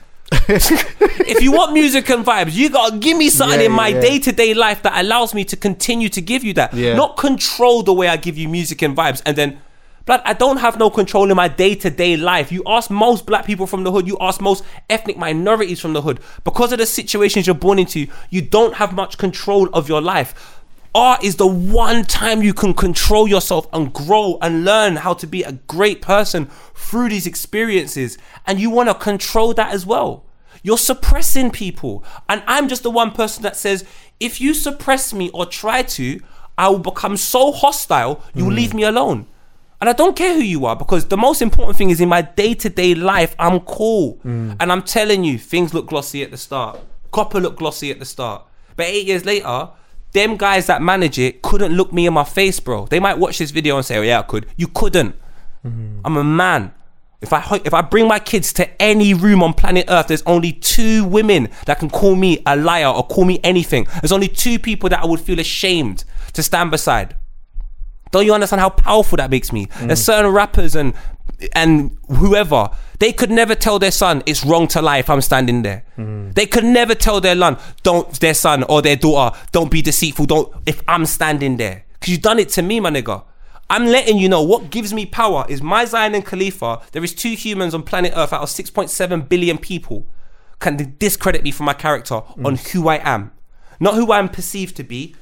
If you want music and vibes, you gotta give me something in my day-to-day life that allows me to continue to give you that. Yeah. Not control the way I give you music and vibes. And then, blood, I don't have no control in my day-to-day life. You ask most black people from the hood, you ask most ethnic minorities from the hood, because of the situations you're born into, you don't have much control of your life. Art is the one time you can control yourself and grow and learn how to be a great person through these experiences. And you want to control that as well. You're suppressing people. And I'm just the one person that says, if you suppress me or try to, I will become so hostile, you'll leave me alone. And I don't care who you are, because the most important thing is in my day-to-day life, I'm cool. Mm. And I'm telling you, things look glossy at the start. Copper looked glossy at the start. But 8 years later... Them guys that manage it couldn't look me in my face, bro. They might watch this video and say, oh yeah, I could. You couldn't. Mm-hmm. I'm a man. If I bring my kids to any room on planet Earth, there's only 2 women that can call me a liar or call me anything. There's only 2 people that I would feel ashamed to stand beside. Don't you understand how powerful that makes me? Mm. There's certain rappers and whoever, they could never tell their son it's wrong to lie if I'm standing there. Mm. They could never tell their son or their daughter, don't be deceitful, don't, if I'm standing there. Because you've done it to me, my nigga. I'm letting you know what gives me power is my Zion and Khalifa. There is 2 humans on planet Earth out of 6.7 billion people can discredit me for my character on who I am. Not who I'm perceived to be,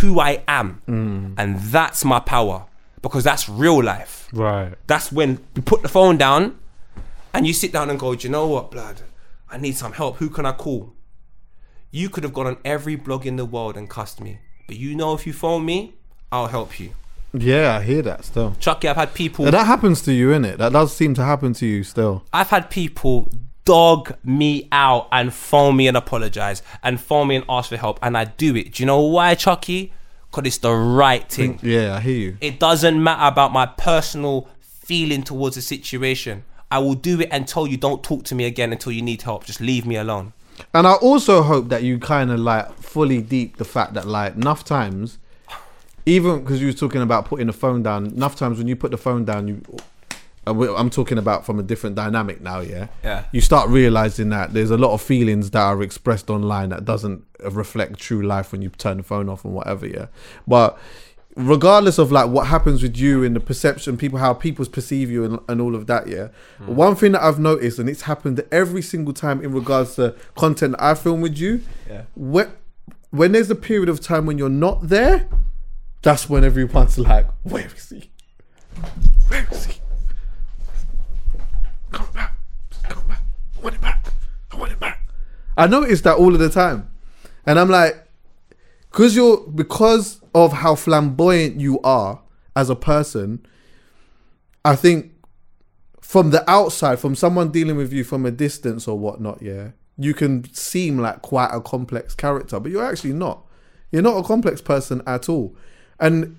who I am. Mm. And that's my power. Because that's real life. Right. That's when you put the phone down and you sit down and go, do you know what, blood? I need some help. Who can I call? You could have gone on every blog in the world and cussed me. But you know, if you phone me, I'll help you. Yeah, I hear that still. Chuckie, I've had people... Now that happens to you, innit? That does seem to happen to you still. I've had people dog me out and phone me and apologise and phone me and ask for help. And I do it. Do you know why, Chuckie? Because it's the right thing. Yeah, I hear you. It doesn't matter about my personal feeling towards the situation. I will do it until you don't talk to me again, until you need help. Just leave me alone. And I also hope that you kind of like fully deep the fact that like enough times, even because you were talking about putting the phone down, enough times when you put the phone down, I'm talking about from a different dynamic now, yeah? Yeah. You start realising that there's a lot of feelings that are expressed online that doesn't reflect true life when you turn the phone off and whatever, yeah? But regardless of like what happens with you and the perception, how people perceive you and all of that, yeah? Mm. One thing that I've noticed, and it's happened every single time in regards to content I film with you, yeah. When there's a period of time when you're not there, that's when everyone's like, where is he? Where is he? Come back. Just come back. I want it back. I noticed that all of the time. And I'm like, because of how flamboyant you are as a person, I think from the outside, from someone dealing with you from a distance or whatnot, yeah, you can seem like quite a complex character, but you're actually not. You're not a complex person at all. And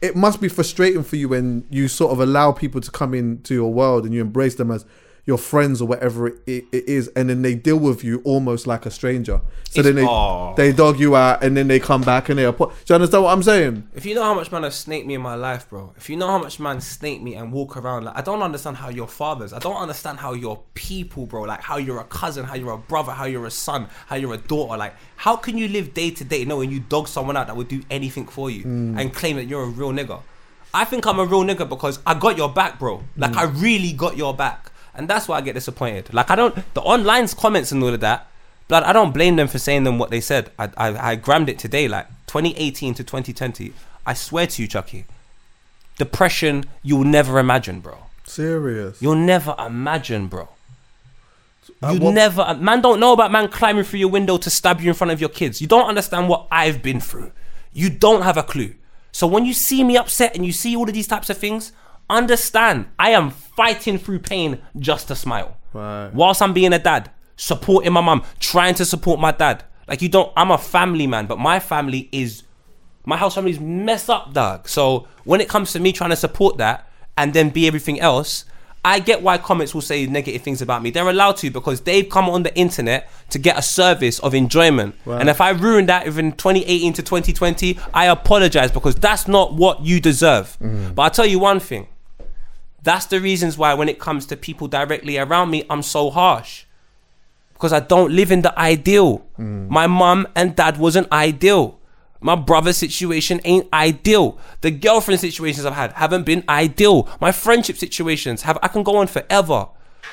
it must be frustrating for you when you sort of allow people to come into your world and you embrace them as your friends or whatever it is, and then they deal with you almost like a stranger. So then they dog you out, and then they come back and they... Do you understand what I'm saying? If you know how much man have snaked me in my life, bro. If you know how much man snaked me and walk around, like, I don't understand how your fathers, I don't understand how your people, bro, like how you're a cousin, how you're a brother, how you're a son, how you're a daughter, like how can you live day to day knowing you dog someone out that would do anything for you and claim that you're a real nigga? I think I'm a real nigga because I got your back, bro. Like I really got your back. And that's why I get disappointed. Like I don't, the online comments and all of that, but I don't blame them for saying them what they said. I grammed it today, like 2018 to 2020. I swear to you, Chuckie, depression you'll never imagine, bro. Serious. You'll never imagine, bro. Man don't know about man climbing through your window to stab you in front of your kids. You don't understand what I've been through. You don't have a clue. So when you see me upset and you see all of these types of things, understand, I am fighting through pain just to smile. Right. Whilst I'm being a dad, supporting my mum, trying to support my dad. Like you don't, I'm a family man, but my house family is mess up, dog. So when it comes to me trying to support that and then be everything else, I get why comments will say negative things about me. They're allowed to because they've come on the internet to get a service of enjoyment. Wow. And if I ruined that in 2018 to 2020, I apologize because that's not what you deserve. But I'll tell you one thing. That's the reasons why when it comes to people directly around me, I'm so harsh. Because I don't live in the ideal. My mum and dad wasn't ideal. My brother's situation ain't ideal. The girlfriend situations I've had haven't been ideal. My friendship situations I can go on forever.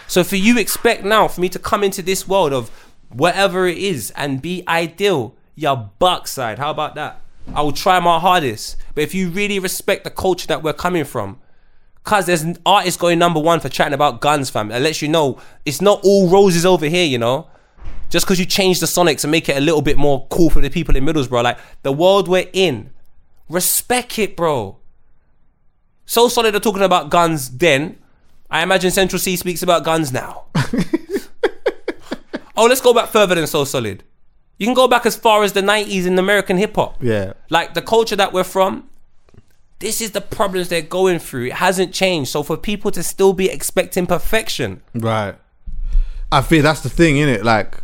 So for you expect now for me to come into this world of whatever it is and be ideal, your backside. How about that? I will try my hardest. But if you really respect the culture that we're coming from, cause there's artists going #1 for chatting about guns, fam. It lets you know it's not all roses over here, you know. Just cause you change the sonics and make it a little bit more cool for the people in Middlesbrough, like the world we're in, respect it, bro. So Solid are talking about guns then. I imagine Central C speaks about guns now. Oh, let's go back further than So Solid. You can go back as far as the 90s in American hip hop. Yeah. Like the culture that we're from, this is the problems they're going through. It hasn't changed. So for people to still be expecting perfection. Right. I think that's the thing, innit? Like,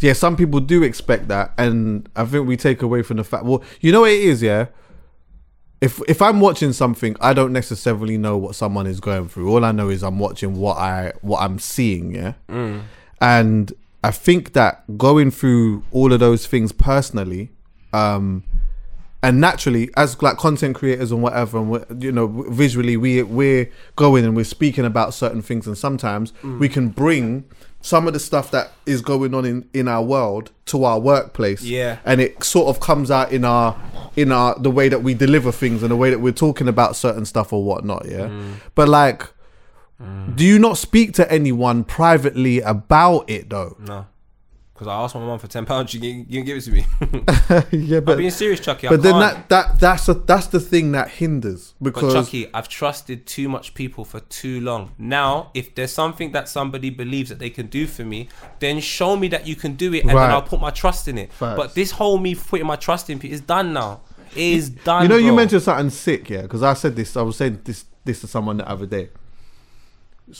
yeah, some people do expect that. And I think we take away from the fact, well, you know what it is, yeah? If I'm watching something, I don't necessarily know what someone is going through. All I know is I'm watching what I'm seeing, yeah? And I think that going through all of those things personally, and naturally, as like content creators and whatever, and you know, visually we're going and we're speaking about certain things, and sometimes we can bring some of the stuff that is going on in our world to our workplace, yeah, and it sort of comes out in our the way that we deliver things and the way that we're talking about certain stuff or whatnot, yeah. But like, do you not speak to anyone privately about it though? No. Because I asked my mum for £10, you can give it to me. Yeah, but I'm being serious, Chuckie. But then that's the thing that hinders. Because but Chuckie, I've trusted too much people for too long. Now, if there's something that somebody believes that they can do for me, then show me that you can do it, and right, then I'll put my trust in it. Facts. But this whole me putting my trust in people is done now. It is done. You know, bro, you mentioned something sick, yeah. Because I was saying this to someone the other day.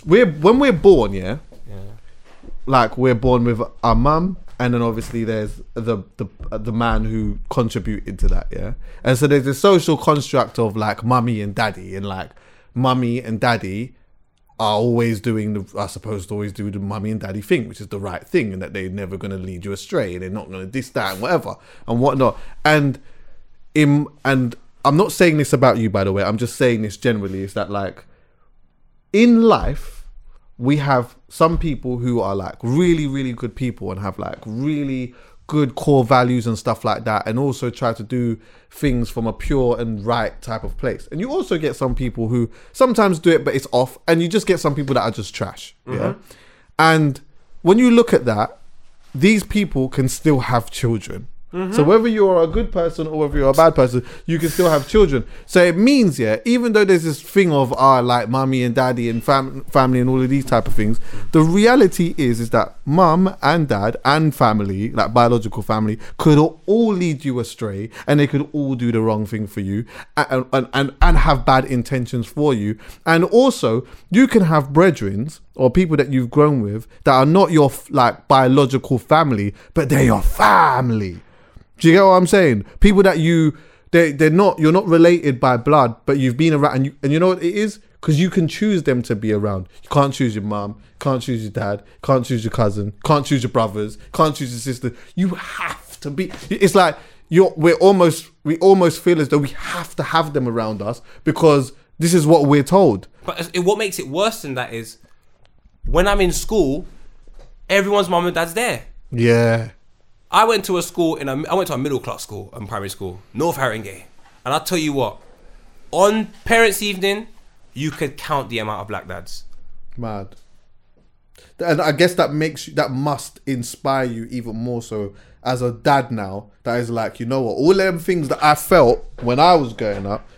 When we're born, yeah. Yeah. Like we're born with our mum, and then obviously there's the man who contributed to that, yeah. And so there's a social construct of like mummy and daddy, and like mummy and daddy are always doing the mummy and daddy thing, which is the right thing, and that they're never going to lead you astray, and they're not going to diss that and whatever and whatnot. And I'm not saying this about you, by the way. I'm just saying this generally, is that like in life, we have some people who are like really, really good people and have like really good core values and stuff like that, and also try to do things from a pure and right type of place. And you also get some people who sometimes do it, but it's off, and you just get some people that are just trash. Mm-hmm. Yeah. And when you look at that, these people can still have children. Mm-hmm. So whether you are a good person or whether you're a bad person, you can still have children. So it means, yeah, even though there's this thing of like mummy and daddy and family and all of these type of things, the reality is that mum and dad and family, like biological family, could all lead you astray, and they could all do the wrong thing for you and have bad intentions for you. And also you can have brethren or people that you've grown with that are not your like biological family, but they're your family. Do you get what I'm saying? People that you're not related by blood, but you've been around, and you know what it is? Because you can choose them to be around. You can't choose your mum, can't choose your dad, can't choose your cousin, can't choose your brothers, can't choose your sister. You have to be. It's like we almost feel as though we have to have them around us because this is what we're told. But what makes it worse than that is when I'm in school, everyone's mum and dad's there. Yeah. I went to a school, I went to a middle class school in primary school, North Haringey. And I'll tell you what, on parents' evening, you could count the amount of black dads. Mad. And I guess that must inspire you even more so as a dad now. That is like, you know what, all them things that I felt when I was growing up,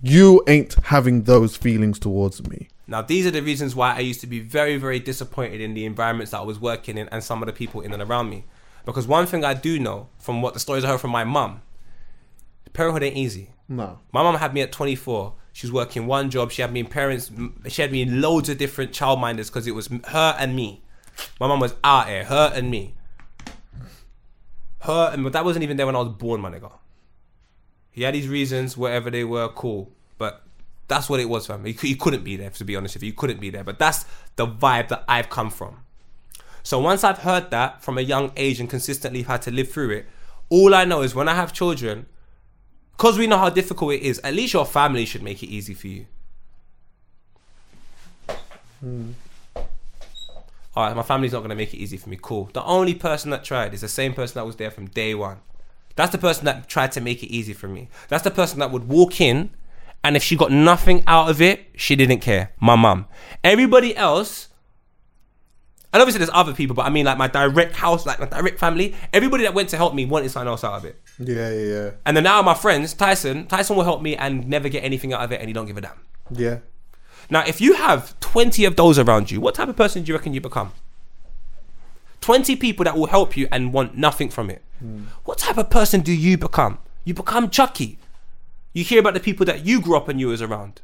you ain't having those feelings towards me. Now, these are the reasons why I used to be very, very disappointed in the environments that I was working in and some of the people in and around me. Because one thing I do know from what the stories I heard from my mum, parenthood ain't easy. No. My mum had me at 24. She was working one job. She had me in loads of different childminders because it was her and me. My mum was out here, her and me. But that wasn't even there when I was born, my nigga. He had his reasons, whatever they were, cool. But that's what it was, fam. He couldn't be there, to be honest with you. He couldn't be there. But that's the vibe that I've come from. So once I've heard that from a young age and consistently had to live through it, all I know is when I have children, because we know how difficult it is, at least your family should make it easy for you. All right, my family's not going to make it easy for me. Cool. The only person that tried is the same person that was there from day one. That's the person that tried to make it easy for me. That's the person that would walk in, and if she got nothing out of it, she didn't care. My mum. Everybody else... And obviously there's other people, but I mean like my direct house, like my direct family, everybody that went to help me wanted something else out of it. Yeah. And then now my friends, Tyson will help me and never get anything out of it, and he don't give a damn. Yeah. Now, if you have 20 of those around you, what type of person do you reckon you become? 20 people that will help you and want nothing from it. What type of person do you become? You become Chuckie. You hear about the people that you grew up and you was around.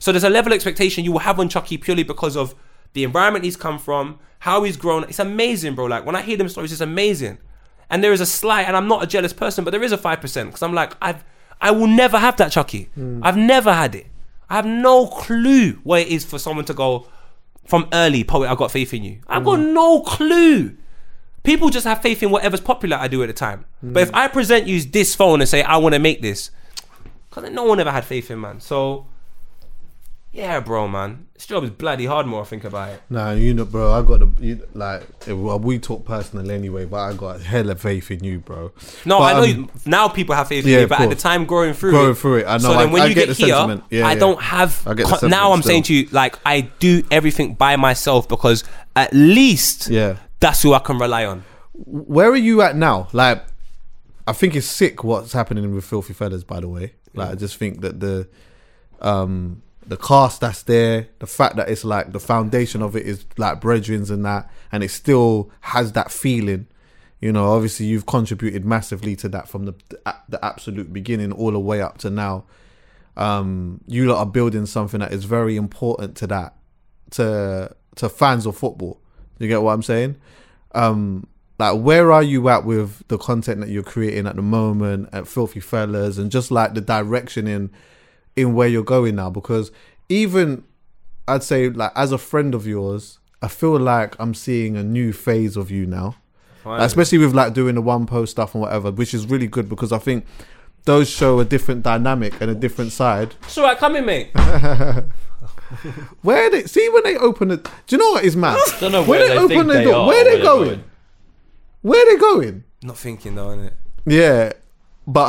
So there's a level of expectation you will have on Chuckie purely because of the environment he's come from, how he's grown. It's amazing, bro. Like, when I hear them stories, it's amazing. And there is a slight, and I'm not a jealous person, but there is a 5%, because I'm like, I will never have that, Chuckie. I've never had it. I have no clue what it is for someone to go, from early, poet, I got faith in you. I've got no clue. People just have faith in whatever's popular I do at the time. But if I present you this phone and say, I want to make this, because no one ever had faith in, man. So... yeah, bro, man. This job is bloody hard more I think about it. Nah, you know, bro, I got we talk personal anyway, but I got hella faith in you, bro. No, but, I know now people have faith in you, but at the time growing through it, I know. So then when you get the here, sentiment. I don't have... now I'm saying to you, like, I do everything by myself because at least that's who I can rely on. Where are you at now? Like, I think it's sick what's happening with Filthy Fellas, by the way. Like, I just think that the cast that's there, the fact that it's like the foundation of it is like brethrens and that, and it still has that feeling, you know. Obviously you've contributed massively to that from the absolute beginning all the way up to now. You lot are building something that is very important to that, to fans of football. You get what I'm saying? Like, where are you at with the content that you're creating at the moment at Filthy Fellas, and just like the direction in where you're going now? Because even I'd say, like, as a friend of yours, I feel like I'm seeing a new phase of you now, especially with like doing the one post stuff and whatever, which is really good because I think those show a different dynamic and a different side. It's alright, come in, mate. When they open the... do you know what is mad? I don't know where they open the door. Where they going? Not thinking though, innit? Yeah, but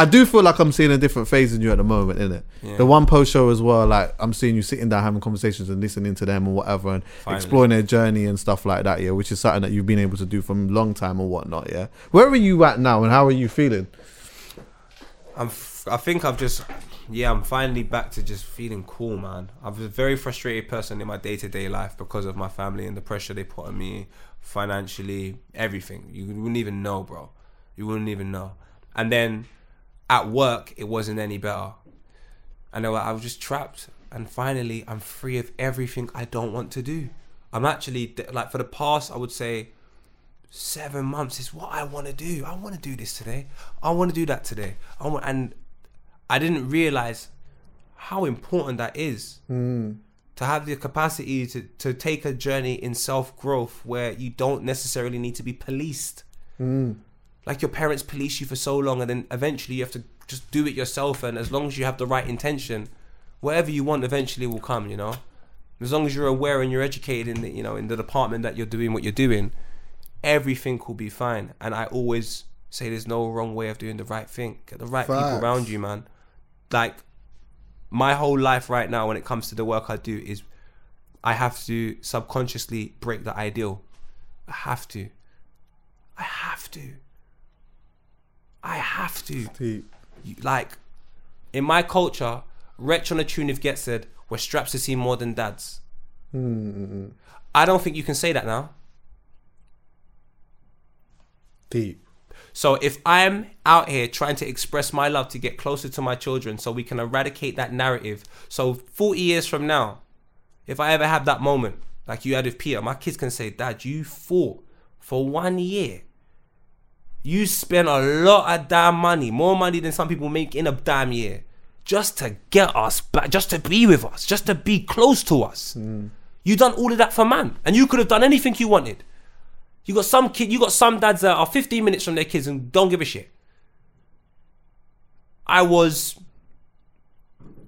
I do feel like I'm seeing a different phase in you at the moment, innit? Yeah. The one post show as well, like I'm seeing you sitting down having conversations and listening to them and whatever, and exploring their journey and stuff like that, yeah, which is something that you've been able to do for a long time or whatnot, yeah. Where are you at now and how are you feeling? I'm finally back to just feeling cool, man. I'm a very frustrated person in my day-to-day life because of my family and the pressure they put on me financially, everything. You wouldn't even know, bro. You wouldn't even know. And then at work, it wasn't any better. And I was just trapped. And finally, I'm free of everything I don't want to do. I'm actually, like for the past, I would say 7 months is what I want to do. I want to do this today. I want to do that today. And I didn't realize how important that is, to have the capacity to take a journey in self-growth where you don't necessarily need to be policed. Like your parents police you for so long, and then eventually you have to just do it yourself. And as long as you have the right intention, whatever you want eventually will come, you know, as long as you're aware and you're educated in the, you know, in the department that you're doing what you're doing, everything will be fine. And I always say there's no wrong way of doing the right thing. Get the right people around you, man. Like my whole life right now, when it comes to the work I do, is I have to subconsciously break the ideal. I have to. Like in my culture, Wretch on a tune of Get said, we're straps to see more than dads. I don't think you can say that now. Deep. So if I'm out here trying to express my love to get closer to my children so we can eradicate that narrative, so 40 years from now, if I ever have that moment, like you had with Peter, my kids can say, Dad, you fought for 1 year. You spent a lot of damn money, more money than some people make in a damn year, just to get us back, just to be with us, just to be close to us. You done all of that for man, and you could have done anything you wanted. You got some dads that are 15 minutes from their kids and don't give a shit. I was,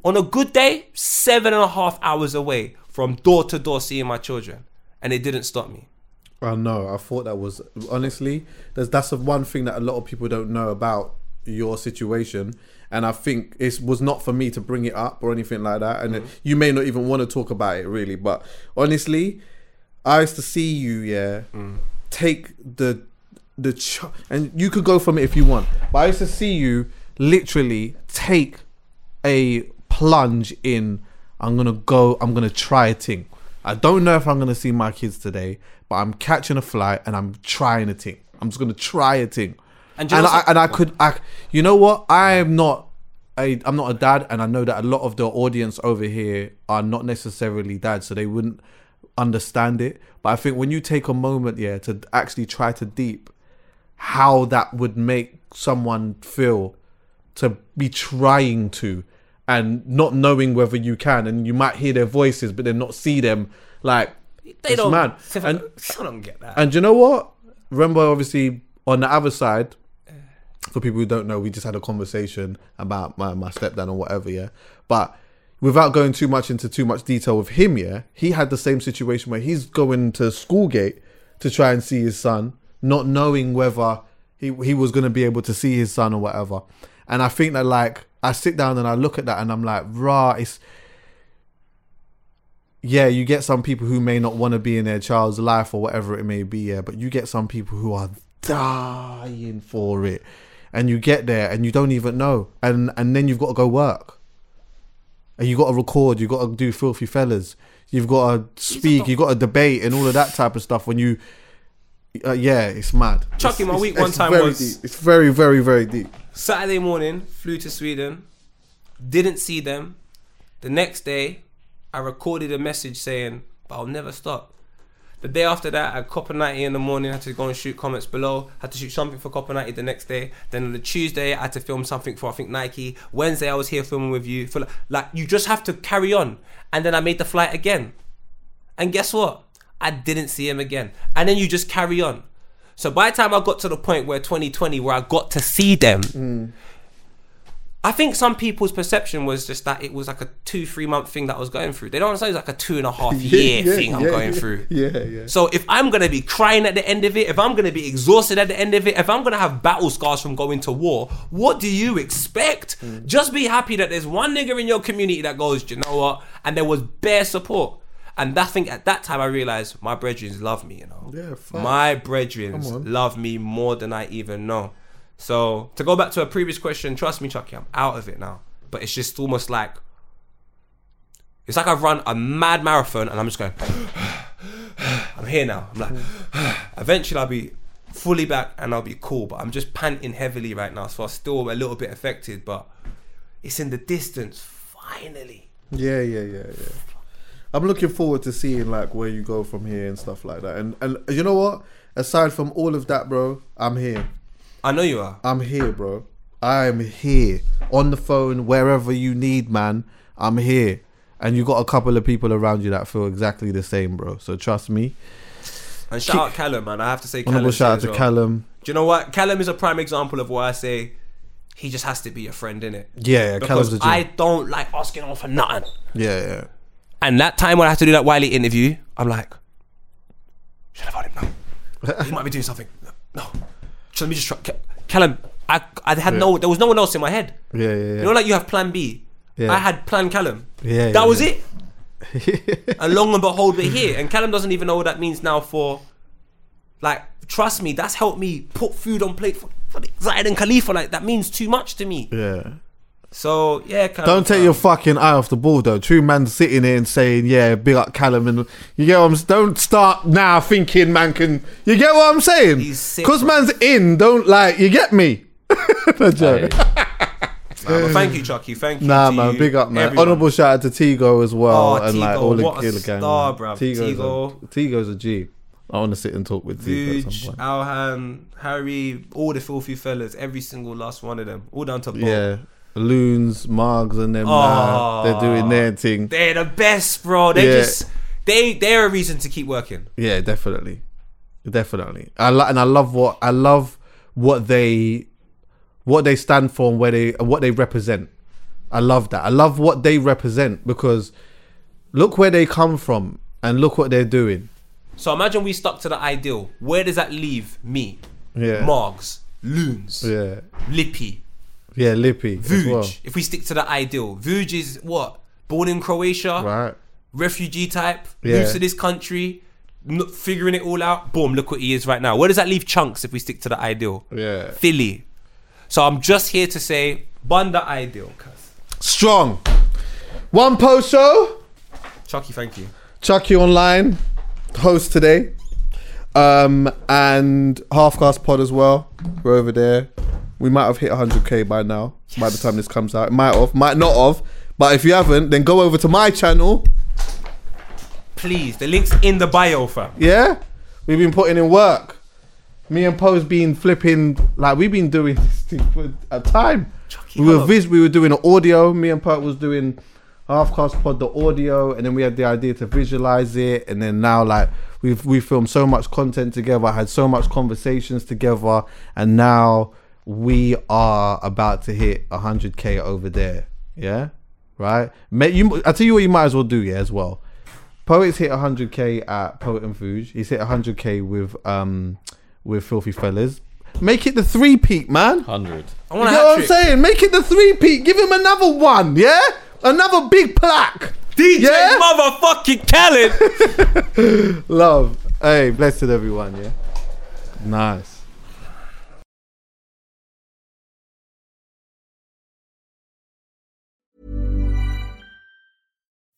on a good day, 7.5 hours away from door to door seeing my children, and it didn't stop me. I know. I thought that was, honestly, that's the one thing that a lot of people don't know about your situation. And I think it was not for me to bring it up or anything like that. And you may not even want to talk about it, really. But honestly, I used to see you, yeah, take and you could go from it if you want. But I used to see you literally take a plunge in, I'm going to try a thing. I don't know if I'm going to see my kids today, but I'm catching a flight and I'm trying a thing. I'm just going to try a thing. You know what? I'm not a dad, and I know that a lot of the audience over here are not necessarily dads, so they wouldn't understand it. But I think when you take a moment, yeah, to actually try to deep how that would make someone feel to be trying to, and not knowing whether you can, and you might hear their voices but then not see them, like they don't, man. I don't get that. And you know what, remember, obviously on the other side, for people who don't know, we just had a conversation about my stepdad or whatever, yeah, but without going into too much detail with him, yeah, he had the same situation where he's going to Schoolgate to try and see his son, not knowing whether he was going to be able to see his son or whatever. And I think that, like, I sit down and I look at that and I'm like, rah, it's... Yeah, you get some people who may not want to be in their child's life or whatever it may be, yeah, but you get some people who are dying for it. And you get there and you don't even know. And then you've got to go work. And you got to record, you got to do Filthy Fellas, you've got to speak, you got to debate and all of that type of stuff. When you, yeah, it's mad. Chuckie, my week one time was deep. It's very, very, very deep. Saturday morning, flew to Sweden, didn't see them. The next day, I recorded a message saying, "But I'll never stop." The day after that, I had Copa90 in the morning, had to go and shoot comments below, had to shoot something for Copa90 the next day. Then on the Tuesday, I had to film something for, I think, Nike. Wednesday, I was here filming with you. Like, you just have to carry on. And then I made the flight again. And guess what? I didn't see him again. And then you just carry on. So by the time I got to the point where 2020, where I got to see them, I think some people's perception was just that it was like a 2-3 month thing that I was going through. They don't understand it's like a 2.5 year thing I'm going through. So if I'm going to be crying at the end of it, if I'm going to be exhausted at the end of it, if I'm going to have battle scars from going to war, what do you expect? Just be happy that there's one nigga in your community that goes, do you know what? And there was bare support. And that thing, at that time, I realised my brethrens love me, you know. My brethrens love me more than I even know. So, to go back to a previous question, trust me, Chuckie, I'm out of it now. But it's just almost like, it's like I've run a mad marathon and I'm just going, I'm here now. I'm like, eventually I'll be fully back and I'll be cool. But I'm just panting heavily right now. So, I'm still a little bit affected, but it's in the distance, finally. I'm looking forward to seeing like where you go from here and stuff like that. And you know what? Aside from all of that, bro, I'm here. I know you are. I'm here, bro. I'm here. On the phone, wherever you need, man. I'm here. And you got a couple of people around you that feel exactly the same, bro. So trust me. And shout out Callum, man. I have to say Callum. Shout out to Callum. Do you know what? Callum is a prime example of why I say he just has to be a friend, innit? Because Callum's a I don't like asking him for nothing. And that time when I had to do that Wiley interview, I'm like, should I have had him? No. He might be doing something. No. So let me just try. Callum, I had no, there was no one else in my head. You know, like you have plan B. I had plan Callum. That was it. And long and behold, we're here. And Callum doesn't even know what that means now for, like, trust me, that's helped me put food on plate for Zaid and Khalifa. Like, that means too much to me. So, yeah, Callum. Don't take your fucking eye off the ball, though. True man sitting here and saying, yeah, big up Callum. And you get what I'm saying? Don't start now thinking man can. You get what I'm saying? Because man's in, don't like. You get me? No joke. Nah, thank you, Chuckie. Thank you. Nah, man, big up, man. Everyone. Honourable shout out to Tego as well. Oh, and Tego, like all the killer gang. Star, bruv. Tego's a G. I want to sit and talk with Vuj, Vuj, Alhan, Harry, all the filthy fellas, every single last one of them, all down to Bob. Loons, Margs and them, they're doing their thing. They're the best, bro. They just they're a reason to keep working. Yeah, definitely. I love what they stand for and what they represent. I love that. I love what they represent because look where they come from and look what they're doing. So imagine we stuck to the ideal. Where does that leave me? Margs, Loons, Lippy. Lippy Vuj, as well. If we stick to the ideal, Vuj is what? Born in Croatia, right? Refugee type, moves to this country, figuring it all out. Boom, look what he is right now. Where does that leave Chunks if we stick to the ideal? Philly. So I'm just here to say, bun the ideal, cuz. Strong. One post show. Chuckie, thank you. Chuckie online, host today, and Halfcast Pod as well. We're over there. We might have hit 100k by now, by the time this comes out. Might not have, but if you haven't, then go over to my channel. Please, the link's in the bio, fam. Yeah? We've been putting in work. Me and Poe's been flipping, like we've been doing this thing for a time. Chuckie, we were doing an audio, me and Poe was doing Halfcast Pod, the audio, and then we had the idea to visualize it, and then now like, we filmed so much content together, had so much conversations together, and now we are about to hit 100k over there, yeah, right. I tell you what, you might as well do, yeah, as well. Poets hit 100k at Poet and Vuj. He's hit 100k with Filthy Fellas. Make it the 3-peat, man. 100. You know what I'm saying? Make it the 3-peat. Give him another one, yeah, another big plaque. DJ motherfucking Khaled. Love. Hey, blessed everyone. Yeah, nice.